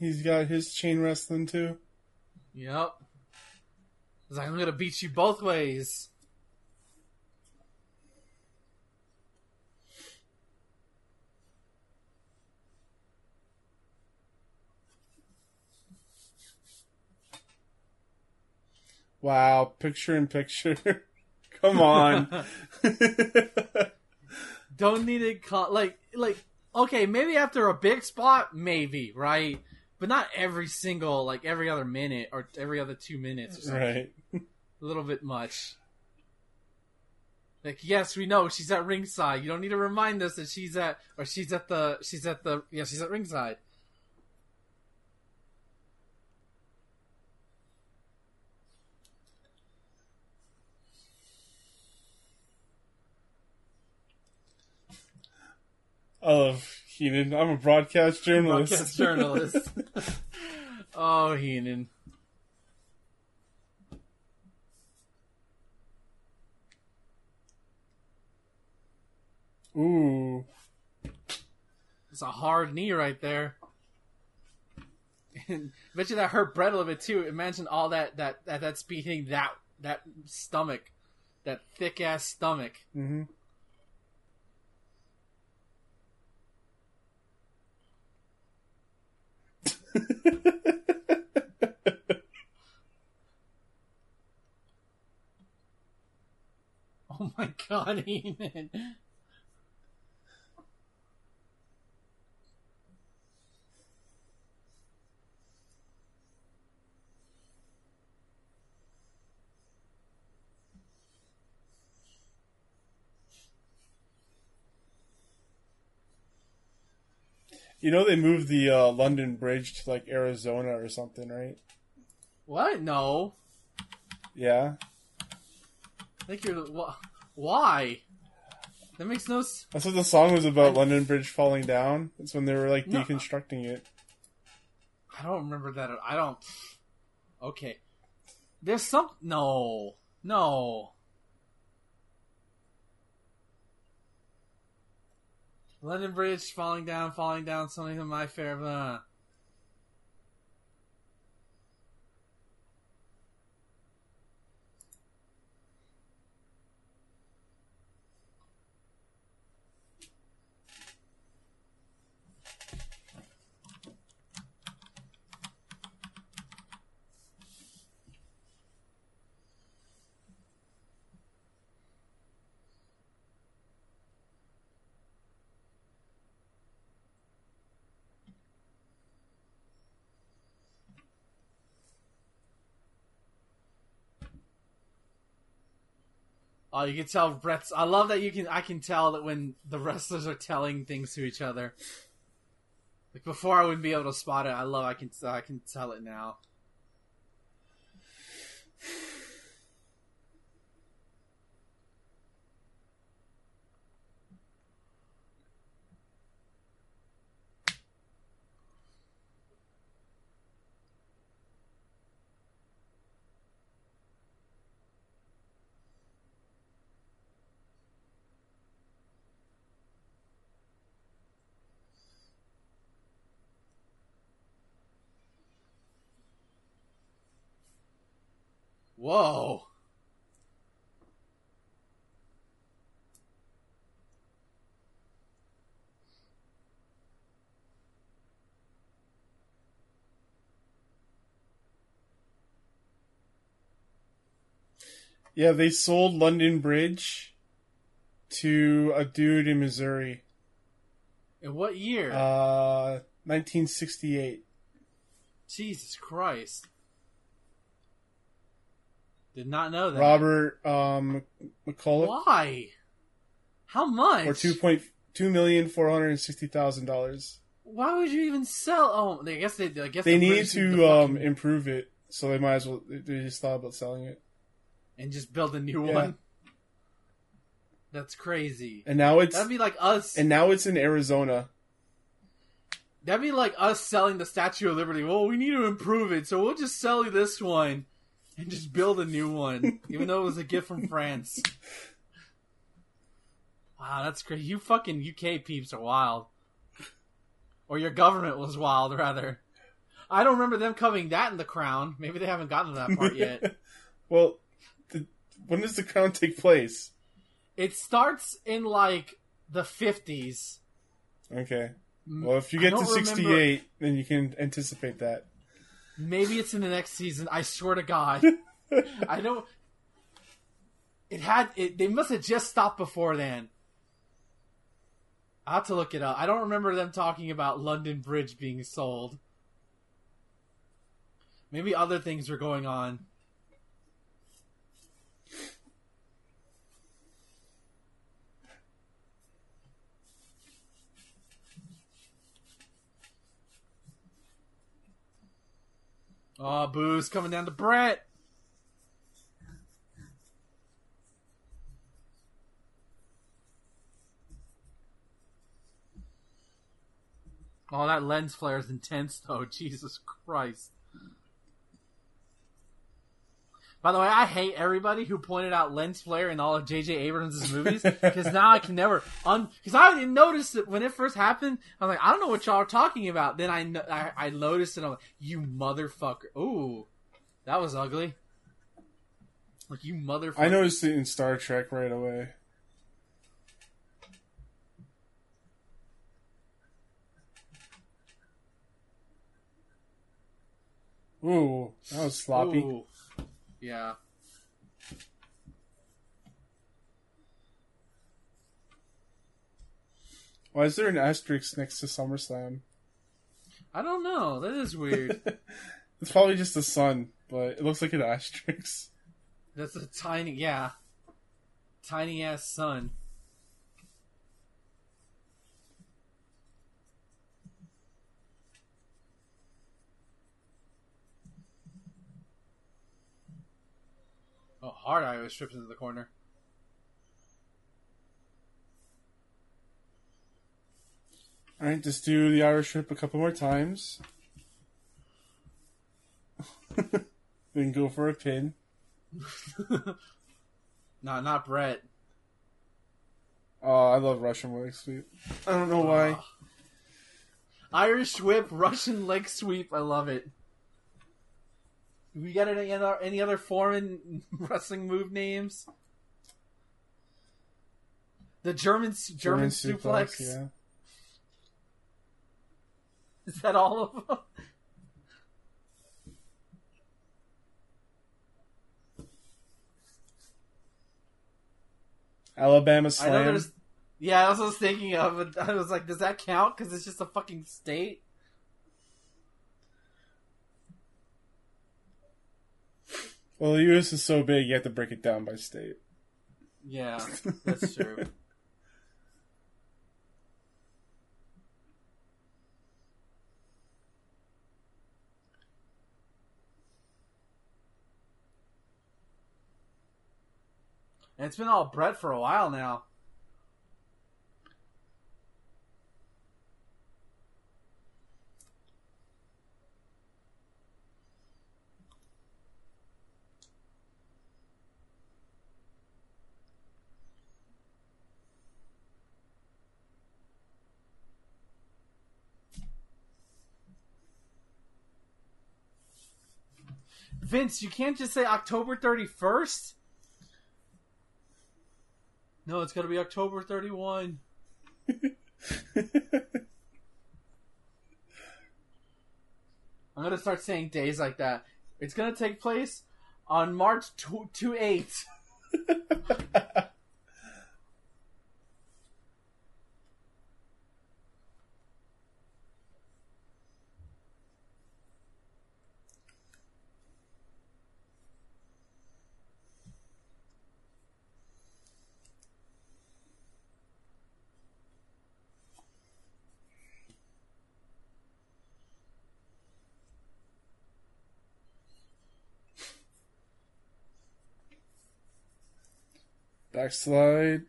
he's got his chain wrestling too. Yep. He's like, I'm gonna beat you both ways. Wow, picture in picture. Come on. Don't need it, con- like, like. Okay, maybe after a big spot, maybe, right? But not every single, like, every other minute or every other two minutes or something. Right. A little bit much. Like, yes, we know she's at ringside. You don't need to remind us that she's at, or she's at the, she's at the, yeah, she's at ringside. of Heenan. I'm a broadcast journalist. Broadcast journalist. Oh, Heenan. Ooh. It's a hard knee right there. And I bet you that hurt Bret a little bit too. Imagine all that that that, that speed hitting that that stomach, that thick ass stomach. Mm-hmm. Oh my God, Heenan. You know they moved the uh, London Bridge to like Arizona or something, right? What? No. Yeah. I think you're. Wh- why? That makes no sense. That's what the song was about, I... London Bridge falling down. It's when they were like no. deconstructing it. I don't remember that. I don't. Okay. There's some. No. No. London Bridge, falling down, falling down, something in my fair... Blah. Oh, you can tell Brett's... I love that you can... I can tell that when the wrestlers are telling things to each other. Like, before I wouldn't be able to spot it. I love... I can, I can tell it now. Whoa. Yeah, they sold London Bridge to a dude in Missouri. In what year? Uh, nineteen sixty-eight. Jesus Christ. Did not know that. Robert um, McCulloch. Why? How much? For two million four hundred sixty thousand dollars. Why would you even sell? Oh, I guess they. I guess they the need to the um, fucking... improve it, so they might as well. They just thought about selling it and just build a new yeah. one. That's crazy. And now it's that'd be like us. And now it's in Arizona. That'd be like us selling the Statue of Liberty. Well, we need to improve it, so we'll just sell you this one. And just build a new one, even though it was a gift from France. Wow, that's crazy. You fucking U K peeps are wild. Or your government was wild, rather. I don't remember them covering that in The Crown. Maybe they haven't gotten to that part yet. Well, the, when does The Crown take place? It starts in, like, the fifties. Okay. Well, if you get to sixty-eight, remember... then you can anticipate that. Maybe it's in the next season. I swear to God, I don't. It had. It, they must have just stopped before then. I have to look it up. I don't remember them talking about London Bridge being sold. Maybe other things were going on. Oh, booze coming down to Bret. Oh, that lens flare is intense, though. Jesus Christ. By the way, I hate everybody who pointed out lens flare in all of J J Abrams' movies, because now I can never... un. Because I didn't notice it when it first happened. I'm like, I don't know what y'all are talking about. Then I, I, I noticed it. I'm like, you motherfucker. Ooh, that was ugly. Like, you motherfucker. I noticed it in Star Trek right away. Ooh, that was sloppy. Ooh. Yeah. Why is there an asterisk next to SummerSlam? I don't know. That is weird. It's probably just the sun, but it looks like an asterisk. That's a tiny, yeah. Tiny ass sun. Oh, Hard-Eye was stripped into the corner. Alright, just do the Irish Whip a couple more times. Then go for a pin. no, not Brett. Oh, I love Russian leg sweep. I don't know why. Uh, Irish Whip, Russian leg sweep. I love it. We got any other, any other foreign wrestling move names? The German German, German suplex. suplex. Yeah. Is that all of them? Alabama Slam. I know there's, yeah, I was, I was thinking of it. I was like, does that count? Because it's just a fucking state. Well, the U S is so big, you have to break it down by state. Yeah, that's true. And it's been all Brett for a while now. Vince, you can't just say October thirty-first? No, it's going to be October thirty-first. I'm going to start saying days like that. It's going to take place on March twenty-eighth. Backslide.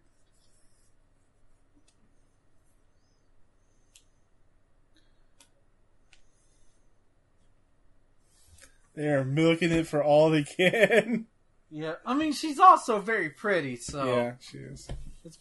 They are milking it for all they can. Yeah, I mean, she's also very pretty, so. Yeah, she is. It's...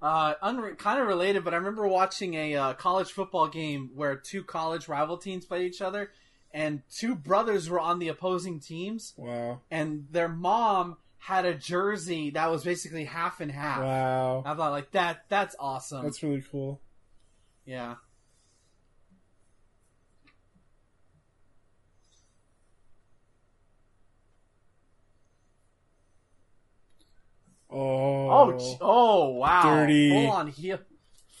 Uh, unre- kind of related, but I remember watching a uh, college football game where two college rival teams played each other, and two brothers were on the opposing teams. Wow! And their mom had a jersey that was basically half and half. Wow! I thought, like, that that's awesome. That's really cool. Yeah. Oh, oh, oh! Wow! Dirty. Full on heel,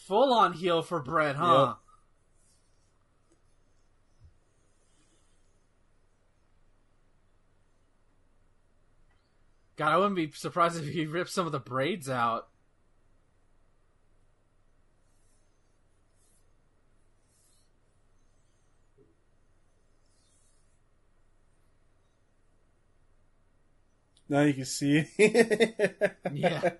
full on heel for Brett, huh? Yep. God, I wouldn't be surprised if he ripped some of the braids out. Now you can see it. Yeah.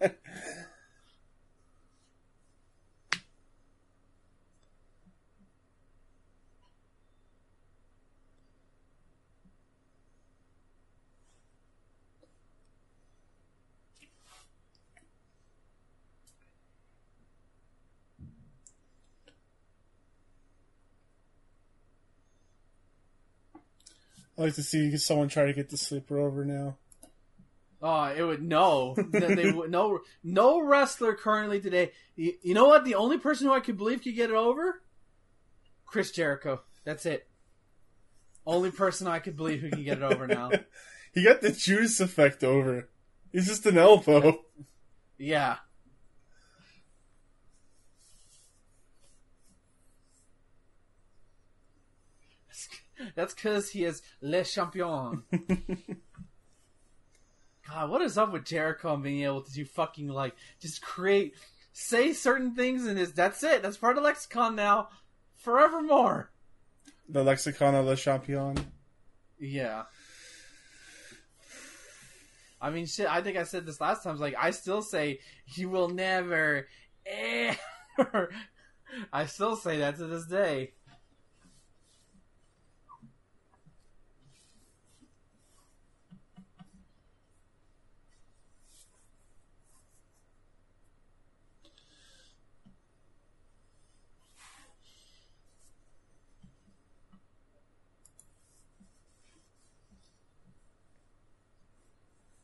I like to see someone try to get the slipper over now. Oh, it would no. they would, no, no wrestler currently today. You, you know what? The only person who I could believe could get it over, Chris Jericho. That's it. Only person I could believe who can get it over now. He got the Judas effect over. It's just an elbow. Yeah. That's because he is Le Champion. God, what is up with Jericho being able to do fucking, like, just create, say certain things, and is that's it. That's part of lexicon now, forevermore. The lexicon of Le Champion. Yeah. I mean, shit, I think I said this last time. Like, I still say, you will never, ever. I still say that to this day.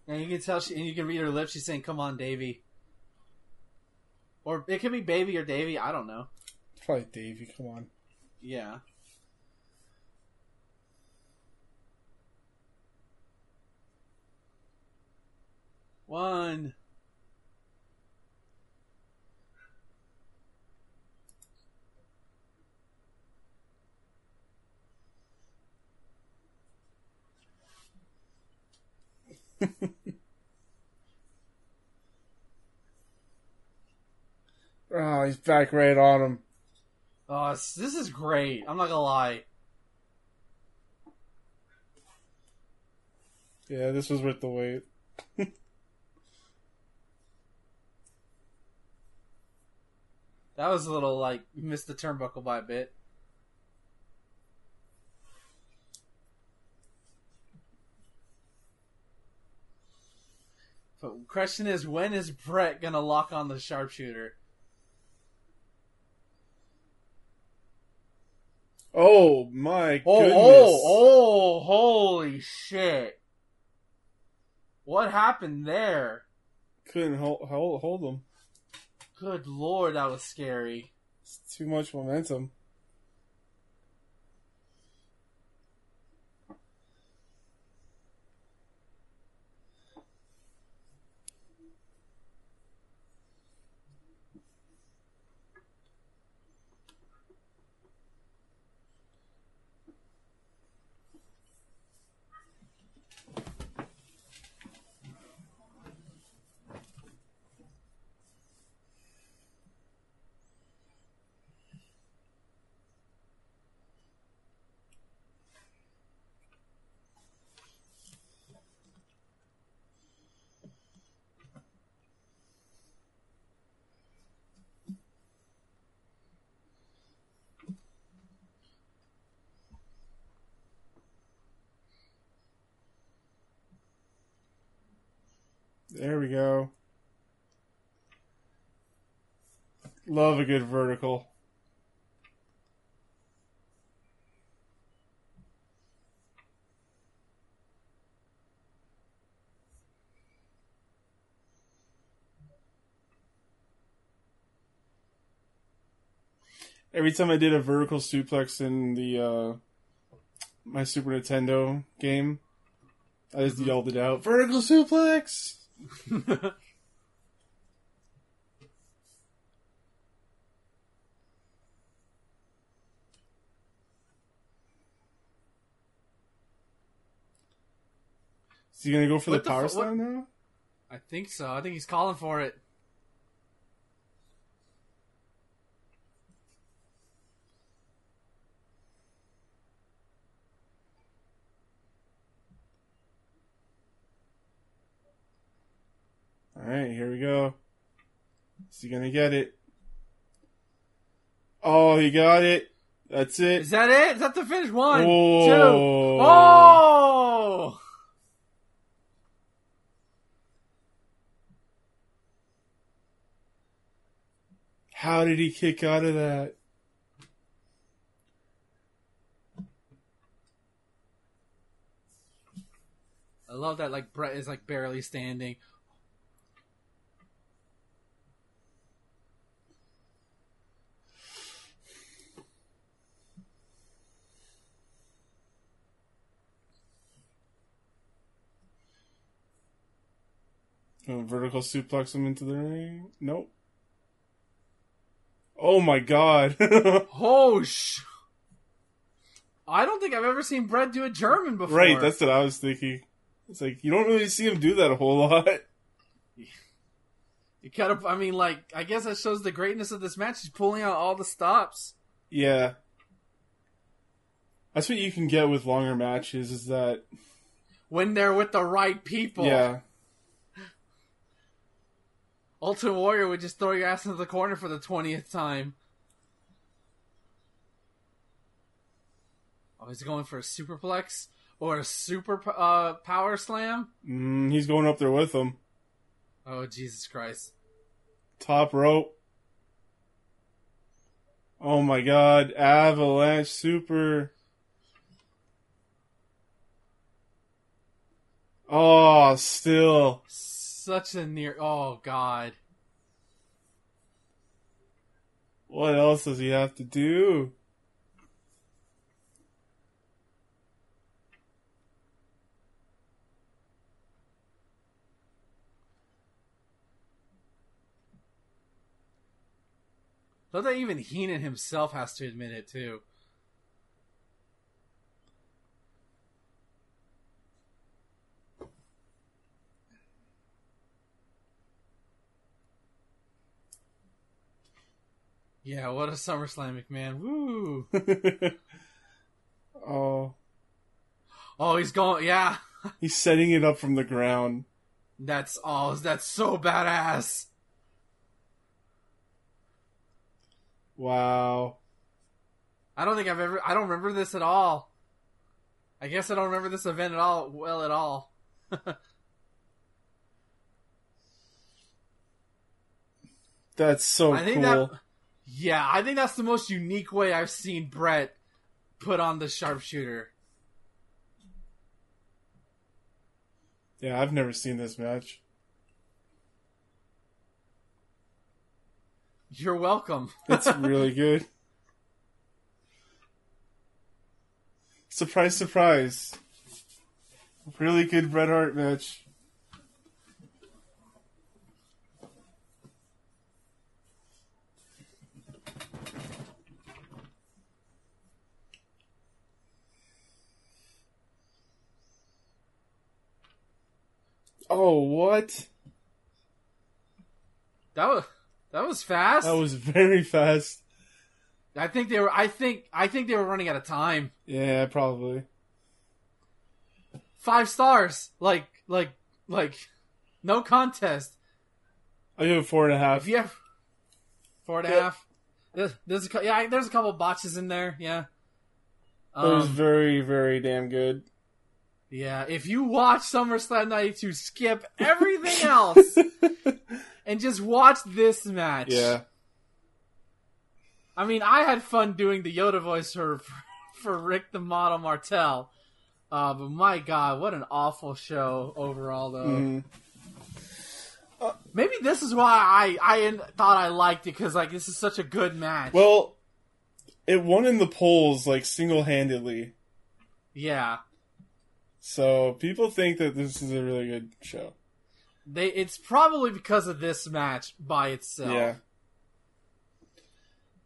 And you can tell she, and you can read her lips. She's saying, "Come on, Davey," or it could be "Baby" or "Davey." I don't know. Probably Davey. Come on. Yeah. One. Oh, he's back right on him. Oh, this is great. I'm not gonna lie. Yeah, this was worth the wait. That was a little, like, missed the turnbuckle by a bit. But question is, when is Bret gonna lock on the sharpshooter? Oh my oh, goodness! Oh, oh, holy shit! What happened there? Couldn't hold hold hold him. Good lord, that was scary. It's too much momentum. There we go. Love a good vertical. Every time I did a vertical suplex in the uh, my Super Nintendo game, I just yelled it out, "Vertical suplex!" Is he gonna go for what the power slam fu- now? I think so. I think he's calling for it. Alright, here we go. Is he gonna get it? Oh, he got it. That's it. Is that it? Is that the finish? One, Whoa. two. Oh! How did he kick out of that? I love that, like, Bret is, like, barely standing. Oh, vertical suplex him into the ring. Nope. Oh, my God. oh, sh... I don't think I've ever seen Bret do a German before. Right, that's what I was thinking. It's like, you don't really see him do that a whole lot. You kind of, I mean, like, I guess that shows the greatness of this match. He's pulling out all the stops. Yeah. That's what you can get with longer matches, is that... when they're with the right people. Yeah. Ultimate Warrior would just throw your ass into the corner for the twentieth time. Oh, he's going for a superplex? Or a super uh, power slam? Mm, he's going up there with him. Oh, Jesus Christ. Top rope. Oh, my God. Avalanche super. Oh, still. Such a near... Oh, God. What else does he have to do? I love that even Heenan himself has to admit it, too. Yeah, what a SummerSlam, McMahon. Woo! oh. Oh, he's going, yeah. He's setting it up from the ground. That's, oh, that's so badass. Wow. I don't think I've ever... I don't remember this at all. I guess I don't remember this event at all... well, at all. That's so I think cool. That, yeah, I think that's the most unique way I've seen Bret put on the sharpshooter. Yeah, I've never seen this match. You're welcome. That's really good. Surprise, surprise. Really good Bret Hart match. Oh, what? That was... That was fast. That was very fast. I think they were. I think. I think they were running out of time. Yeah, probably. Five stars. Like, like, like, no contest. I give it four and a half. If you have four and yep. a half. There's, there's a, yeah. There's a couple botches in there. Yeah. Um, that was very, very damn good. Yeah, if you watch SummerSlam ninety-two, skip everything else and just watch this match. Yeah. I mean, I had fun doing the Yoda voice for, for Rick the Model Martel. Uh, but my God, what an awful show overall, though. Mm. Uh, Maybe this is why I, I thought I liked it, because like, this is such a good match. Well, it won in the polls like single-handedly. Yeah. So people think that this is a really good show. They it's probably because of this match by itself. Yeah.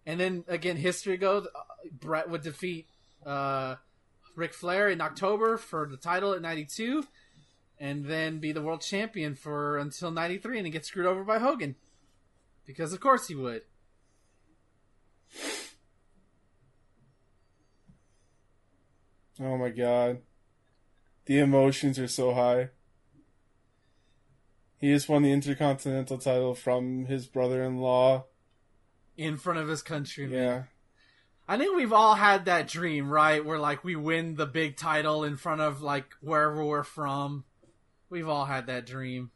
And then again, history goes. Bret would defeat uh, Ric Flair in October for the title at ninety-two, and then be the world champion for until ninety-three, and he gets screwed over by Hogan, because of course he would. Oh my God. The emotions are so high. He just won the Intercontinental title from his brother-in-law. In front of his countrymen. Yeah. I think we've all had that dream, right? Where, like, we win the big title in front of, like, wherever we're from. We've all had that dream.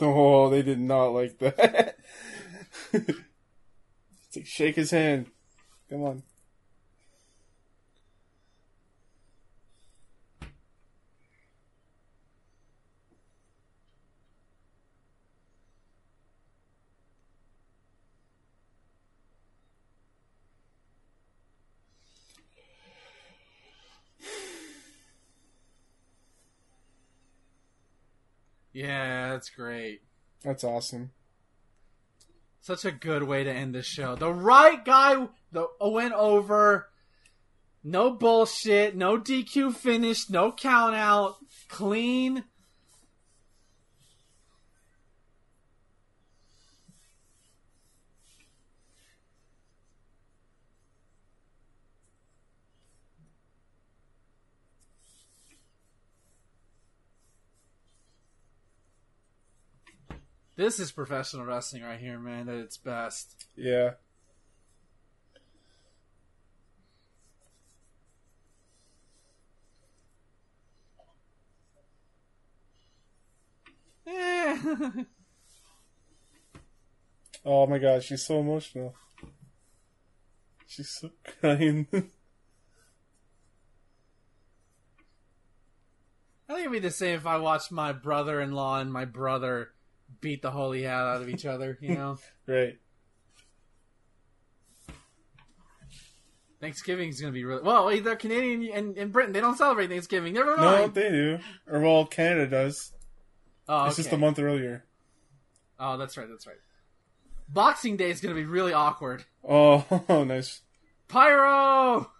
Oh, they did not like that. Like, shake his hand. Come on. Yeah, that's great. That's awesome. Such a good way to end this show. The right guy the, went over. No bullshit. No D Q finish. No count out. Clean. This is professional wrestling right here, man, at its best. Yeah. Oh my God, she's so emotional. She's so crying. I think it'd be the same if I watched my brother-in-law and my brother beat the holy hell out of each other, you know? Right. Thanksgiving's going to be really... Well, either Canadian and, and Britain, they don't celebrate Thanksgiving. Never mind. No, they do. Or, well, Canada does. Oh, okay. It's just a month earlier. Oh, that's right, that's right. Boxing Day is going to be really awkward. Oh, nice. Pyro!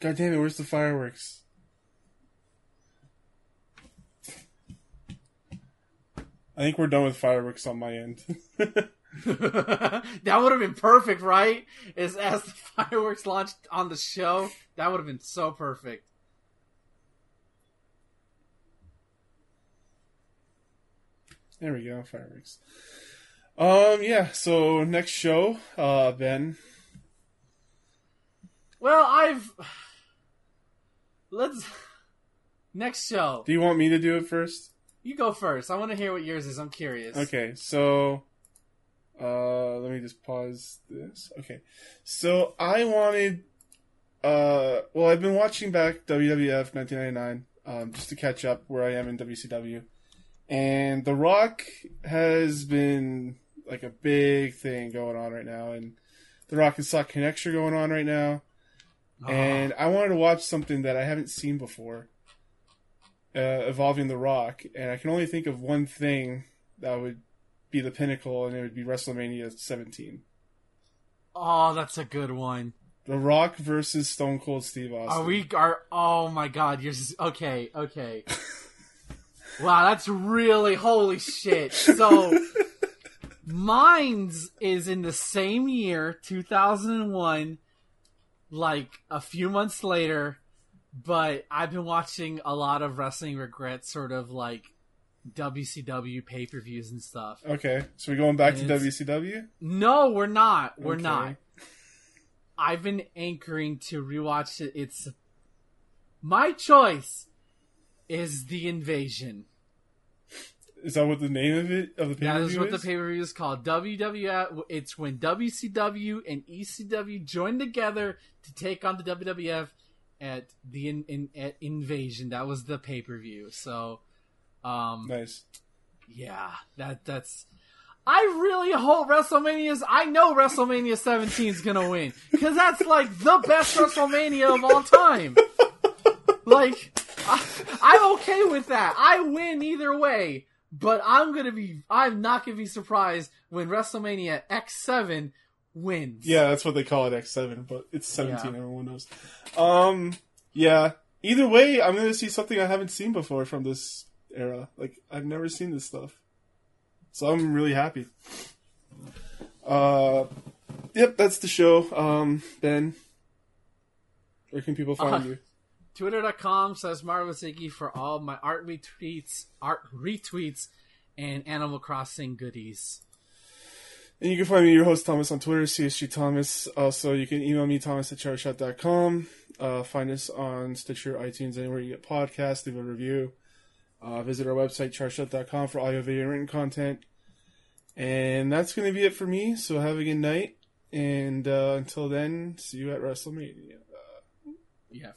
God damn it, where's the fireworks? I think we're done with fireworks on my end. That would have been perfect, right? As, as the fireworks launched on the show, that would have been so perfect. There we go, fireworks. Um, yeah, so next show, uh, Ben. Well, I've... Let's... Next show. Do you want me to do it first? You go first. I want to hear what yours is. I'm curious. Okay, so uh, let me just pause this. Okay, so I wanted. Uh, well, I've been watching back W W F nineteen ninety-nine um, just to catch up where I am in W C W, and The Rock has been like a big thing going on right now, and The Rock and Sock Connection going on right now, uh-huh. and I wanted to watch something that I haven't seen before. Uh, evolving The Rock, and I can only think of one thing that would be the pinnacle, and it would be WrestleMania seventeen. Oh, that's a good one. The Rock versus Stone Cold Steve Austin. Are we? Are oh my God! You're just, okay, okay. Wow, that's really holy shit. So, mine's is in the same year, two thousand one, like a few months later. But I've been watching a lot of wrestling regrets, sort of like W C W pay-per-views and stuff. Okay, so we're going back and to W C W? No, we're not. We're okay. not. I've been anchoring to rewatch it. It's my choice is The Invasion. Is that what the name of it of the pay-per-view is? That is what the pay-per-view is called. W W F. It's when W C W and E C W joined together to take on the W W F. At the in, in at Invasion, that was the pay per view. So, um, nice. Yeah, that that's. I really hope WrestleMania's. I know WrestleMania seventeen is gonna win because that's like the best WrestleMania of all time. Like, I, I'm okay with that. I win either way, but I'm gonna be. I'm not gonna be surprised when WrestleMania X seven. Wins. Yeah, that's what they call it, X seven, but it's seventeen, yeah. Everyone knows. Um, yeah. Either way, I'm going to see something I haven't seen before from this era. Like, I've never seen this stuff. So I'm really happy. Uh, yep, that's the show. Um, Ben, where can people find uh, you? Twitter dot com says Mario Ziggy for all my art retweets, art retweets, and Animal Crossing goodies. And you can find me, your host, Thomas, on Twitter, C S G Thomas. Also, you can email me, thomas at chartershot dot com. Uh, find us on Stitcher, iTunes, anywhere you get podcasts. Leave a review. Uh, visit our website, chartershot dot com, for audio, video, and written content. And that's going to be it for me. So have a good night. And uh, until then, see you at WrestleMania. Uh, yeah.